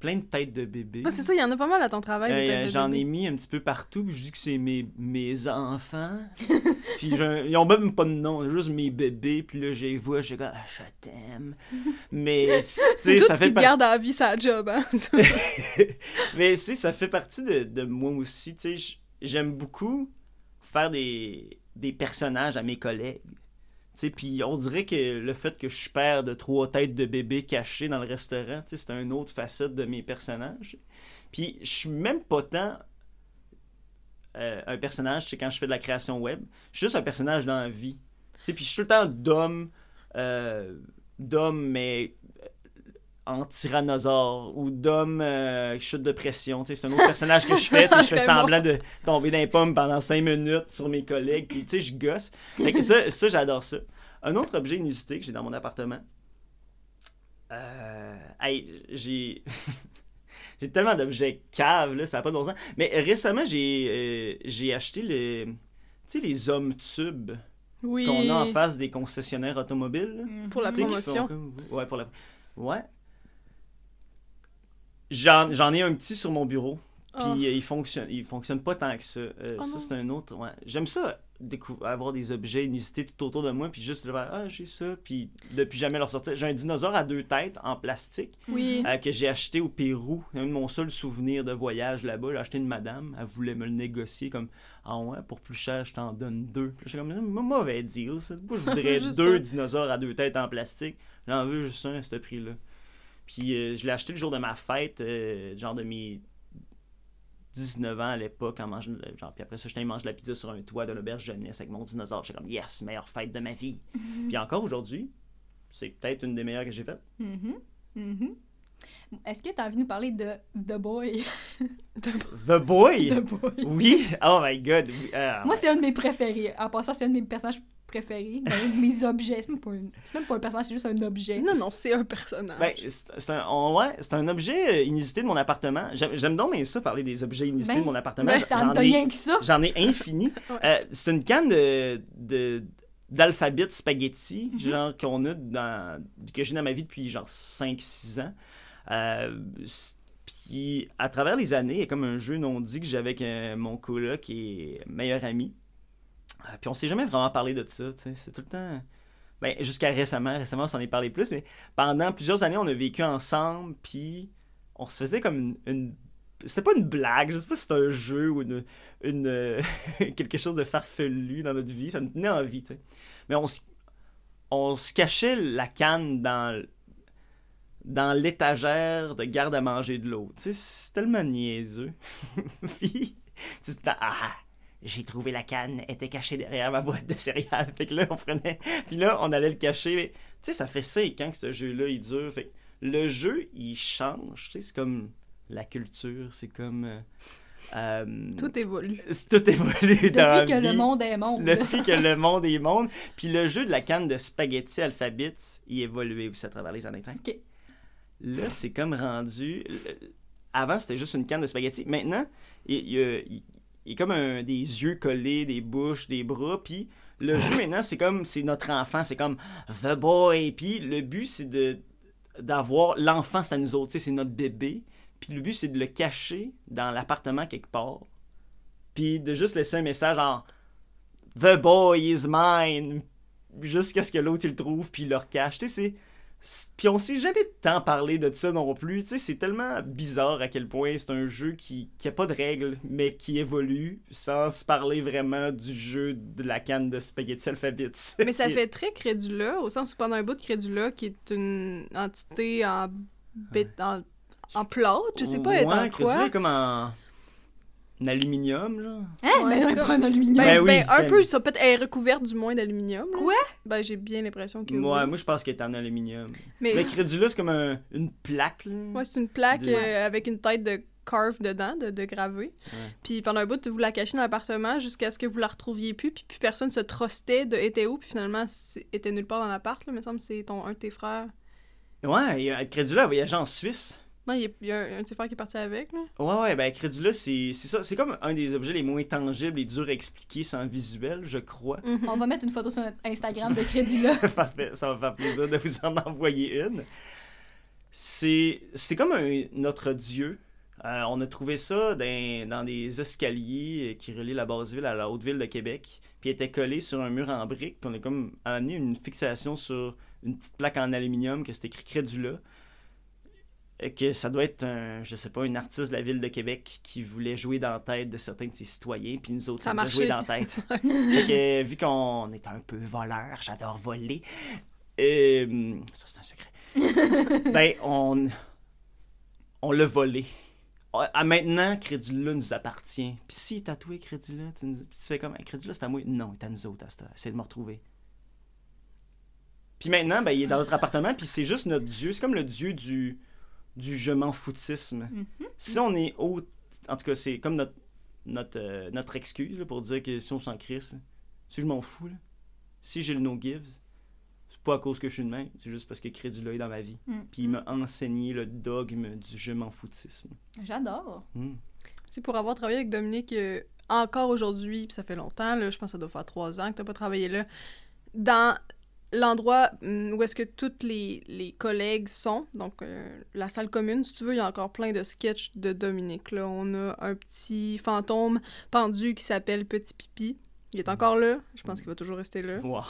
plein de têtes de bébés. Ah, c'est ça, il y en a pas mal à ton travail, euh, des têtes de j'en bébés. Ai mis un petit peu partout, puis je dis que c'est mes, mes enfants. Puis je, ils ont même pas de nom, juste mes bébés, puis là, je les vois, je suis comme « ah, je t'aime ». Mais, tu sais, ça fait... Tout ce qui te garde à la vie, c'est la job, hein. Mais, tu sais, ça fait partie de, de moi aussi, tu sais, j'aime beaucoup faire des, des personnages à mes collègues. Puis on dirait que le fait que je suis père de trois têtes de bébé cachées dans le restaurant, c'est une autre facette de mes personnages. Puis je suis même pas tant euh, un personnage quand je fais de la création web. Je suis juste un personnage dans la vie. Puis je suis tout le temps d'homme, euh, d'homme mais en tyrannosaure ou d'homme euh, chute de pression, tu sais, c'est un autre personnage que je fais, je fais semblant de tomber dans les pommes pendant cinq minutes sur mes collègues, puis tu sais, je gosse. Fait que ça, ça, j'adore ça. Un autre objet inusité que j'ai dans mon appartement, euh, hey, j'ai... j'ai tellement d'objets caves, là, ça n'a pas de bon sens, mais récemment, j'ai, euh, j'ai acheté les, tu sais, les hommes tubes oui. qu'on a en face des concessionnaires automobiles. Mmh. Pour la promotion. Comme... Ouais, pour la... Ouais. J'en, j'en ai un petit sur mon bureau, puis oh. il fonctionne, il fonctionne pas tant que ça. Euh, oh ça, non. c'est un autre. Ouais. J'aime ça, décou- avoir des objets inusités tout autour de moi, puis juste le faire, ah, j'ai ça, puis depuis jamais leur sortir. J'ai un dinosaure à deux têtes en plastique oui. euh, que j'ai acheté au Pérou. C'est un de mon seul souvenir de voyage là-bas. J'ai acheté une madame, elle voulait me le négocier comme, ah ouais, pour plus cher, je t'en donne deux. Puis je suis comme, mauvais deal, ça. Moi, je voudrais deux ça. dinosaures à deux têtes en plastique. J'en veux juste un à ce prix-là. Puis euh, je l'ai acheté le jour de ma fête, euh, genre de mes dix-neuf ans à l'époque, en mangeant, genre, puis après ça, je t'ai mangé de la pizza sur un toit de l'auberge jeunesse avec mon dinosaure. J'étais comme, yes, meilleure fête de ma vie. Mm-hmm. Puis encore aujourd'hui, c'est peut-être une des meilleures que j'ai faites. Mm-hmm. Mm-hmm. Est-ce que tu as envie de nous parler de The Boy? The Boy? The Boy. Oui? Oh my God. Oui. Uh... Moi, c'est un de mes préférés. En passant, c'est un de mes personnages préférés. Un de mes objets. C'est même, pas un... c'est même pas un personnage, c'est juste un objet. Non, non, c'est un personnage. Ben, c'est, c'est, un, on, ouais, c'est un objet inusité de mon appartement. J'aime, j'aime donc bien ça, parler des objets inusités ben, de mon appartement. Ben, j'en, j'en, ai, rien que ça. J'en ai infini. Ouais. Euh, c'est une canne de... de d'alphabet spaghetti, mm-hmm. genre, qu'on a dans, que j'ai dans ma vie depuis genre cinq six ans. Euh, puis, à travers les années, il y a comme un jeu non dit que j'ai avec euh, mon coloc qui est meilleur ami. Euh, puis, on s'est jamais vraiment parlé de ça, tu sais. C'est tout le temps... Ben, jusqu'à récemment. Récemment, on s'en est parlé plus, mais pendant plusieurs années, on a vécu ensemble, puis on se faisait comme une... une... C'était pas une blague, je sais pas si c'était un jeu ou une, une euh, quelque chose de farfelu dans notre vie, ça nous tenait en vie, tu sais. Mais on se, on se cachait la canne dans, dans l'étagère de garde à manger de l'eau, tu sais, c'est tellement niaiseux. Puis, tu sais, ah, j'ai trouvé la canne, elle était cachée derrière ma boîte de céréales, fait que là, on prenait, puis là, on allait le cacher, mais, tu sais, ça fait cinq ans que ce jeu-là, il dure, fait que le jeu, il change, tu sais, c'est comme... La culture, c'est comme... Euh, euh, tout évolue. Tout évolue dans Depuis que vie, le monde est monde. Depuis que le monde est monde. Puis le jeu de la canne de spaghetti alphabet, il évoluait aussi à travers les années. OK. Là, c'est comme rendu... Avant, c'était juste une canne de spaghetti. Maintenant, il y a, il, il y a comme un, des yeux collés, des bouches, des bras. Puis le jeu, maintenant, c'est comme... C'est notre enfant. C'est comme The Boy. Puis le but, c'est de d'avoir l'enfant, c'est à nous autres. C'est notre bébé. Puis le but, c'est de le cacher dans l'appartement quelque part. Puis de juste laisser un message en « The boy is mine » jusqu'à ce que l'autre, il le trouve, puis il le recache. Tu sais, c'est... Puis on s'est jamais tant parlé de ça non plus. Tu sais, c'est tellement bizarre à quel point c'est un jeu qui n'a pas de règles, mais qui évolue sans se parler vraiment du jeu de la canne de spaghetti alphabet. Mais ça fait très Crédula, au sens où pendant un bout de Crédula, qui est une entité en... Ouais. en... En plâtre, je sais pas, ouais, être en quoi. Ouais, comme en... en aluminium, là. Hein? Ouais, ben, c'est pas en aluminium. Ben, ben, oui, ben un peu, ça peut être... Elle est recouverte du moins d'aluminium. Là. Quoi? Ben, j'ai bien l'impression que... Ouais, oui. Moi, je pense qu'elle est en aluminium. Mais, mais Crédula, c'est comme un... une plaque, là. Ouais, c'est une plaque de... euh, avec une tête de carve dedans, de, de gravé. Ouais. Puis pendant un bout, vous la cachez dans l'appartement jusqu'à ce que vous la retrouviez plus, puis plus personne se trustait de était où, puis finalement, était nulle part dans l'appart, là. Il me semble que c'est ton... un de tes frères. Ouais, Crédula, elle voyageait en Suisse. Non, il y a un, un de ses frères qui est parti avec, là. Ouais, ouais, ben Crédula, c'est, c'est ça. C'est comme un des objets les moins tangibles et durs à expliquer sans visuel, je crois. Mm-hmm. On va mettre une photo sur notre Instagram de Crédula. Parfait, ça va faire plaisir de vous en envoyer une. C'est, c'est comme un, notre dieu. Euh, on a trouvé ça dans, dans des escaliers qui relient la basse-ville à la haute-ville de Québec. Puis il était collé sur un mur en briques. Puis on a comme amené une fixation sur une petite plaque en aluminium que c'est écrit Crédula. Que ça doit être, un, je sais pas, un artiste de la ville de Québec qui voulait jouer dans la tête de certains de ses citoyens, puis nous autres, ça voulait jouer dans la tête. Fait que, vu qu'on est un peu voleurs, j'adore voler. Euh, ça, c'est un secret. Ben, on, on l'a volé. À maintenant, Crédula nous appartient. Puis si il est tatoué, Crédula, tu, nous, tu fais comme, hey, Crédula, c'est à moi. Non, il est à nous autres, à cette heure. Essaye de me retrouver. Puis maintenant, ben, il est dans notre appartement, puis c'est juste notre dieu. C'est comme le dieu du... du je m'en foutisme. Mm-hmm. Si on est haut... En tout cas, c'est comme notre, notre, euh, notre excuse là, pour dire que si on s'en crisse, si je m'en fous, là, si j'ai le no-gives, c'est pas à cause que je suis de même, c'est juste parce que Crédula est dans ma vie. Mm-hmm. Puis il m'a enseigné le dogme du je m'en foutisme. J'adore! Mm. Tu sais, pour avoir travaillé avec Dominique euh, encore aujourd'hui, puis ça fait longtemps, là, je pense que ça doit faire trois ans que t'as pas travaillé là, dans... l'endroit où est-ce que toutes les, les collègues sont, donc euh, la salle commune, si tu veux, il y a encore plein de sketchs de Dominique. Là, on a un petit fantôme pendu qui s'appelle Petit Pipi. Il est encore là. Je pense qu'il va toujours rester là. Wow.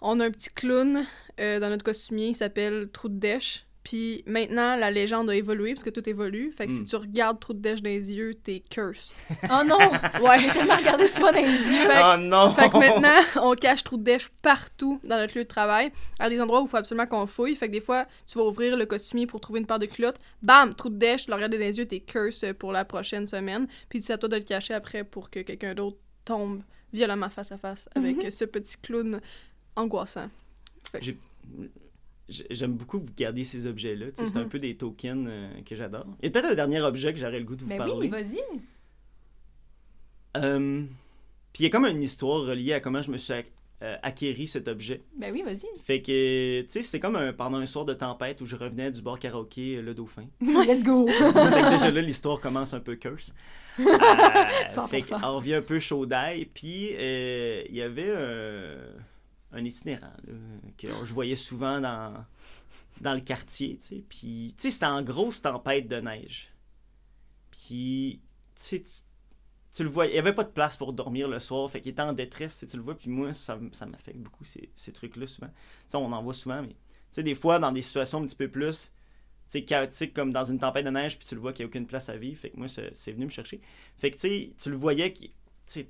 On a un petit clown euh, dans notre costumier, il s'appelle Trou de Dèche, Puis maintenant, la légende a évolué parce que tout évolue. Fait que mm. si tu regardes trop de dèche dans les yeux, t'es curse. Oh non! Ouais, j'ai tellement regardé souvent dans les yeux. Fait que, oh non! Fait que maintenant, on cache trop de dèche partout dans notre lieu de travail, à des endroits où il faut absolument qu'on fouille. Fait que des fois, tu vas ouvrir le costumier pour trouver une paire de culottes. Bam! Trou de dèche, le regarder dans les yeux, t'es curse pour la prochaine semaine. Puis c'est à toi de le cacher après pour que quelqu'un d'autre tombe violemment face à face avec mm-hmm. ce petit clown angoissant. Fait que... j'ai... J'aime beaucoup vous garder ces objets-là. Mm-hmm. C'est un peu des tokens euh, que j'adore. Il y a peut-être un dernier objet que j'aurais le goût de vous ben parler. Oui, vas-y! Euh, Puis il y a comme une histoire reliée à comment je me suis euh, acquéri cet objet. Ben oui, vas-y! Fait que, tu sais, c'était comme un, pendant un soir de tempête où je revenais du bar karaoké euh, Le Dauphin. Let's go! Fait que déjà là, l'histoire commence un peu curse. Euh, cent pour cent. Fait qu'on revient un peu chaud d'ail. Puis il euh, y avait... Euh... un itinérant là, que je voyais souvent dans, dans le quartier, tu sais. Puis, tu sais, c'était en grosse tempête de neige. Puis, tu sais, tu, tu le vois, il n'y avait pas de place pour dormir le soir, fait qu'il était en détresse, tu le vois. Puis moi, ça, ça m'affecte beaucoup, ces, ces trucs-là, souvent. Tu sais, on en voit souvent, mais, tu sais, des fois, dans des situations un petit peu plus, tu sais, chaotiques, comme dans une tempête de neige, puis tu le vois qu'il n'y a aucune place à vivre, fait que moi, c'est, c'est venu me chercher. Fait que, tu sais, tu le voyais qui, tu sais,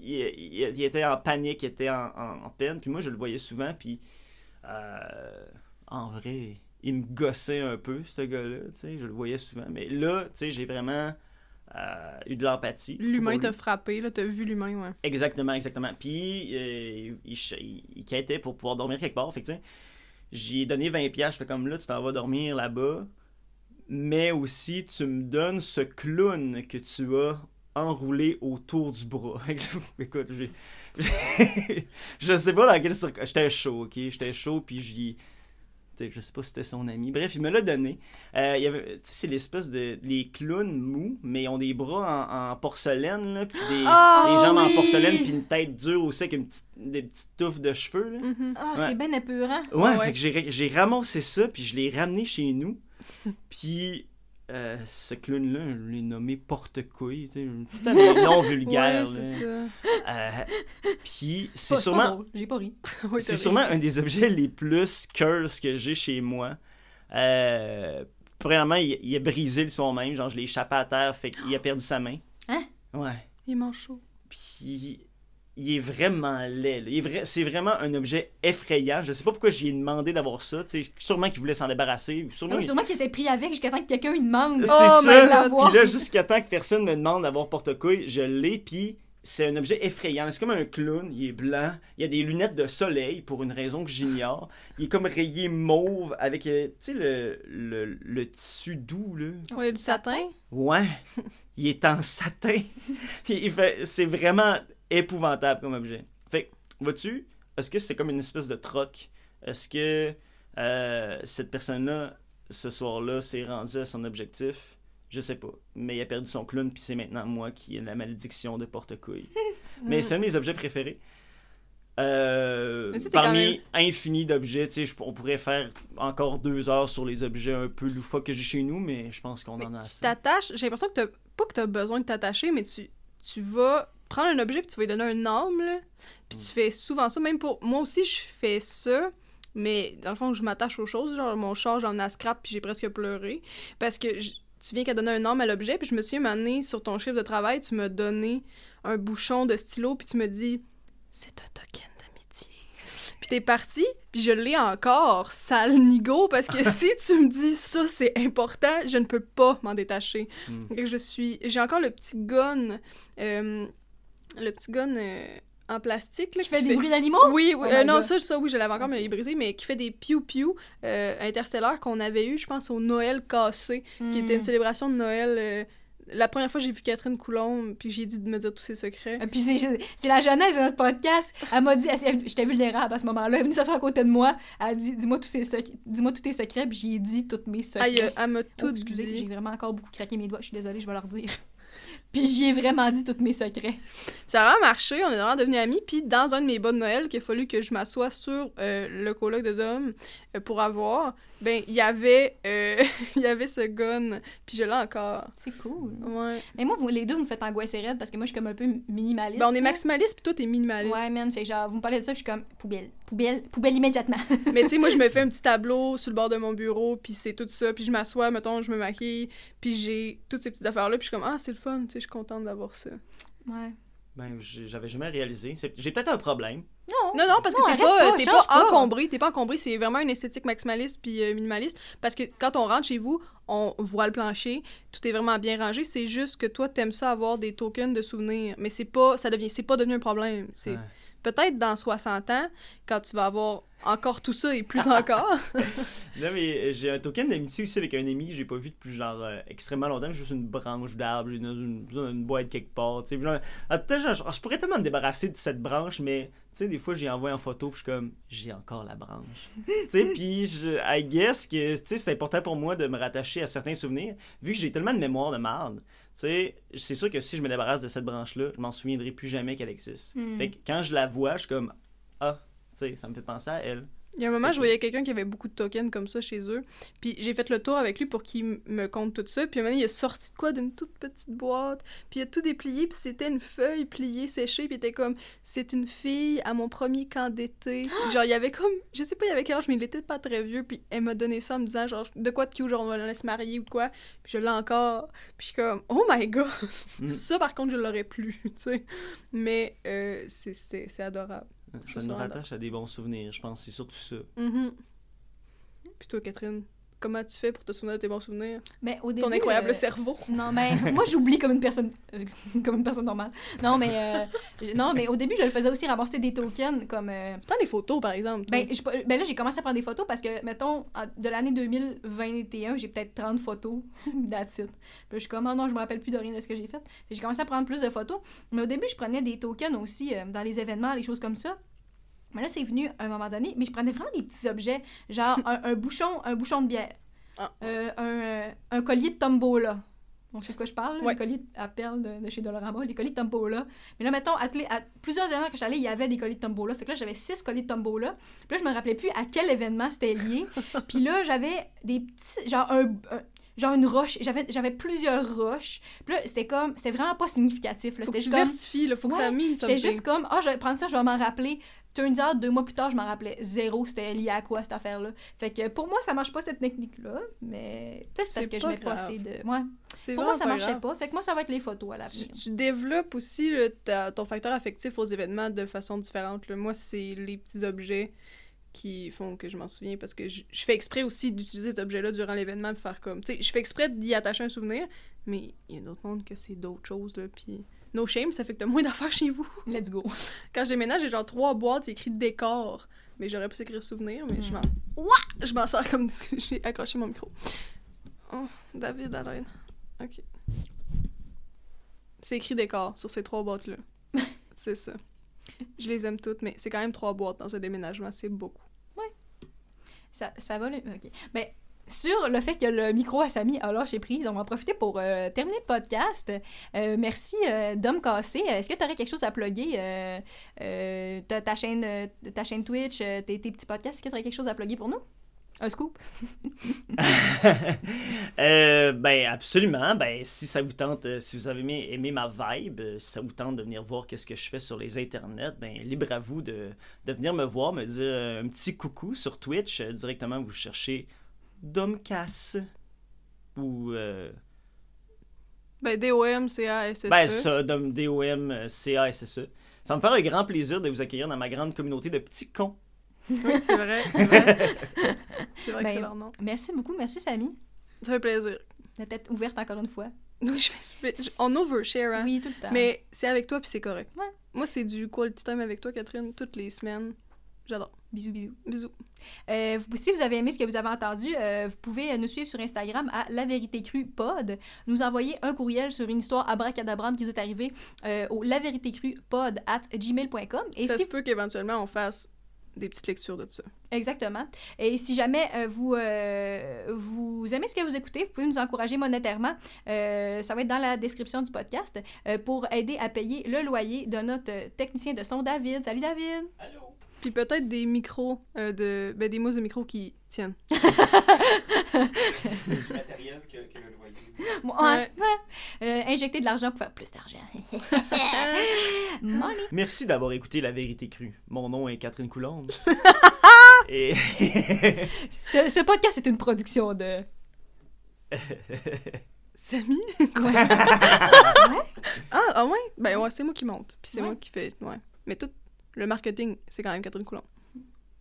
Il, il, il était en panique, il était en, en, en peine. Puis moi, je le voyais souvent. Puis, euh, en vrai, il me gossait un peu, ce gars-là. Tu sais, je le voyais souvent. Mais là, tu sais, j'ai vraiment euh, eu de l'empathie. L'humain t'a frappé, là. T'as vu l'humain, ouais. Exactement, exactement. Puis, euh, il, il, il quittait pour pouvoir dormir quelque part. Fait que, tu sais, j'ai donné vingt piastres. Je fais comme là, tu t'en vas dormir là-bas. Mais aussi, tu me donnes ce clown que tu as enroulé autour du bras. Écoute, j'ai... je sais pas dans quelle circonstance. J'étais chaud, ok? J'étais chaud, puis j'y... T'sais, je sais pas si c'était son ami. Bref, il me l'a donné. Euh, il y avait... c'est l'espèce de... Les clowns mous, mais ils ont des bras en, en porcelaine, là, puis des... Oh, des jambes oui! en porcelaine, puis une tête dure aussi, avec une petite... des petites touffes de cheveux, là. Mm-hmm. Oh, ouais. C'est ben épeurant. Ouais, ouais, ouais. Fait que j'ai... j'ai ramassé ça, puis je l'ai ramené chez nous. Puis... Euh, ce clown-là, je l'ai nommé porte-couille, tu sais, un nom vulgaire. Ouais, c'est ça. Euh, puis c'est oh, sûrement... C'est pas drôle. J'ai pas ri. Oui, c'est sûrement un des objets les plus curse que j'ai chez moi. Euh, premièrement, il, il a brisé le soir même, genre je l'ai échappé à terre, fait qu'il a perdu sa main. Hein? Ouais. Il est manchot. Puis il est vraiment laid. Il est vrai... C'est vraiment un objet effrayant. Je sais pas pourquoi j'y ai demandé d'avoir ça. T'sais, sûrement qu'il voulait s'en débarrasser. Sûrement, oui, il... sûrement qu'il était pris avec jusqu'à temps que quelqu'un lui demande. C'est oh, ça. Puis là, jusqu'à temps que personne me demande d'avoir porte-couille, je l'ai. Puis c'est un objet effrayant. C'est comme un clown. Il est blanc. Il a des lunettes de soleil pour une raison que j'ignore. Il est comme rayé mauve avec euh, le, le, le tissu doux. Là. Oui, du satin. Ouais. Il est en satin. Il fait... C'est vraiment... épouvantable comme objet. Fait, vois-tu, est-ce que c'est comme une espèce de troc? Est-ce que euh, cette personne-là, ce soir-là, s'est rendue à son objectif? Je sais pas. Mais il a perdu son clown, puis c'est maintenant moi qui ai la malédiction de porte-couille. Mais c'est un de mes objets préférés. Euh, parmi même... infini d'objets, tu sais, on pourrait faire encore deux heures sur les objets un peu loufoques que j'ai chez nous, mais je pense qu'on mais en a tu assez. Tu t'attaches, j'ai l'impression que t'as... pas que t'as besoin de t'attacher, mais tu, tu vas... prendre un objet puis tu vas lui donner un âme, là. Puis tu fais souvent ça. Même pour... Moi aussi, je fais ça, mais dans le fond, je m'attache aux choses. Genre, mon char, j'en ai à scrap, puis j'ai presque pleuré. Parce que j... tu viens qu'à donner un âme à l'objet, puis je me suis amenée sur ton chiffre de travail, tu m'as donné un bouchon de stylo, puis tu me dis « C'est un token d'amitié. » Puis t'es partie, puis je l'ai encore, sale nigo, parce que si tu me dis « Ça, c'est important », je ne peux pas m'en détacher. Mm. Je suis... J'ai encore le petit gun... Euh... Le petit gun euh, en plastique. Là, qui, qui fait des fait... bruits d'animaux? Oui, oui. Oh euh, non, ça, ça, oui, je l'avais encore, okay. Mais il est brisé, mais qui fait des piou-piou euh, interstellaires qu'on avait eu, je pense, au Noël cassé, mm. qui était une célébration de Noël. Euh, la première fois, j'ai vu Catherine Coulombe, puis j'ai dit de me dire tous ses secrets. Et puis c'est, c'est la jeunesse de notre podcast. Elle m'a dit, elle, elle, j'étais vulnérable à ce moment-là, elle est venue s'asseoir à côté de moi, elle a dit, dis-moi tous, ses sec- dis-moi tous tes secrets, puis j'ai dit tous mes secrets. Aïe, elle m'a tout oh, excusez, dit. J'ai vraiment encore beaucoup craqué mes doigts, je suis désolée, je vais leur dire. Puis j'y ai vraiment dit tous mes secrets. Ça a vraiment marché, on est vraiment devenus amis. Puis dans un de mes bas de Noël, qu'il a fallu que je m'assoie sur euh, le coloc de Dom euh, pour avoir, ben il y avait euh, il y avait ce gun, puis je l'ai encore. C'est cool. Ouais. Mais moi, vous, les deux, vous me faites angoisser raide parce que moi, je suis comme un peu minimaliste. Ben, on est maximaliste, puis toi, t'es minimaliste. Ouais, man, fait que genre, vous me parlez de ça, puis je suis comme poubelle, poubelle, poubelle immédiatement. Mais tu sais, moi, je me fais un petit tableau sur le bord de mon bureau, puis c'est tout ça, puis je m'assois, mettons, je me maquille, puis j'ai toutes ces petites affaires-là, puis je suis comme ah, c'est le fun, tu sais, je suis contente d'avoir ça. Ouais. Ben, j'avais jamais réalisé. C'est... J'ai peut-être un problème. Non, non, non parce que non, t'es, pas, pas, t'es pas, pas encombré. T'es pas encombré. C'est vraiment une esthétique maximaliste puis euh, minimaliste. Parce que quand on rentre chez vous, on voit le plancher. Tout est vraiment bien rangé. C'est juste que toi, t'aimes ça avoir des tokens de souvenirs. Mais c'est pas, ça devient, c'est pas devenu un problème. C'est ouais. Peut-être dans soixante ans, quand tu vas avoir encore tout ça et plus encore. Non, mais j'ai un token d'amitié aussi avec un ami que j'ai pas vu depuis genre euh, extrêmement longtemps. J'ai juste une branche d'arbre, j'ai dans une, une, une boîte quelque part. Tu sais, genre, genre, je pourrais tellement me débarrasser de cette branche, mais tu sais, des fois, j'y envoie en photo, puis je suis comme, j'ai encore la branche. Tu sais, puis je I guess que tu sais, c'est important pour moi de me rattacher à certains souvenirs, vu que j'ai tellement de mémoire de marde. Tu sais, c'est sûr que si je me débarrasse de cette branche-là, je m'en souviendrai plus jamais qu'elle existe. Mm. Fait que quand je la vois, je suis comme, ah. T'sais, ça me fait penser à elle. Il y a un moment, je voyais quelqu'un qui avait beaucoup de tokens comme ça chez eux. Puis j'ai fait le tour avec lui pour qu'il me compte tout ça. Puis à un moment donné, il est sorti de quoi d'une toute petite boîte. Puis il a tout déplié. Puis c'était une feuille pliée, séchée. Puis il était comme, c'est une fille à mon premier camp d'été. Genre, il y avait comme, je sais pas, il y avait quel âge, mais il était pas très vieux. Puis elle m'a donné ça en me disant, genre, de quoi de cute, genre, on va la laisser marier ou de quoi. Puis je l'ai encore. Puis je suis comme, oh my god. Mm. Ça, par contre, je l'aurais plus, tu sais. Mais euh, c'est, c'est, c'est adorable. Ça nous rattache à des bons souvenirs, je pense. C'est surtout ça. Mm-hmm. Puis toi, Catherine, comment tu fais pour te souvenir de tes bons souvenirs? Ben, au début, ton incroyable euh... cerveau. Non, mais ben, moi, j'oublie comme une personne comme une personne normale. Non, mais euh... non, mais au début, je le faisais aussi ramasser des tokens. Comme, euh... tu prends des photos, par exemple. Ben, je... ben là, j'ai commencé à prendre des photos parce que, mettons, de l'année deux mille vingt et un, j'ai peut-être trente photos. That's it. Puis je suis comme, oh, non, je me rappelle plus de rien de ce que j'ai fait. Puis j'ai commencé à prendre plus de photos. Mais au début, je prenais des tokens aussi euh, dans les événements, les choses comme ça. Mais là, c'est venu à un moment donné, mais je prenais vraiment des petits objets, genre un, un, bouchon, un bouchon de bière, ah. euh, un, un collier de Tombola. On sait de quoi je parle, ouais. Les colliers à perles de, de chez Dolorama, les colliers de Tombola. Mais là, mettons, à, à plusieurs années que j'allais, il y avait des colliers de Tombola. Fait que là, j'avais six colliers de Tombola. Puis là, je me rappelais plus à quel événement c'était lié. Puis là, j'avais des petits, genre un... un genre une roche, j'avais j'avais plusieurs roches. Puis là, c'était comme c'était vraiment pas significatif là, faut c'était que tu diversifies, là, faut que ouais, ça mine. J'étais juste comme ah, oh, je vais prendre ça, je vais m'en rappeler. Turns out, deux mois plus tard, je m'en rappelais zéro, c'était lié à quoi cette affaire là. Fait que pour moi, ça marche pas cette technique là, mais peut-être c'est parce que je mets pas assez de ouais. C'est pour moi ça marchait grave. Pas. Fait que moi ça va être les photos à l'avenir. Tu, tu développes aussi le, ta, ton facteur affectif aux événements de façon différente. Là. Moi, c'est les petits objets qui font que je m'en souviens, parce que je, je fais exprès aussi d'utiliser cet objet-là durant l'événement pour faire comme... Tu sais, je fais exprès d'y attacher un souvenir, mais il y a d'autres mondes que c'est d'autres choses, là, puis... No shame, ça fait que t'as moins d'affaires chez vous. Let's go. Quand je déménage, j'ai genre trois boîtes, c'est écrit « décor », mais j'aurais pu écrire « souvenir », mais mm. je m'en... Ouah! Je m'en sers comme... J'ai accroché mon micro. Oh, David, Alain. OK. C'est écrit « décor » sur ces trois boîtes-là. C'est ça. Je les aime toutes, mais c'est quand même trois boîtes dans ce déménagement, c'est beaucoup. Ouais. Ça, ça va le... OK. Ben, sur le fait que le micro à Samy a lâché prise, on va en profiter pour euh, terminer le podcast. Euh, merci, euh, Dom Cassé. Est-ce que tu aurais quelque chose à plugger? Euh, euh, ta, ta, chaîne, euh, ta chaîne Twitch, euh, tes, tes petits podcasts, est-ce que tu aurais quelque chose à plugger pour nous? Un scoop? euh, ben absolument. Ben si ça vous tente, euh, si vous avez aimé, aimé ma vibe, euh, si ça vous tente de venir voir qu'est-ce que je fais sur les internets, ben libre à vous de, de venir me voir, me dire euh, un petit coucou sur Twitch. Euh, directement, vous cherchez Dom Cassé ou... Euh... Ben D O M C A S S E. Ben ça, D O M C A S S E. Ça me fait un grand plaisir de vous accueillir dans ma grande communauté de petits cons. Oui, c'est vrai, c'est vrai. C'est vrai ben, que c'est leur nom. Merci beaucoup, merci Samy. Ça fait plaisir. La tête ouverte encore une fois. Oui, je fais, je fais, je, on overshare, hein? Oui, tout le temps. Mais c'est avec toi, puis c'est correct. Ouais. Moi, c'est du quality time avec toi, Catherine, toutes les semaines. J'adore. Bisous, bisous. Bisous. Euh, vous, si vous avez aimé ce que vous avez entendu, euh, vous pouvez nous suivre sur Instagram à La Vérité crue Pod, nous envoyer un courriel sur une histoire abracadabrante qui vous est arrivée euh, au la vérité crue pod arobase gmail point com. Et ça si... se peut qu'éventuellement on fasse des petites lectures de tout ça. Exactement. Et si jamais euh, vous, euh, vous aimez ce que vous écoutez, vous pouvez nous encourager monétairement. Euh, ça va être dans la description du podcast euh, pour aider à payer le loyer de notre technicien de son, David. Salut, David! Allô! Puis peut-être des micros, euh, de, ben des mousses de micro qui tiennent. Du matériel que, que le loyer. Bon, ouais. Ouais. Euh, injecter de l'argent pour faire plus d'argent. Money. Merci d'avoir écouté La Vérité crue. Mon nom est Catherine Coulombe. Et... ce, ce podcast est une production de... Samy? Quoi? Ouais? Ah, ah ouais? Ben ouais, c'est moi qui monte. Puis c'est ouais. moi qui fais... Ouais. Mais tout... Le marketing, c'est quand même Catherine Coulombe.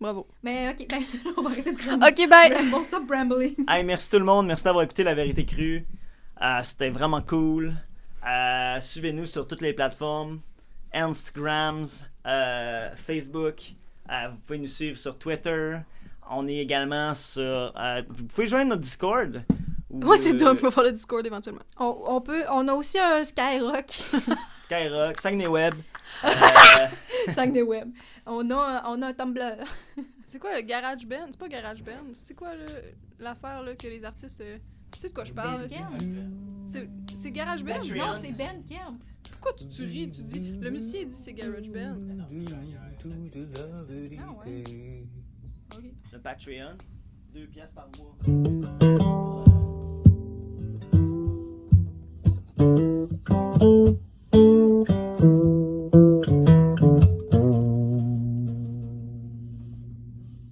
Bravo. Mais OK, ben, on va arrêter de rambler. OK, bye. Bon, stop rambling. Hey, merci tout le monde. Merci d'avoir écouté La Vérité crue. Euh, c'était vraiment cool. Euh, suivez-nous sur toutes les plateformes. Instagram, euh, Facebook. Euh, vous pouvez nous suivre sur Twitter. On est également sur... Euh, vous pouvez joindre notre Discord. Oui, c'est Dom. On va faire le Discord éventuellement. On, on peut... On a aussi un Skyrock. Skyrock, Saguenay Web. Euh... Saguenay Web. On a, on a un Tumblr. C'est quoi le GarageBand? C'est pas GarageBand. C'est quoi le, l'affaire là, que les artistes... Euh... Tu sais de quoi je parle? Bandcamp. C'est, c'est GarageBand? Ben, non, c'est Bandcamp. Pourquoi tu, tu ris? Tu dis... Le musicien dit c'est GarageBand. Ah ouais. Okay. Le Patreon. Deux piastres par mois.